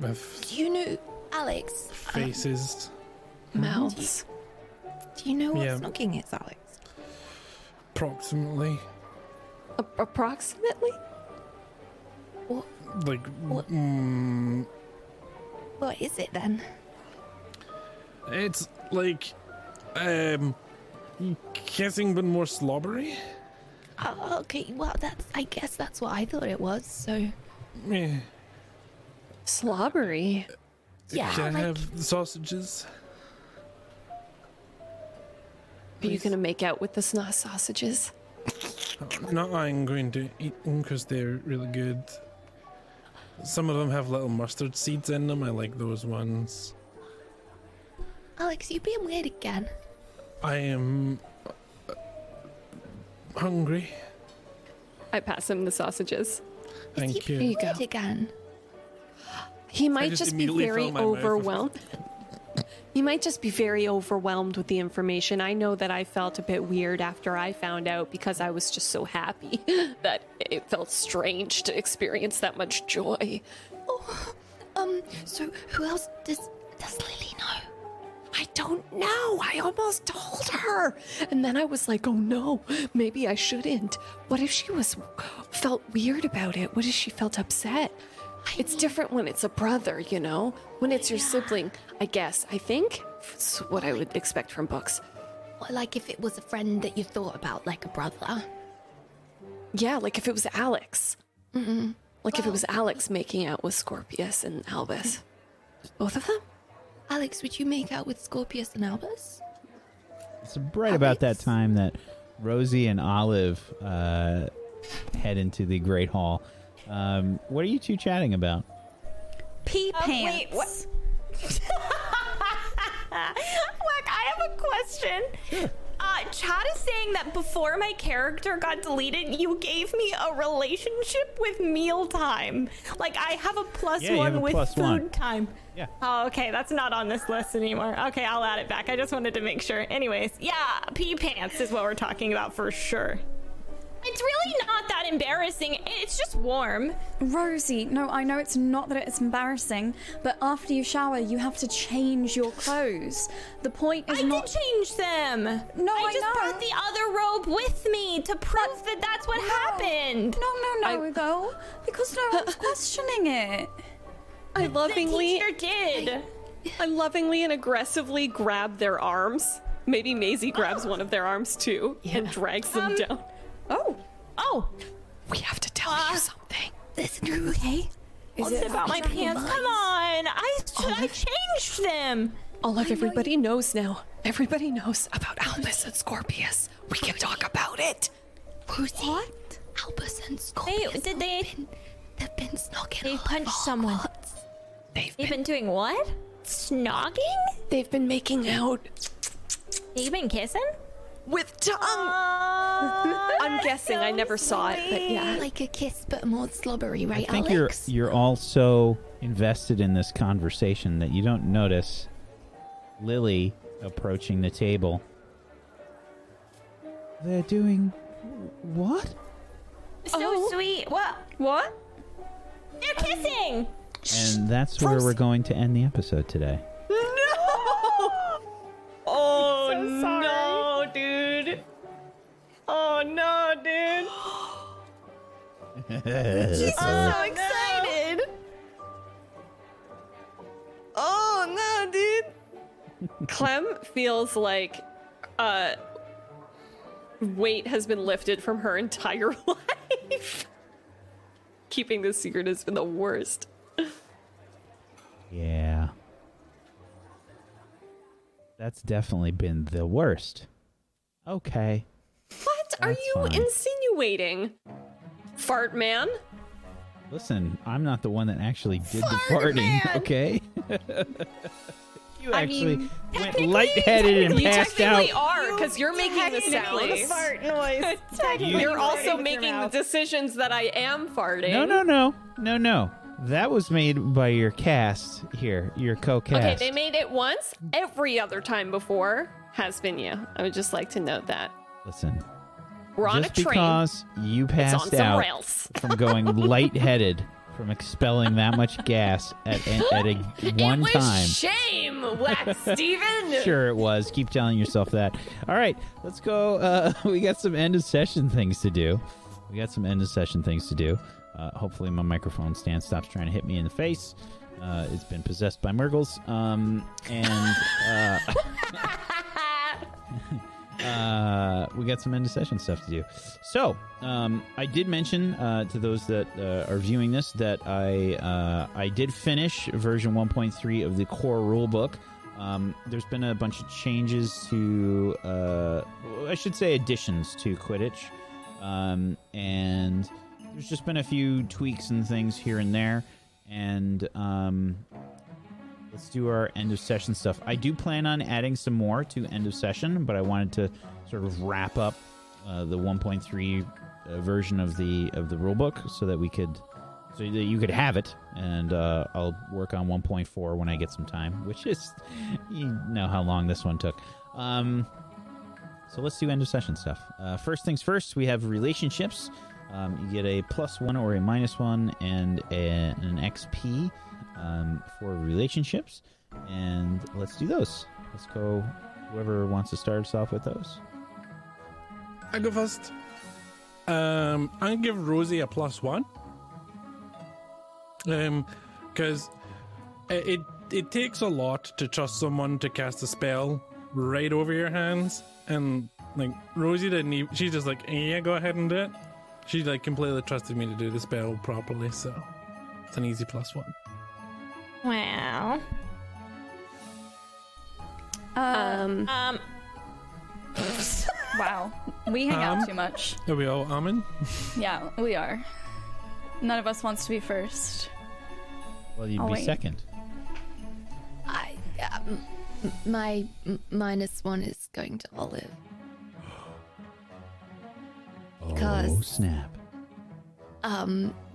with... You know, Alex... Faces. Mouths. Do you know what snogging is, Alex? Approximately. Approximately? What? Like... What is it, then? It's like kissing but more slobbery. Oh, okay, well, I guess that's what I thought it was, so... Yeah. Slobbery? Yeah, can I have the sausages? Are you going to make out with the snot sausages? Not I'm going to eat them because they're really good. Some of them have little mustard seeds in them. I like those ones. Alex, you being weird again. I am hungry. I pass him the sausages. Thank you. Here you go. Again. He might just be very overwhelmed. You might just be very overwhelmed with the information. I know that I felt a bit weird after I found out because I was just so happy that it felt strange to experience that much joy. Oh, so who else does Lily know? I don't know. I almost told her. And then I was like, oh no, maybe I shouldn't. What if she felt weird about it? What if she felt upset? It's different when it's a brother, you know? When it's your sibling, I guess. I think it's what I would expect from books. Or like if it was a friend that you thought about, like a brother. Yeah, like if it was Alex. Mm-mm. Like if it was Alex making out with Scorpius and Albus. Both of them? Alex, would you make out with Scorpius and Albus? It's right about that time that Rosie and Olive head into the Great Hall. What are you two chatting about? Pee pants. Wait, what? Look, I have a question. Sure. Chad is saying that before my character got deleted, you gave me a relationship with mealtime. Like, I have a plus one with food time. Yeah. Oh, okay. That's not on this list anymore. Okay, I'll add it back. I just wanted to make sure. Anyways, yeah, pee pants is what we're talking about for sure. It's really not that embarrassing. It's just warm. Rosie, no, I know it's not that it's embarrassing, but after you shower, you have to change your clothes. The point is I did change them. No, I just brought the other robe with me to prove that's what happened. No, though, because no one's questioning it. I lovingly and aggressively grab their arms. Maybe Maisie grabs one of their arms, too, and drags them down. Oh! We have to tell you something. Listen, are you okay? What's about my pants? Come on! I changed them! Everybody knows now. Everybody knows about Albus and Scorpius. We can talk about it. Rosie, what? Albus and Scorpius. They've been snogging. They punched someone. They've been doing what? Snogging? They've been making out. They've been kissing? With tongue! I'm guessing. I never saw it, but yeah. Like a kiss, but more slobbery, right, Alex? I think you're all so invested in this conversation that you don't notice Lily approaching the table. They're doing... what? So sweet. What? They're kissing! And that's where we're going to end the episode today. Oh, so no, dude. Oh, no, dude. She's so excited. No. Oh, no, dude. Clem feels like weight has been lifted from her entire life. Keeping this secret has been the worst. Yeah. That's definitely been the worst. Okay. What are you insinuating? Fart man? Listen, I'm not the one that actually did the farting, okay? You actually went lightheaded and passed out. You are, because you're making the sound. Fart noise. You're also making the decisions that I am farting. No. That was made by your cast here, your co-cast. Okay, they made it once. Every other time before has been you. I would just like to note that. Listen, we're on a train. Just because you passed out from going lightheaded, from expelling that much gas at one time. It was shame, Wax Steven. Sure it was. Keep telling yourself that. All right, let's go. We got some end of session things to do. Hopefully my microphone stand stops trying to hit me in the face. It's been possessed by Murgles. We got some end of session stuff to do. So I did mention to those that are viewing this that I did finish version 1.3 of the core rulebook. There's been a bunch of changes to, I should say additions to Quidditch. And... there's just been a few tweaks and things here and there, and let's do our end of session stuff. I do plan on adding some more to end of session, but I wanted to sort of wrap up the 1.3 version of the rulebook so that you could have it, and I'll work on 1.4 when I get some time, which is, you know how long this one took. So let's do end of session stuff. First things first, we have relationships. You get a +1 or a -1 and an XP for relationships. And let's do those. Let's go. Whoever wants to start us off with those. I go first. I'll give Rosie a +1. Because it takes a lot to trust someone to cast a spell right over your hands. And, like, Rosie didn't even... she's just like, yeah, go ahead and do it. She like completely trusted me to do the spell properly, so it's an easy +1. Wow. Wow. We hang out too much. Are we all almond? Yeah, we are. None of us wants to be first. Well, you'd be second. I my -1 is going to Olive. Because, oh snap!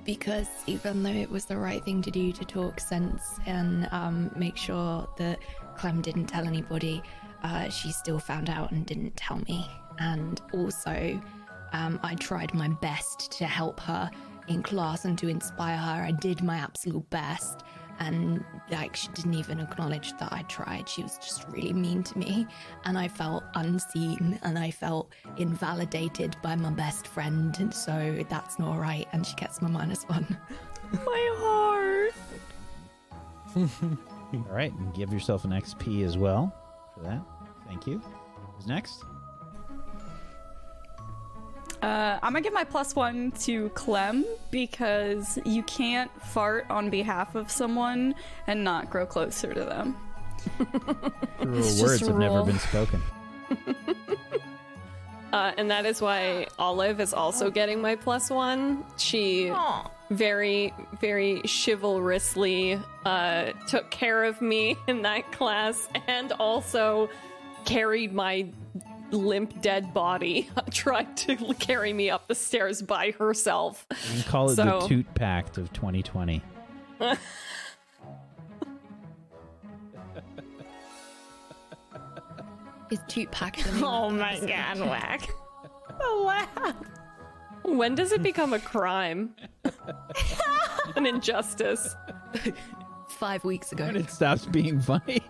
Because even though it was the right thing to do to talk sense and make sure that Clem didn't tell anybody, she still found out and didn't tell me. And also, I tried my best to help her in class and to inspire her. I did my absolute best, and like she didn't even acknowledge that I tried. She was just really mean to me, and I felt unseen and I felt invalidated by my best friend, and so that's not right, and she gets my -1. My heart. All right, and give yourself an XP as well for that. Thank you. Who's next? I'm gonna give my +1 to Clem, because you can't fart on behalf of someone and not grow closer to them. Words have never been spoken. And that is why Olive is also getting my +1. She very, very chivalrously took care of me in that class, and also carried my limp dead body, tried to carry me up the stairs by herself. You can call it the Toot Pact of 2020. Is Toot Pact the name? Oh my god, whack. Oh, wow. When does it become a crime? An injustice. 5 weeks ago. When it stops being funny.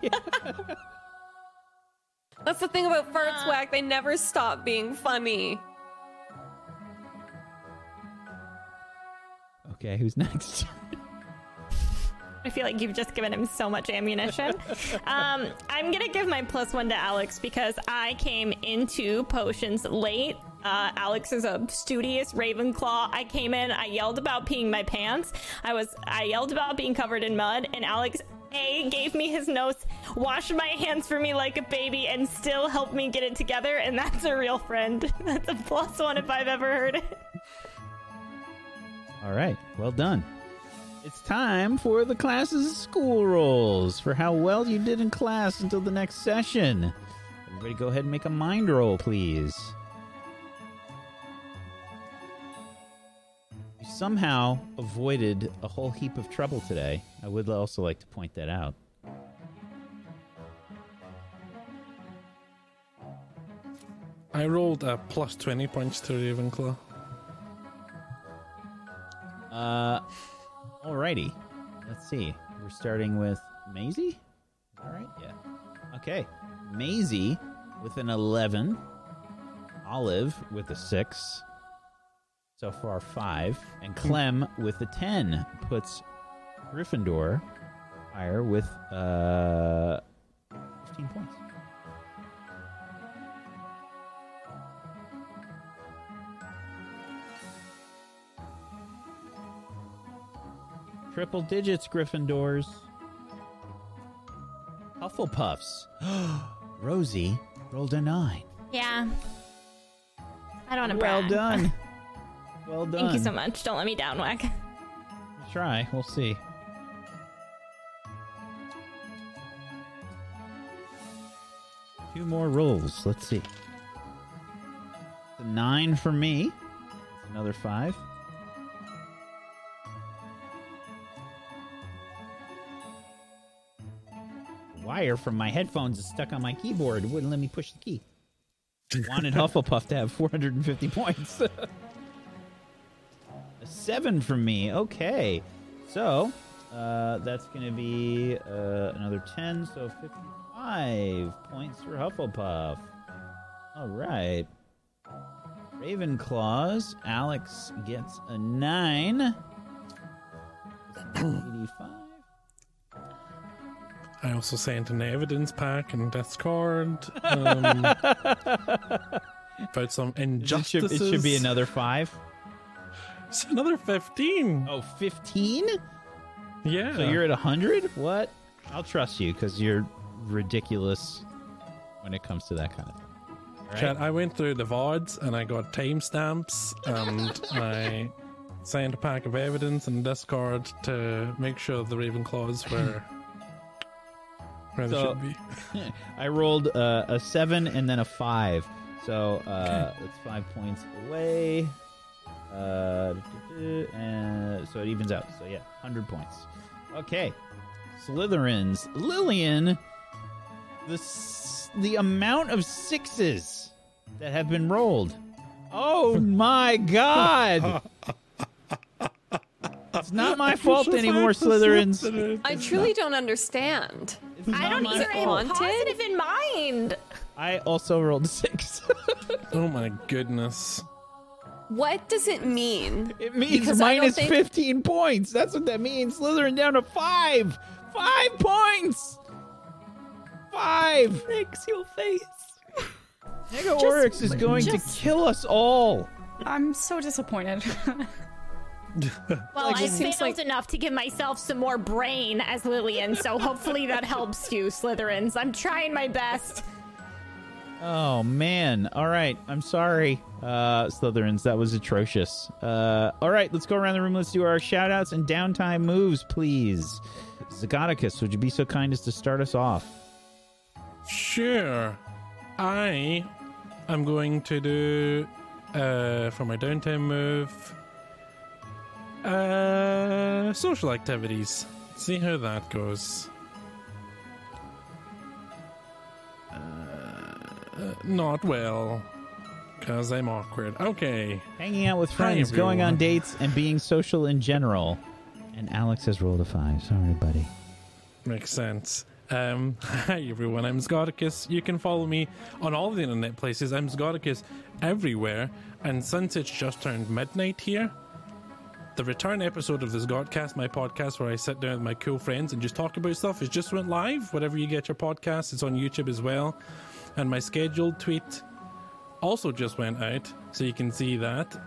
That's the thing about farts, Whack. They never stop being funny. Okay, who's next? I feel like you've just given him so much ammunition. I'm going to give my +1 to Alex, because I came into potions late. Alex is a studious Ravenclaw. I came in, I yelled about peeing my pants. I yelled about being covered in mud, and Alex gave me his notes, washed my hands for me like a baby, and still helped me get it together, and that's a real friend. That's a +1 if I've ever heard it. All right, well done. It's time for the class's school rolls for how well you did in class until the next session. Everybody go ahead and make a mind roll, please. Somehow avoided a whole heap of trouble today. I would also like to point that out. I rolled a +20 points to Ravenclaw. Alrighty. Let's see. We're starting with Maisie? Alright, yeah. Okay. Maisie with an 11. Olive with a 6. So far, 5. And Clem with a 10 puts Gryffindor higher with 15 points. Triple digits, Gryffindors. Hufflepuffs. Rosie rolled a 9. Yeah. I don't want to brag. Well done. Well done. Thank you so much. Don't let me down, Wack. I'll try. We'll see. Two more rolls. Let's see. 9 for me. That's another 5. The wire from my headphones is stuck on my keyboard. It wouldn't let me push the key. I wanted Hufflepuff to have 450 points. 7 from me. Okay. So, that's going to be another 10, so 55 points for Hufflepuff. All right. Ravenclaws. Alex gets a 9. 85. I also sent an evidence pack in Discord. About some injustices. It should be another 5. It's another 15. Oh, 15? Yeah. So you're at 100? What? I'll trust you because you're ridiculous when it comes to that kind of thing. Right? Chad, I went through the VODs and I got timestamps and I sent a pack of evidence in Discord to make sure the Ravenclaws were where they should be. I rolled a 7 and then a 5. So it's 5 points away. And so it evens out. So yeah, 100 points. Okay. Slytherins. Lillian, the amount of sixes that have been rolled. Oh my god. It's not my fault anymore, Slytherins. I truly don't understand. I don't either. I'm positive in mind. I also rolled 6. Oh my goodness. What does it mean? It means because minus 15 points. That's what that means. Slytherin down to 5. 5 points. 5. Fix your face. Negaworks is going to kill us all. I'm so disappointed. Well, I failed enough to give myself some more brain as Lillian, so hopefully that helps you, Slytherins. I'm trying my best. Oh, man. All right. I'm sorry, Slytherins. That was atrocious. All right. Let's go around the room. Let's do our shout-outs and downtime moves, please. Zagonicus, would you be so kind as to start us off? Sure. I am going to do, for my downtime move, social activities. See how that goes. Not well, because I'm awkward. Okay. Hanging out with friends, going on dates, and being social in general. And Alex has rolled a 5. Sorry, buddy. Makes sense. Hi, everyone. I'm Zgodicus. You can follow me on all the internet places. I'm Zgodicus everywhere. And since it's just turned midnight here, the return episode of the Zgodcast, my podcast where I sit down with my cool friends and just talk about stuff, it just went live. Wherever you get your podcast, it's on YouTube as well. And my scheduled tweet also just went out, so you can see that.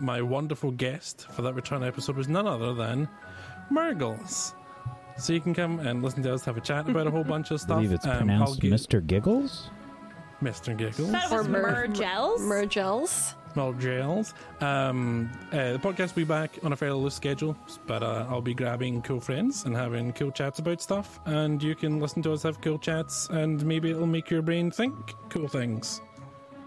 My wonderful guest for that return episode was none other than Murgles. So you can come and listen to us have a chat about a whole bunch of stuff. I believe it's pronounced Mr. Giggles? Mr. Giggles. Or Murgels? Murgels. Murgels. The podcast will be back on a fairly loose schedule, but I'll be grabbing cool friends and having cool chats about stuff, and you can listen to us have cool chats, and maybe it'll make your brain think cool things.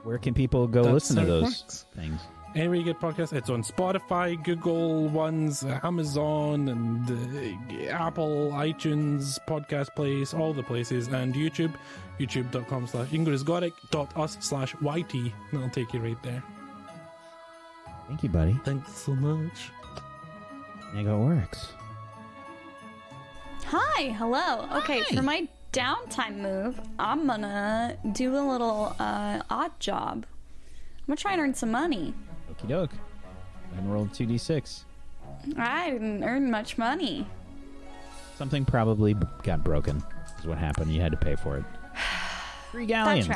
Where can people go listen to those things? Anywhere you get podcasts, it's on Spotify, Google ones, Amazon, and Apple, iTunes, Podcast Place, all the places, and YouTube, youtube.com/ you can go to zgotic.us/YT, and that'll take you right there. Thank you, buddy. Thanks so much. Negaworks. Hi, hello. Hi. Okay, for my downtime move, I'm gonna do a little odd job. I'm gonna try and earn some money. Okie doke. And roll 2d6. I didn't earn much money. Something probably got broken. Is what happened. You had to pay for it. 3 galleons.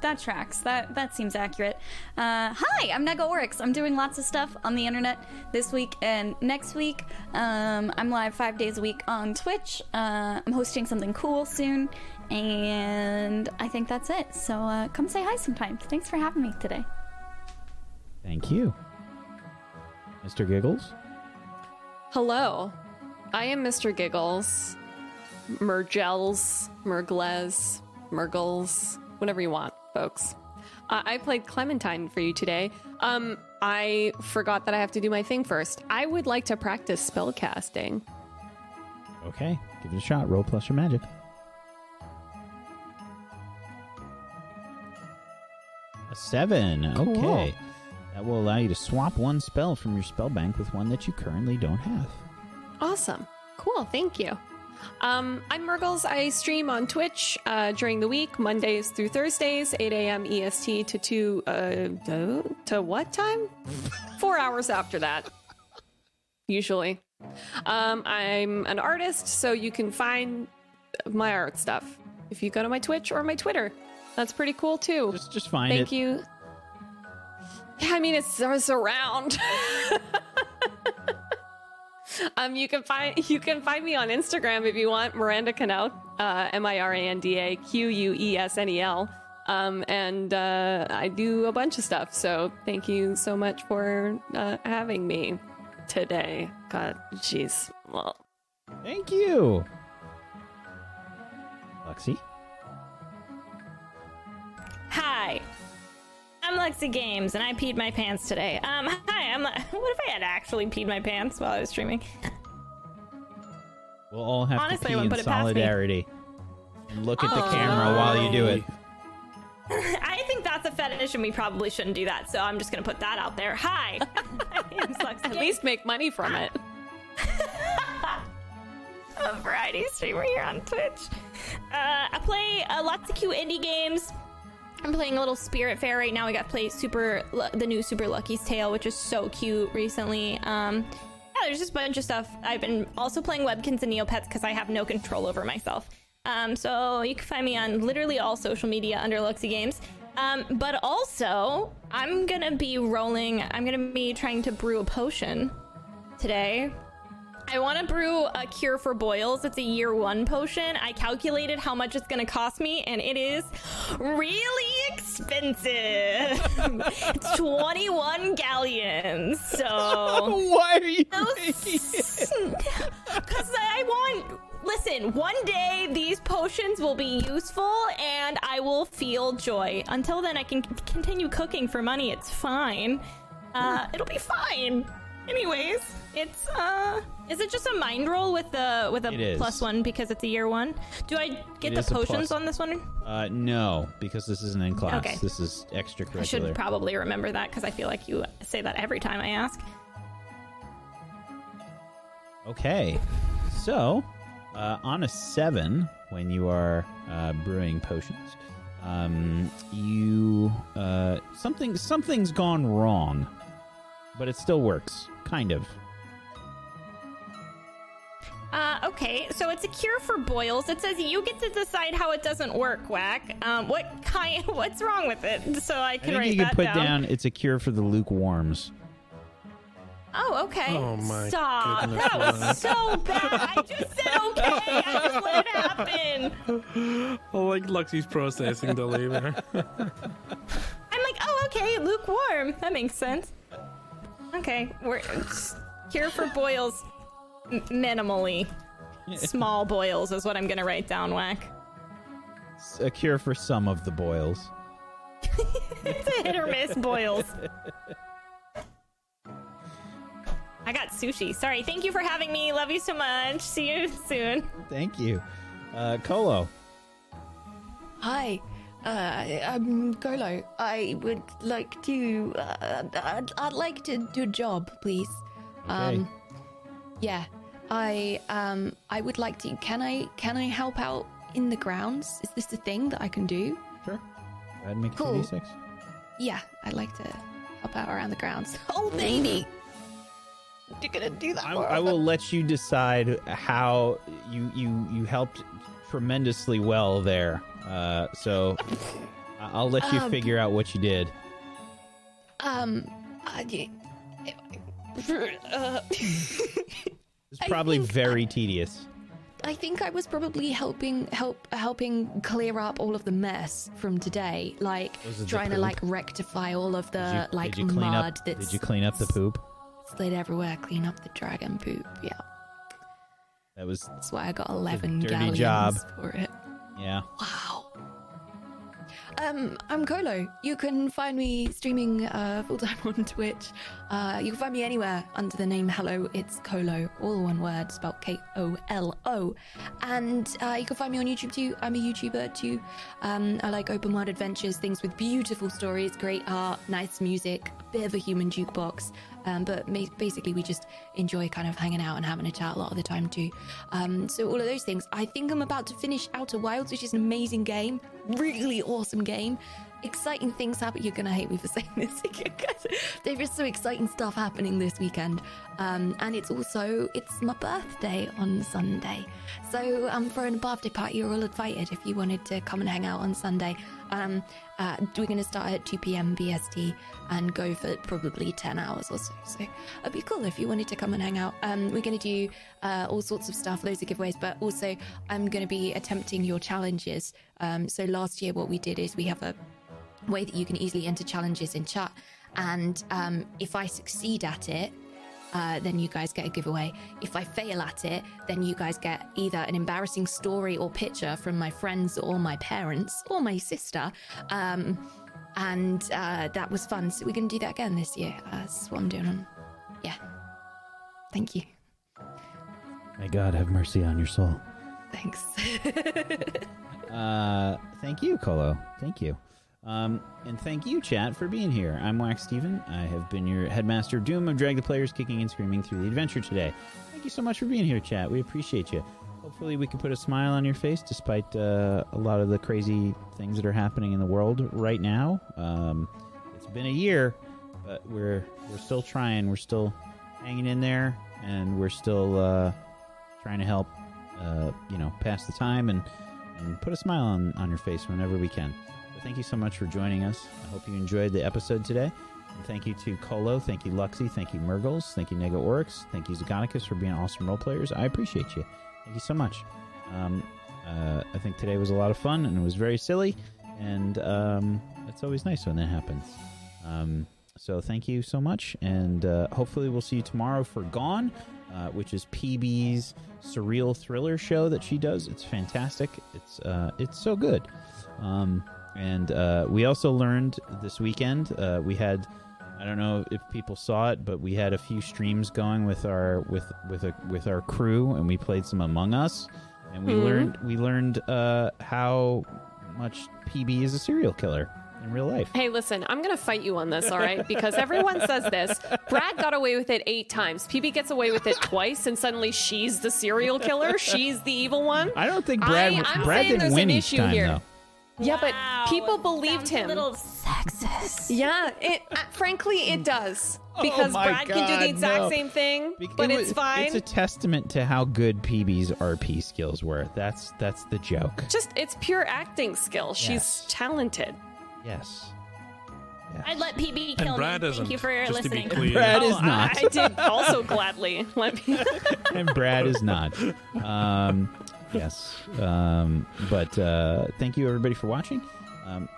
That tracks. That seems accurate. Hi, I'm Negaworks. I'm doing lots of stuff on the internet this week and next week. I'm live 5 days a week on Twitch. I'm hosting something cool soon, and I think that's it. So come say hi sometime. Thanks for having me today. Thank you. Mr. Giggles? Hello. I am Mr. Giggles. Murgels, Murgles, Murgles, whatever you want, folks. I played Clementine for you today. I forgot that I have to do my thing first. I would like to practice spellcasting. Okay, give it a shot. Roll plus your magic. A 7. Okay. Cool. That will allow you to swap one spell from your spell bank with one that you currently don't have. Awesome. Cool. Thank you. I'm Murgles. I stream on Twitch during the week, Mondays through Thursdays, 8 a.m. EST to 2... to what time? 4 hours after that. Usually. I'm an artist, so you can find my art stuff if you go to my Twitch or my Twitter. That's pretty cool, too. Just find it. Thank you. I mean, it's around. You can find me on Instagram if you want, Miranda Quennell, MirandaQuesnel. And I do a bunch of stuff. So thank you so much for having me today. God, jeez. Well, thank you, Lexi. Hi, I'm Lexi Games, and I peed my pants today. Hi, what if I had actually peed my pants while I was streaming? We'll all have to pee in solidarity. And look at the camera while you do it. I think that's a fetish, and we probably shouldn't do that. So I'm just going to put that out there. Hi, I'm Lexi. At least make money from it. A variety streamer here on Twitch. I play lots of cute indie games. I'm playing a little Spirit Fair right now. We got to play the new Super Lucky's Tale, which is so cute recently. Yeah, there's just a bunch of stuff. I've been also playing Webkins and Neopets because I have no control over myself. So you can find me on literally all social media under Luxy Games. But also, I'm going to be trying to brew a potion today. I want to brew a cure for boils. It's a year 1 potion. I calculated how much it's going to cost me, and it is really expensive. It's 21 galleons. So why are you making it? Because listen, one day these potions will be useful, and I will feel joy. Until then, I can continue cooking for money. It's fine. It'll be fine. Anyways, it's is it just a mind roll with a +1 because it's a year 1? Do I get the potions on this one? No, because this isn't in class. Okay. This is extracurricular. I should probably remember that because I feel like you say that every time I ask. Okay, so on a 7, when you are brewing potions, you something's gone wrong, but it still works, kind of. Okay, so it's a cure for boils. It says you get to decide how it doesn't work, Whack. What's wrong with it? So I can put down it's a cure for the lukewarms. Oh, okay. Oh my stop. Goodness, that was so bad. I just said okay. I just let it happen. Well, like Luxie's processing the labor. I'm like, oh, okay, lukewarm. That makes sense. Okay, we're cure for boils. Minimally. Small boils is what I'm going to write down, Whack. It's a cure for some of the boils. It's a hit or miss boils. I got sushi. Sorry. Thank you for having me. Love you so much. See you soon. Thank you. Colo. Hi. I'm Colo. I would like to... I'd like to do a job, please. Okay. Yeah, I would like to. Can I help out in the grounds? Is this a thing that I can do? Sure. Go ahead and make 2d6. Yeah, I'd like to help out around the grounds. Oh baby, you're gonna do that. I will let you decide how you helped tremendously well there. So I'll let you figure out what you did. It's probably very tedious. I think I was probably helping clear up all of the mess from today, like trying to rectify all of the mud. Did you clean up the poop? Slid everywhere. Clean up the dragon poop. Yeah, that's why I got 11 galleons for it. Yeah. Wow. I'm Colo. You can find me streaming full-time on Twitch. You can find me anywhere under the name Hello. It's Colo, all one word, spelled K-O-L-O. And you can find me on YouTube too. I'm a YouTuber too. I like open-world adventures, things with beautiful stories, great art, nice music, a bit of a human jukebox. But basically we just enjoy kind of hanging out and having a chat a lot of the time too. So all of those things. I think I'm about to finish Outer Wilds, which is an amazing game, really awesome game. Exciting things happen. You're gonna hate me for saying this because there is so exciting stuff happening this weekend. And it's my birthday on Sunday, so I'm throwing a birthday party. You're all invited if you wanted to come and hang out on Sunday. We're going to start at 2 p.m. BST and go for probably 10 hours or so. So it'd be cool if you wanted to come and hang out. We're going to do all sorts of stuff, loads of giveaways, but also I'm going to be attempting your challenges. So last year what we did is we have a way that you can easily enter challenges in chat. And if I succeed at it, then you guys get a giveaway. If I fail at it, then you guys get either an embarrassing story or picture from my friends or my parents or my sister. And that was fun. So we're going to do that again this year. That's what I'm doing. Yeah. Thank you. May God have mercy on your soul. Thanks. Thank you, Colo. Thank you. And thank you, chat, for being here. I'm Wax Steven. I have been your headmaster of doom. I've dragged the players kicking and screaming through the adventure today. Thank you so much for being here, chat. We appreciate you. Hopefully we can put a smile on your face despite a lot of the crazy things that are happening in the world right now. It's been a year, but we're still trying. We're still hanging in there, and we're still trying to help pass the time and put a smile on your face whenever we can. Thank you so much for joining us. I hope you enjoyed the episode today. And thank you to Colo, thank you Luxy, thank you Murgles, thank you Nega Oryx, thank you Zagonicus for being awesome role players. I appreciate you. Thank you so much. I think today was a lot of fun and it was very silly. And it's always nice when that happens. So thank you so much. And hopefully we'll see you tomorrow for Gone, which is PB's surreal thriller show that she does. It's fantastic. It's so good. And we also learned this weekend, we had, I don't know if people saw it, but we had a few streams going with our crew, and we played some Among Us, and we learned how much PB is a serial killer in real life. Hey, listen, I'm going to fight you on this, all right? Because everyone says this. Brad got away with it 8 times. PB gets away with it twice, and suddenly she's the serial killer. She's the evil one. I don't think Brad didn't win each time, though. Yeah, wow, but people believed him. A little sexist. Yeah, it frankly it does, because Brad can do the exact same thing, but it's fine. It's a testament to how good PB's RP skills were. That's the joke. Just it's pure acting skill. Yes. She's talented. Yes. I'd let PB kill me. Thank you for your listening. Brad is not. I did also gladly let PB. And Brad is not. Yes. But thank you, everybody, for watching.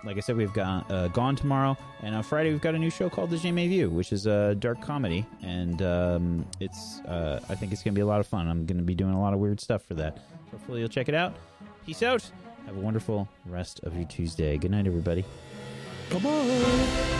Like I said, we've got Gone tomorrow. And on Friday, we've got a new show called The Jamie View, which is a dark comedy. And I think it's going to be a lot of fun. I'm going to be doing a lot of weird stuff for that. Hopefully, you'll check it out. Peace out. Have a wonderful rest of your Tuesday. Good night, everybody. Bye-bye.